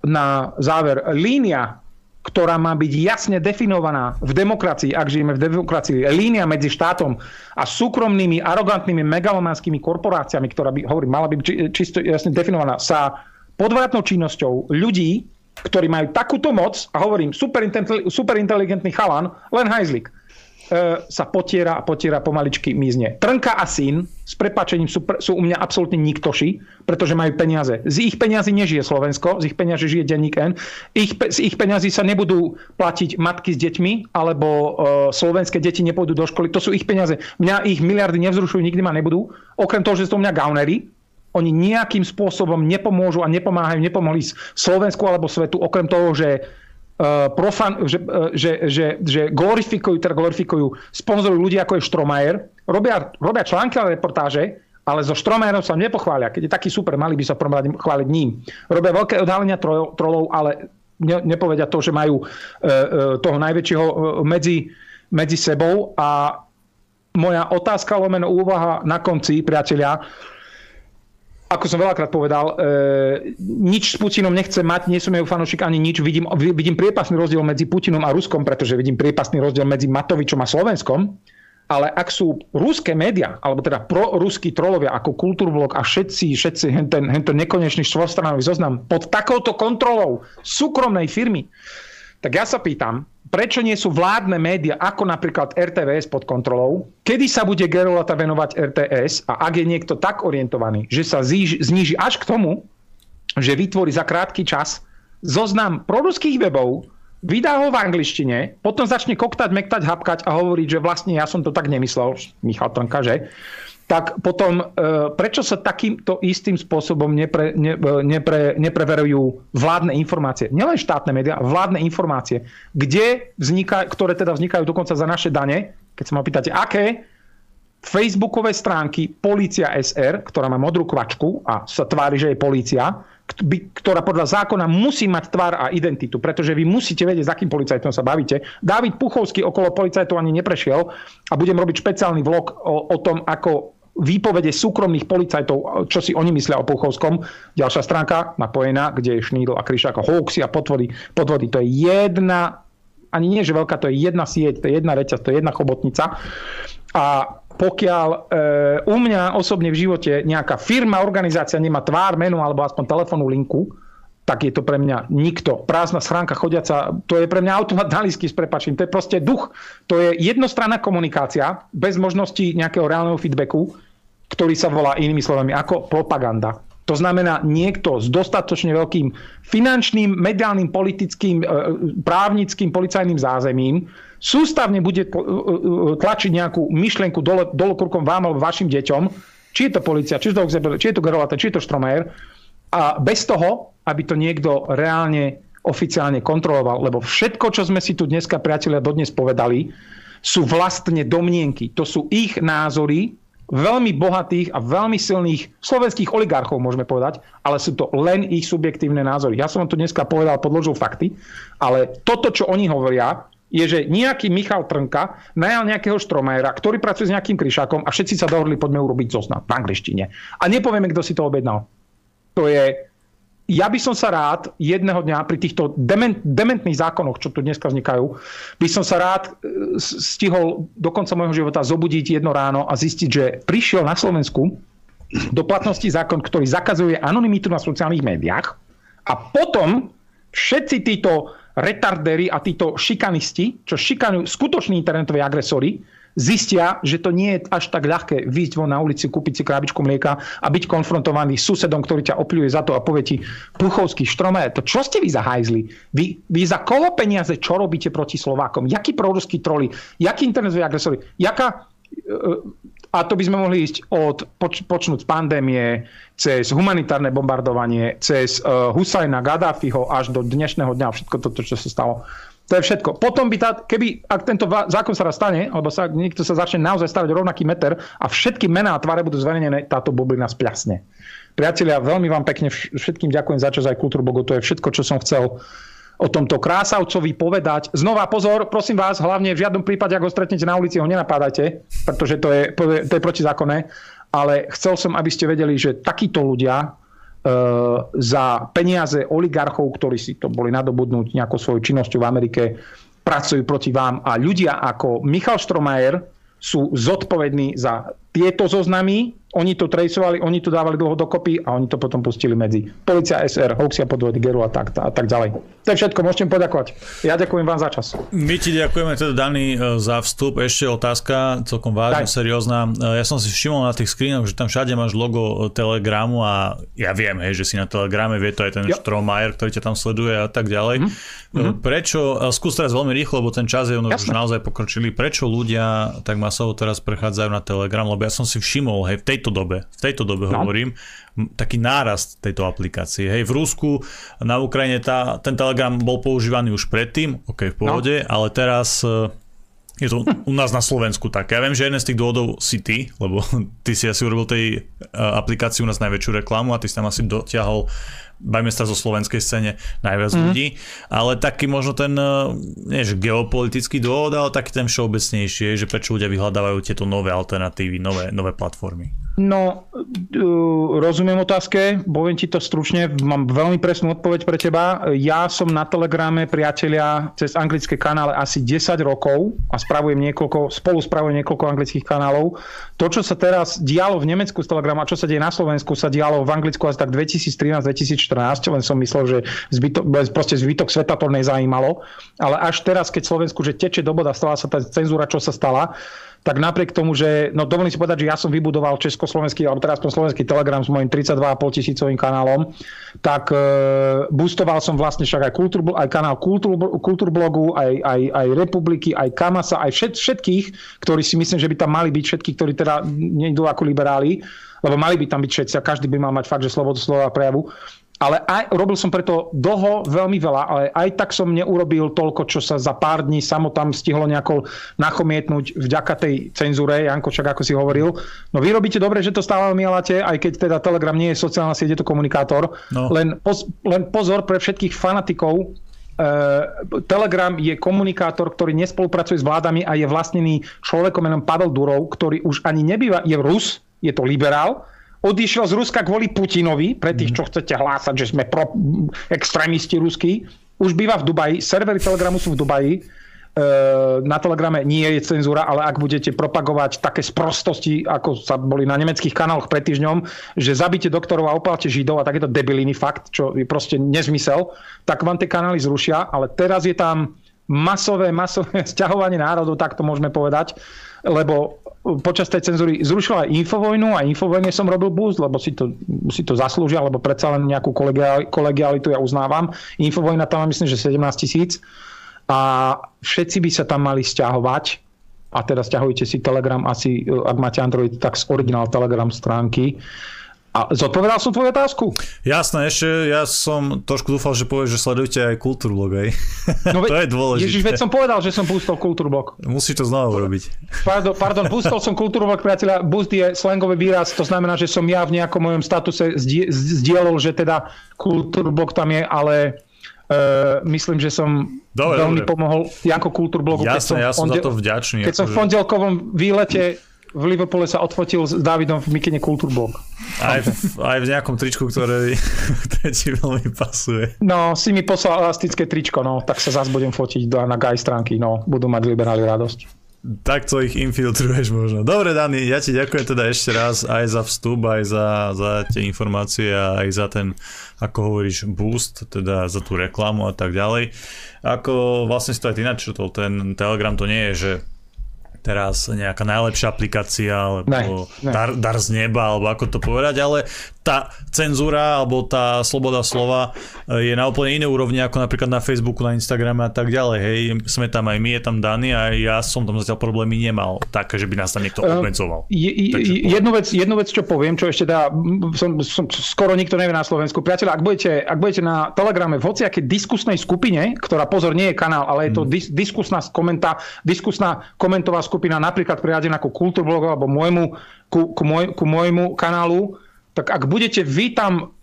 na záver. Línia, ktorá má byť jasne definovaná v demokracii, ak žijeme v demokracii, línia medzi štátom a súkromnými, arogantnými, megalomanskými korporáciami, ktorá by, hovorím, mala byť čisto jasne definovaná, sa podvratnou činnosťou ľudí, ktorí majú takúto moc, a hovorím, superinteligentný chalan, len hajzlik, sa potiera pomaličky, mizne. Trnka a Syn, s prepáčením, sú u mňa absolútne niktoši, pretože majú peniaze. Z ich peniazy nežije Slovensko, z ich peniazy žije denník N. Z ich peniazy sa nebudú platiť matky s deťmi, alebo slovenské deti nepôjdu do školy. To sú ich peniaze. Mňa ich miliardy nevzrušujú, nikdy ma nebudú. Okrem toho, že sú to mňa gaunery. Oni nejakým spôsobom nepomôžu a nepomohli Slovensku alebo svetu, okrem toho, že glorifikujú, sponzorujú ľudí, ako je Stromajer. Robia články a reportáže, ale so Stromajerom sa nepochvália. Keď je taký super, mali by sa prvom chváliť ním. Robia veľké odhalenia trolov, ale nepovedia to, že majú toho najväčšieho medzi sebou. A moja otázka, lomeno úvaha na konci, priatelia, ako som veľakrát povedal, nič s Putinom nechcem mať, nie som jeho fanúšik ani nič. Vidím priepasný rozdiel medzi Putinom a Ruskom, pretože vidím priepasný rozdiel medzi Matovičom a Slovenskom. Ale ak sú ruské médiá, alebo teda proruskí trolovia ako Kultúrblok a všetci hento nekonečný štvorstranový zoznam pod takouto kontrolou súkromnej firmy, tak ja sa pýtam, prečo nie sú vládne médiá, ako napríklad RTVS, pod kontrolou? Kedy sa bude Gerulata venovať RTVS? A ak je niekto tak orientovaný, že sa zníži až k tomu, že vytvorí za krátky čas zoznam proruských webov, vydá ho v angličtine, potom začne koktať, mektať, hapkať a hovoriť, že vlastne ja som to tak nemyslel, Michal Trnka, že? tak potom prečo sa takýmto istým spôsobom nepreverujú vládne informácie? Nielen štátne médiá, vládne informácie, ktoré teda vznikajú dokonca za naše dane. Keď sa ma pýtate, aké facebookové stránky Polícia SR, ktorá má modrú kvačku a sa tvári, že je polícia, ktorá podľa zákona musí mať tvár a identitu, pretože vy musíte vedieť, s akým policajtom sa bavíte. Dávid Puchovský okolo policajtov ani neprešiel a budem robiť špeciálny vlog o tom, ako výpovede súkromných policajtov, čo si oni myslia o Puchovskom. Ďalšia stránka napojená, kde je Šnídl a Kryšák a hoaxy a podvody. To je jedna, ani nie že veľká, to je jedna sieť, to je jedna reťaz, to je jedna chobotnica. A pokiaľ u mňa osobne v živote nejaká firma, organizácia nemá tvár, menu alebo aspoň telefónnu linku, tak je to pre mňa nikto. Prázdna schránka chodiaca, to je pre mňa automat na lístky, s prepáčením. To je proste duch. To je jednostranná komunikácia bez možnosti nejakého reálneho feedbacku, ktorý sa volá inými slovami ako propaganda. To znamená niekto s dostatočne veľkým finančným, mediálnym, politickým, právnickým, policajným zázemím sústavne bude tlačiť nejakú myšlienku dolu krukom vám alebo vašim deťom, či je to polícia, či je to Exeber, či je to Gerolata, či je to Štromajer, a bez toho, aby to niekto reálne, oficiálne kontroloval. Lebo všetko, čo sme si tu dneska, priatelia, dodnes povedali, sú vlastne domnienky. To sú ich názory, veľmi bohatých a veľmi silných slovenských oligarchov, môžeme povedať, ale sú to len ich subjektívne názory. Ja som vám to dneska povedal, podložil fakty, ale toto, čo oni hovoria, je, že nejaký Michal Trnka najal nejakého Štromajera, ktorý pracuje s nejakým Kryšákom a všetci sa dohodli, poďme urobiť zoznam v angličtine. A nepovieme, kto si to objednal. To je... Ja by som sa rád jedného dňa pri týchto dementných zákonoch, čo tu dneska vznikajú, by som sa rád stihol do konca môjho života zobudiť jedno ráno a zistiť, že prišiel na Slovensku do platnosti zákon, ktorý zakazuje anonymitu na sociálnych médiách, a potom všetci títo retardéri a títo šikanisti, čo šikanujú skutoční internetoví agresori, zistia, že to nie je až tak ľahké výjsť von na ulici, kúpiť si krabičku mlieka a byť konfrontovaný s susedom, ktorý ťa opľuje za to a povie ti: Puchovský, Štromajer, to čo ste vy za hajzli? Vy za kolo peniaze čo robíte proti Slovákom? Jaký proruský troli? Jaký internetový agresori? A to by sme mohli ísť počnúť z pandémie, cez humanitárne bombardovanie, cez Husajna, Gaddafiho až do dnešného dňa, všetko toto, čo sa stalo. To je všetko. Potom by ak tento zákon sa raz stane, alebo sa niekto sa začne naozaj stavať rovnaký meter a všetky mená a tváre budú zverejnené, táto bublina spľasne. Priatelia, veľmi vám pekne všetkým ďakujem za čas aj Kultúru Bogu. To je všetko, čo som chcel o tomto Krásavcovi povedať. Znova pozor, prosím vás, hlavne v žiadnom prípade, ak ho stretnete na ulici, ho nenapádajte, pretože to je protizákonné. Ale chcel som, aby ste vedeli, že takíto ľudia za peniaze oligarchov, ktorí si to boli nadobudnúť nejakou svojou činnosťou v Amerike, pracujú proti vám. A ľudia ako Michal Štromajer sú zodpovední za tieto zoznamy. Oni to trejsovali, oni to dávali dlho dokopy a oni to potom pustili medzi Polícia SR, hoaxia, podvody, Geru a tak ďalej. To je všetko, môžete poďakovať. Ja ďakujem vám za čas. My ti ďakujeme teda, Dani, za vstup. Ešte otázka, celkom vážna, seriózna. Ja som si všimol na tých skrínoch, že tam všade máš logo Telegramu a ja viem, že si na Telegrame, vie to aj ten Štromajer, ktorý ťa tam sleduje a tak ďalej. Mm-hmm. Prečo, skús teraz veľmi rýchlo, lebo ten čas je už naozaj pokročilý, prečo ľudia tak masovo teraz prechádzajú na Telegram? Lebo ja som si všimol, v tejto dobe hovorím, taký nárast tejto aplikácie. Hej, v Rusku, na Ukrajine ten Telegram bol používaný už predtým, okej, v pohode, ale teraz je to u nás na Slovensku tak. Ja viem, že jeden z tých dôvodov si ty, lebo ty si asi urobil tej aplikácii u nás najväčšiu reklamu a ty si tam asi dotiahol, bajme sa, zo slovenskej scéne najviac ľudí, ale taký možno ten, nie že geopolitický dôvod, ale taký ten všeobecnejší, že prečo ľudia vyhľadávajú tieto nové alternatívy, nové platformy. No, rozumiem otázke, poviem ti to stručne, mám veľmi presnú odpoveď pre teba. Ja som na Telegrame, priatelia, cez anglické kanály asi 10 rokov a spolu spravujem niekoľko anglických kanálov. To, čo sa teraz dialo v Nemecku s Telegramu a čo sa deje na Slovensku, sa dialo v Anglicku asi tak 2013-2014, len som myslel, že proste zbytok sveta to nezajímalo. Ale až teraz, keď Slovensku, že teče do boda, stala sa tá cenzúra, čo sa stala, tak napriek tomu, že no dovolím si povedať, že ja som vybudoval československý, alebo teraz slovenský Telegram s mojím 32,5 tisícovým kanálom, tak boostoval som vlastne však aj kultúrblogu, aj Republiky, aj Kamasa, aj všetkých, ktorí si myslím, že by tam mali byť, všetky, ktorí teda nejdú ako liberáli, lebo mali by tam byť všetci a každý by mal mať fakt, že slobodu slova prejavu. Ale aj, robil som preto dlho veľmi veľa, ale aj tak som neurobil toľko, čo sa za pár dní samo tam stihlo nejako nachomietnúť vďaka tej cenzúre, Janko, však ako si hovoril. No vy robíte dobre, že to stále mielate, aj keď teda Telegram nie je sociálna sieť, je to komunikátor. No. Len pozor pre všetkých fanatikov, Telegram je komunikátor, ktorý nespolupracuje s vládami a je vlastnený človekom menom Pavel Durov, ktorý už ani nebýva, je Rus, je to liberál, odišiel z Ruska kvôli Putinovi, pre tých, čo chcete hlásať, že sme pro extrémisti ruskí. Už býva v Dubaji, servery Telegramu sú v Dubaji. Na Telegrame nie je cenzúra, ale ak budete propagovať také sprostosti, ako sa boli na nemeckých kanáloch pred týždňom, že zabite doktorov a opálte židov a takéto debiliny, fakt, čo je proste nezmysel, tak vám tie kanály zrušia, ale teraz je tam masové sťahovanie národov, tak to môžeme povedať, lebo počas tej cenzúry zrušila aj Infovojnu a Infovojne som robil boost, lebo si to zaslúžia, lebo predsa len nejakú kolegialitu ja uznávam. Infovojna tam myslím, že 17 000 a všetci by sa tam mali sťahovať a teda sťahujte si Telegram asi, ak máte Android, tak z originál Telegram stránky. A zodpovedal som tvoju otázku? Jasné, ešte ja som trošku dúfal, že povieš, že sledujete aj Kultúrblog, hej. No, to je dôležité. Ježiš, veď som povedal, že som boostol Kultúrblog. Musíš to znovu robiť. Pardon, boostol som Kultúrblog, priateľa. Boost je slangový výraz, to znamená, že som ja v nejakom mojom statuse zdieľol, že teda Kultúrblog tam je, ale myslím, že som veľmi pomohol Janko Kultúrblogu. Jasné, ja som za to vďačný. Keď som v pondelkovom výlete v Liverpoole sa odfotil s Dávidom v mikine Kultúrblog. Aj v nejakom tričku, ktoré ti veľmi pasuje. No, si mi poslal elastické tričko, no, tak sa zase budem fotiť na gaj stránky, no, budú mať liberáli radosť. Takto ich infiltruješ možno. Dobre, Dani, ja ti ďakujem teda ešte raz aj za vstup, aj za tie informácie a aj za ten, ako hovoríš, boost, teda za tú reklamu a tak ďalej. Ako vlastne si to aj ty načrtol, ten Telegram to nie je, že teraz nejaká najlepšia aplikácia alebo dar z neba, alebo ako to povedať, ale tá cenzúra alebo tá sloboda slova je na úplne iné úrovni ako napríklad na Facebooku, na Instagrame a tak ďalej, hej, sme tam aj my, je tam Dani a ja som tam zatiaľ problémy nemal, tak, že by nás tam niekto obmedzoval. Jednu vec, čo poviem, čo ešte dá, skoro nikto nevie na Slovensku, priateľa, ak budete na Telegrame v hociakej diskusnej skupine, ktorá pozor, nie je kanál, ale je to diskusná komentová skupina, napríklad priadená ku Kultúrblogu alebo ku môjmu kanálu, tak ak budete vy tam,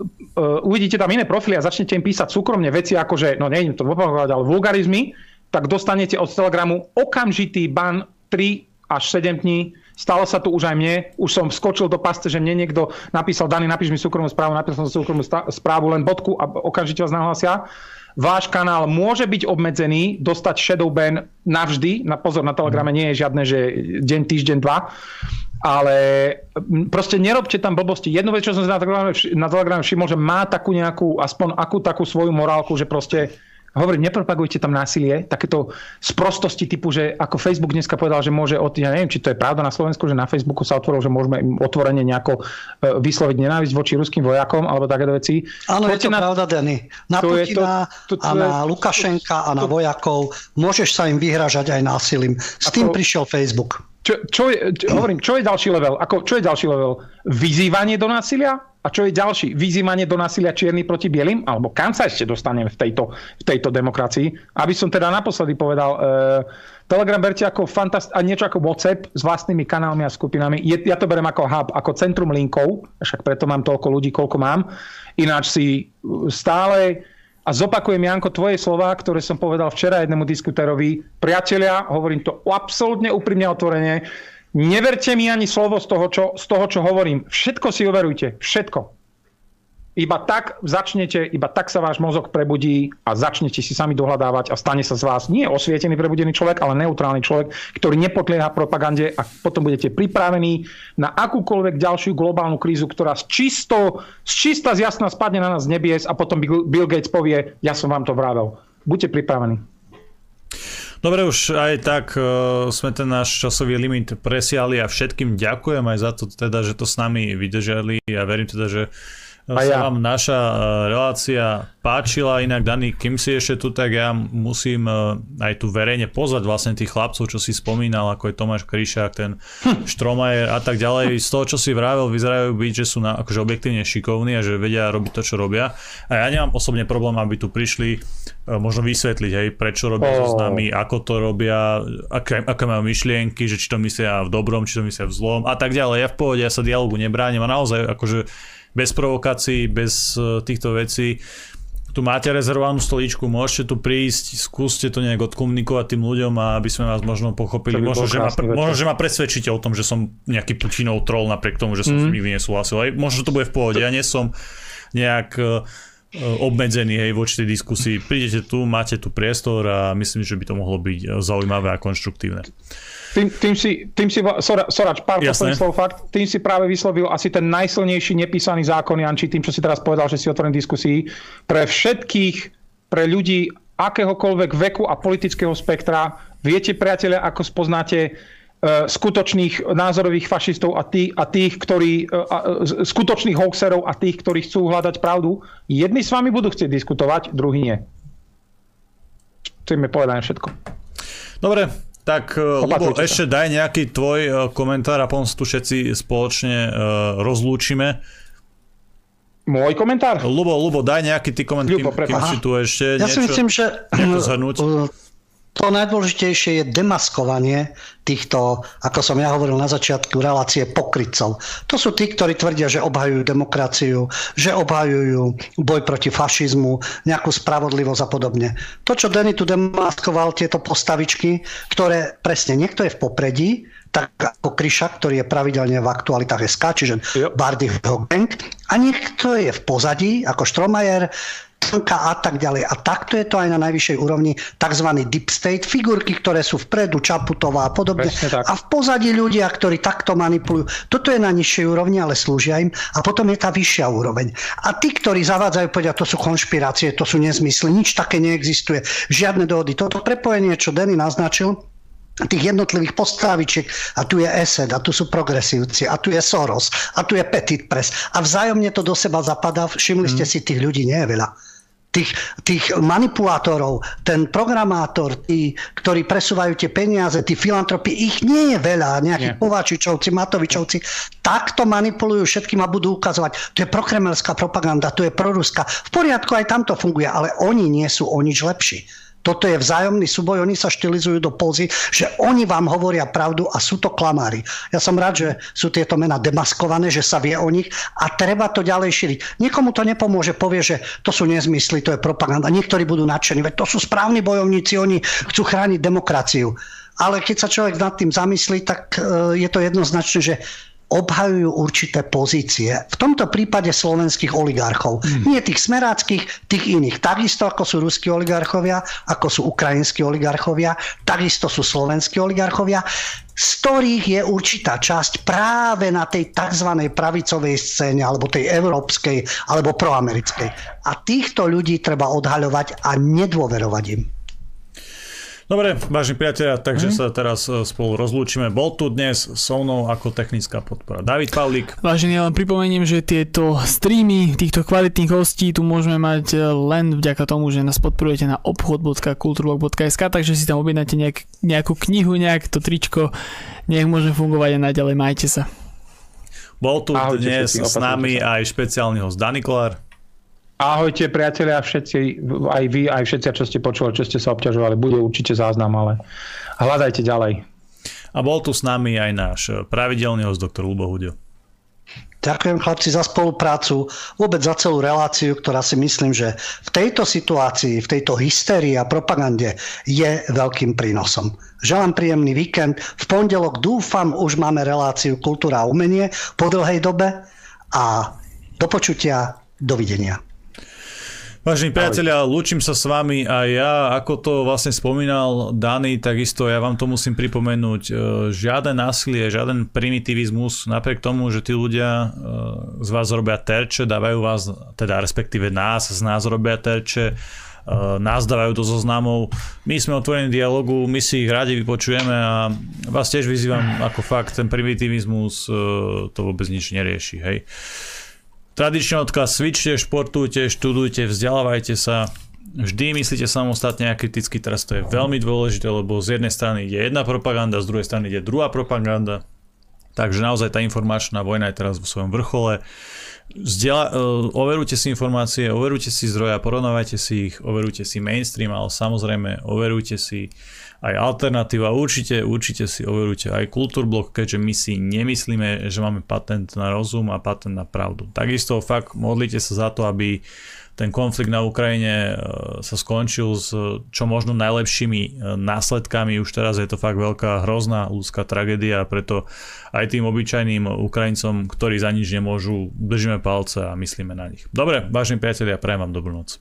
uvidíte tam iné profily a začnete im písať súkromne veci ako, že, no nejdem to opakovať, ale vulgarizmy, tak dostanete od Telegramu okamžitý ban 3 až 7 dní. Stalo sa tu už aj mne, už som skočil do pasce, že mne niekto napísal, Dani, napíš mi súkromnú správu, napísal som súkromnú správu, len bodku a okamžite vás nahlásia. Váš kanál môže byť obmedzený, dostať shadow ban navždy. Na pozor, na Telegrame nie je žiadne, že deň, týždeň, dva. Ale proste nerobte tam blbosti. Jednu vec, čo som si na Telegrame všimol, že má takú nejakú, aspoň akú takú svoju morálku, že proste hovorím, nepropagujte tam násilie, takéto sprostosti typu, že ako Facebook dneska povedal, že môže, ja neviem, či to je pravda na Slovensku, že na Facebooku sa otvoril, že môžeme im otvorene nejako vysloviť nenávisť voči ruským vojakom, alebo takéto veci. Áno, je to pravda, Dani. Na Putina a na Lukašenka a na vojakov môžeš sa im vyhražať aj násilím. S tým prišiel Facebook. Čo je ďalší level? Čo je ďalší level? Vyzývanie do násilia? A čo je ďalší? Vyzývanie do násilia čierny proti bielým? Alebo kam sa ešte dostanem v tejto demokracii? Aby som teda naposledy povedal, Telegram berte ako niečo ako WhatsApp s vlastnými kanálmi a skupinami. Ja to berem ako hub, ako centrum linkov, však preto mám toľko ľudí, koľko mám. Ináč si stále... A zopakujem, Janko, tvoje slová, ktoré som povedal včera jednému diskutérovi. Priatelia, hovorím to absolútne úprimne otvorene, neverte mi ani slovo z toho, čo hovorím. Všetko si overujte. Všetko. Iba tak sa váš mozog prebudí a začnete si sami dohľadávať a stane sa z vás nie osvietený, prebudený človek, ale neutrálny človek, ktorý nepodlieha propagande a potom budete pripravení na akúkoľvek ďalšiu globálnu krízu, ktorá z čista jasná spadne na nás z nebies a potom Bill Gates povie, ja som vám to vravel. Buďte pripravení. Dobre, už aj tak sme ten náš časový limit presiali a všetkým ďakujem aj za to teda, že to s nami vydržali a verím teda, že sa vám naša relácia páčila. Inak Dani, kým si ešte tu, tak ja musím aj tu verejne pozvať vlastne tých chlapcov, čo si spomínal, ako je Tomáš Kryšák, ten Štromajer a tak ďalej. Z toho, čo si vravel, vyzerajú byť, že sú akože objektívne šikovní a že vedia robiť to, čo robia. A ja nemám osobne problém, aby tu prišli možno vysvetliť, hej, prečo robia so nami, ako to robia, aké majú myšlienky, že či to myslia v dobrom, či to myslia v zlom a tak ďalej. Ja v pohode, ja sa dialogu nebránim a naozaj akože bez provokácií, bez týchto vecí. Tu máte rezervovanú stoličku, môžete tu prísť, skúste to nejak odkomunikovať tým ľuďom, aby sme vás možno pochopili. Možno, že ma presvedčíte o tom, že som nejaký Putinov troll napriek tomu, že som s nikdy nesúhlasil. Aj možno to bude v pohode. Ja nie som nejak obmedzený, hej, voči tej diskusii. Prídete tu, máte tu priestor a myslím, že by to mohlo byť zaujímavé a konštruktívne. Tým si práve vyslovil asi ten najsilnejší nepísaný zákon, Janči, tým, čo si teraz povedal, že si otvorený diskusii. Pre všetkých, pre ľudí akéhokoľvek veku a politického spektra, viete, priatelia, ako spoznáte skutočných názorových fašistov a tých, ktorí skutočných hoaxerov a tých, ktorí chcú hľadať pravdu. Jedni s vami budú chcieť diskutovať, druhý nie. Chceme povedať všetko. Dobre. Tak, Lubo, ešte daj nejaký tvoj komentár a potom sa tu všetci spoločne rozlúčime. Môj komentár? Lubo, daj nejaký ty komentár, kým si tu ešte ja niečo, si myslím, že zhrnúť. To najdôležitejšie je demaskovanie týchto, ako som ja hovoril na začiatku, relácie pokrytcov. To sú tí, ktorí tvrdia, že obhajujú demokraciu, že obhajujú boj proti fašizmu, nejakú spravodlivosť a podobne. To, čo Danny tu demaskoval, tieto postavičky, ktoré presne niekto je v popredí, tak ako Kryšák, ktorý je pravidelne v aktualitách SK, čiže Bardyho gang, a niekto je v pozadí, ako Štromajer, a tak ďalej. A takto je to aj na najvyššej úrovni tzv. Deep State, figurky, ktoré sú vpredu, Čaputová a podobne. A v pozadí ľudia, ktorí takto manipulujú. Toto je na nižšej úrovni, ale slúžia im. A potom je tá vyššia úroveň. A tí, ktorí zavádzajú, povedia, to sú konšpirácie, to sú nezmysly, nič také neexistuje, žiadne dohody. Toto prepojenie, čo Danny naznačil, tých jednotlivých postavičiek, a tu je ESET, a tu sú progresívci, a tu je Soros, a tu je Petit Press. A vzájomne to do seba zapadá. Všimli ste si, tých ľudí nie je veľa. Tých manipulátorov, ten programátor, tí, ktorí presúvajú tie peniaze, tí filantropy, ich nie je veľa, nejakí Kováčičovci, Matovičovci, takto manipulujú všetkým a budú ukazovať, to je prokremelská propaganda, to je proruská. V poriadku, aj tamto funguje, ale oni nie sú o nič lepší. Toto je vzájomný súboj, oni sa štilizujú do pózy, že oni vám hovoria pravdu a sú to klamári. Ja som rád, že sú tieto mená demaskované, že sa vie o nich a treba to ďalej šíriť. Nikomu to nepomôže, povie, že to sú nezmysly, to je propaganda. Niektorí budú nadšení, veď to sú správni bojovníci, oni chcú chrániť demokraciu. Ale keď sa človek nad tým zamyslí, tak je to jednoznačné, že obhajujú určité pozície. V tomto prípade slovenských oligarchov. Nie tých smeráckých, tých iných. Takisto ako sú ruskí oligarchovia, ako sú ukrajinskí oligarchovia, takisto sú slovenskí oligarchovia, z ktorých je určitá časť práve na tej tzv. Pravicovej scéne, alebo tej európskej, alebo proamerickej. A týchto ľudí treba odhaľovať a nedôverovať im. Dobre, vážni priatelia, takže sa teraz spolu rozlúčime. Bol tu dnes so mnou ako technická podpora David Pavlík. Vážení, ja len pripomeniem, že tieto streamy týchto kvalitných hostí tu môžeme mať len vďaka tomu, že nás podporujete na obchod.kulturblog.sk, takže si tam objednáte nejakú knihu, nejak to tričko, nech môže fungovať a naďalej. Majte sa. Bol tu dnes s nami aj špeciálny host Dani Kolár. Ahojte priatelia, všetci, aj vy, aj všetci, čo ste počuli, čo ste sa obťažovali, bude určite záznam, ale hľadajte ďalej. A bol tu s nami aj náš pravidelný host, doktor Ľubo Huďo. Ďakujem, chlapci, za spoluprácu, vôbec za celú reláciu, ktorá si myslím, že v tejto situácii, v tejto hysterii a propagande je veľkým prínosom. Želám príjemný víkend. V pondelok dúfam, už máme reláciu Kultúra a umenie po dlhej dobe a do počutia, dovidenia. Vážení priatelia, lúčim sa s vami a ja, ako to vlastne spomínal Dani, takisto ja vám to musím pripomenúť. Žiaden násilie, žiaden primitivizmus, napriek tomu, že tí ľudia z vás robia terče, dávajú vás, teda respektíve nás, z nás robia terče, nás dávajú do zoznamov. My sme otvorení dialogu, my si ich radi vypočujeme a vás tiež vyzývam, ako fakt ten primitivizmus to vôbec nič nerieši, hej. Tradičný odkaz, cvičte, športujte, študujte, vzdelávajte sa. Vždy myslíte samostatne a kriticky, teraz to je veľmi dôležité, lebo z jednej strany ide jedna propaganda, z druhej strany ide druhá propaganda. Takže naozaj tá informačná vojna je teraz vo svojom vrchole. Overujte si informácie, overujte si zdroja, porovnávajte si ich, overujte si mainstream, ale samozrejme overujte si aj alternatíva, určite si overujte aj Kultúrblok, keďže my si nemyslíme, že máme patent na rozum a patent na pravdu. Takisto fakt modlite sa za to, aby ten konflikt na Ukrajine sa skončil s čo možno najlepšími následkami. Už teraz je to fakt veľká hrozná ľudská tragédia a preto aj tým obyčajným Ukrajincom, ktorí za nič nemôžu, držíme palce a myslíme na nich. Dobre, vážení priatelia, prajem vám dobrú noc.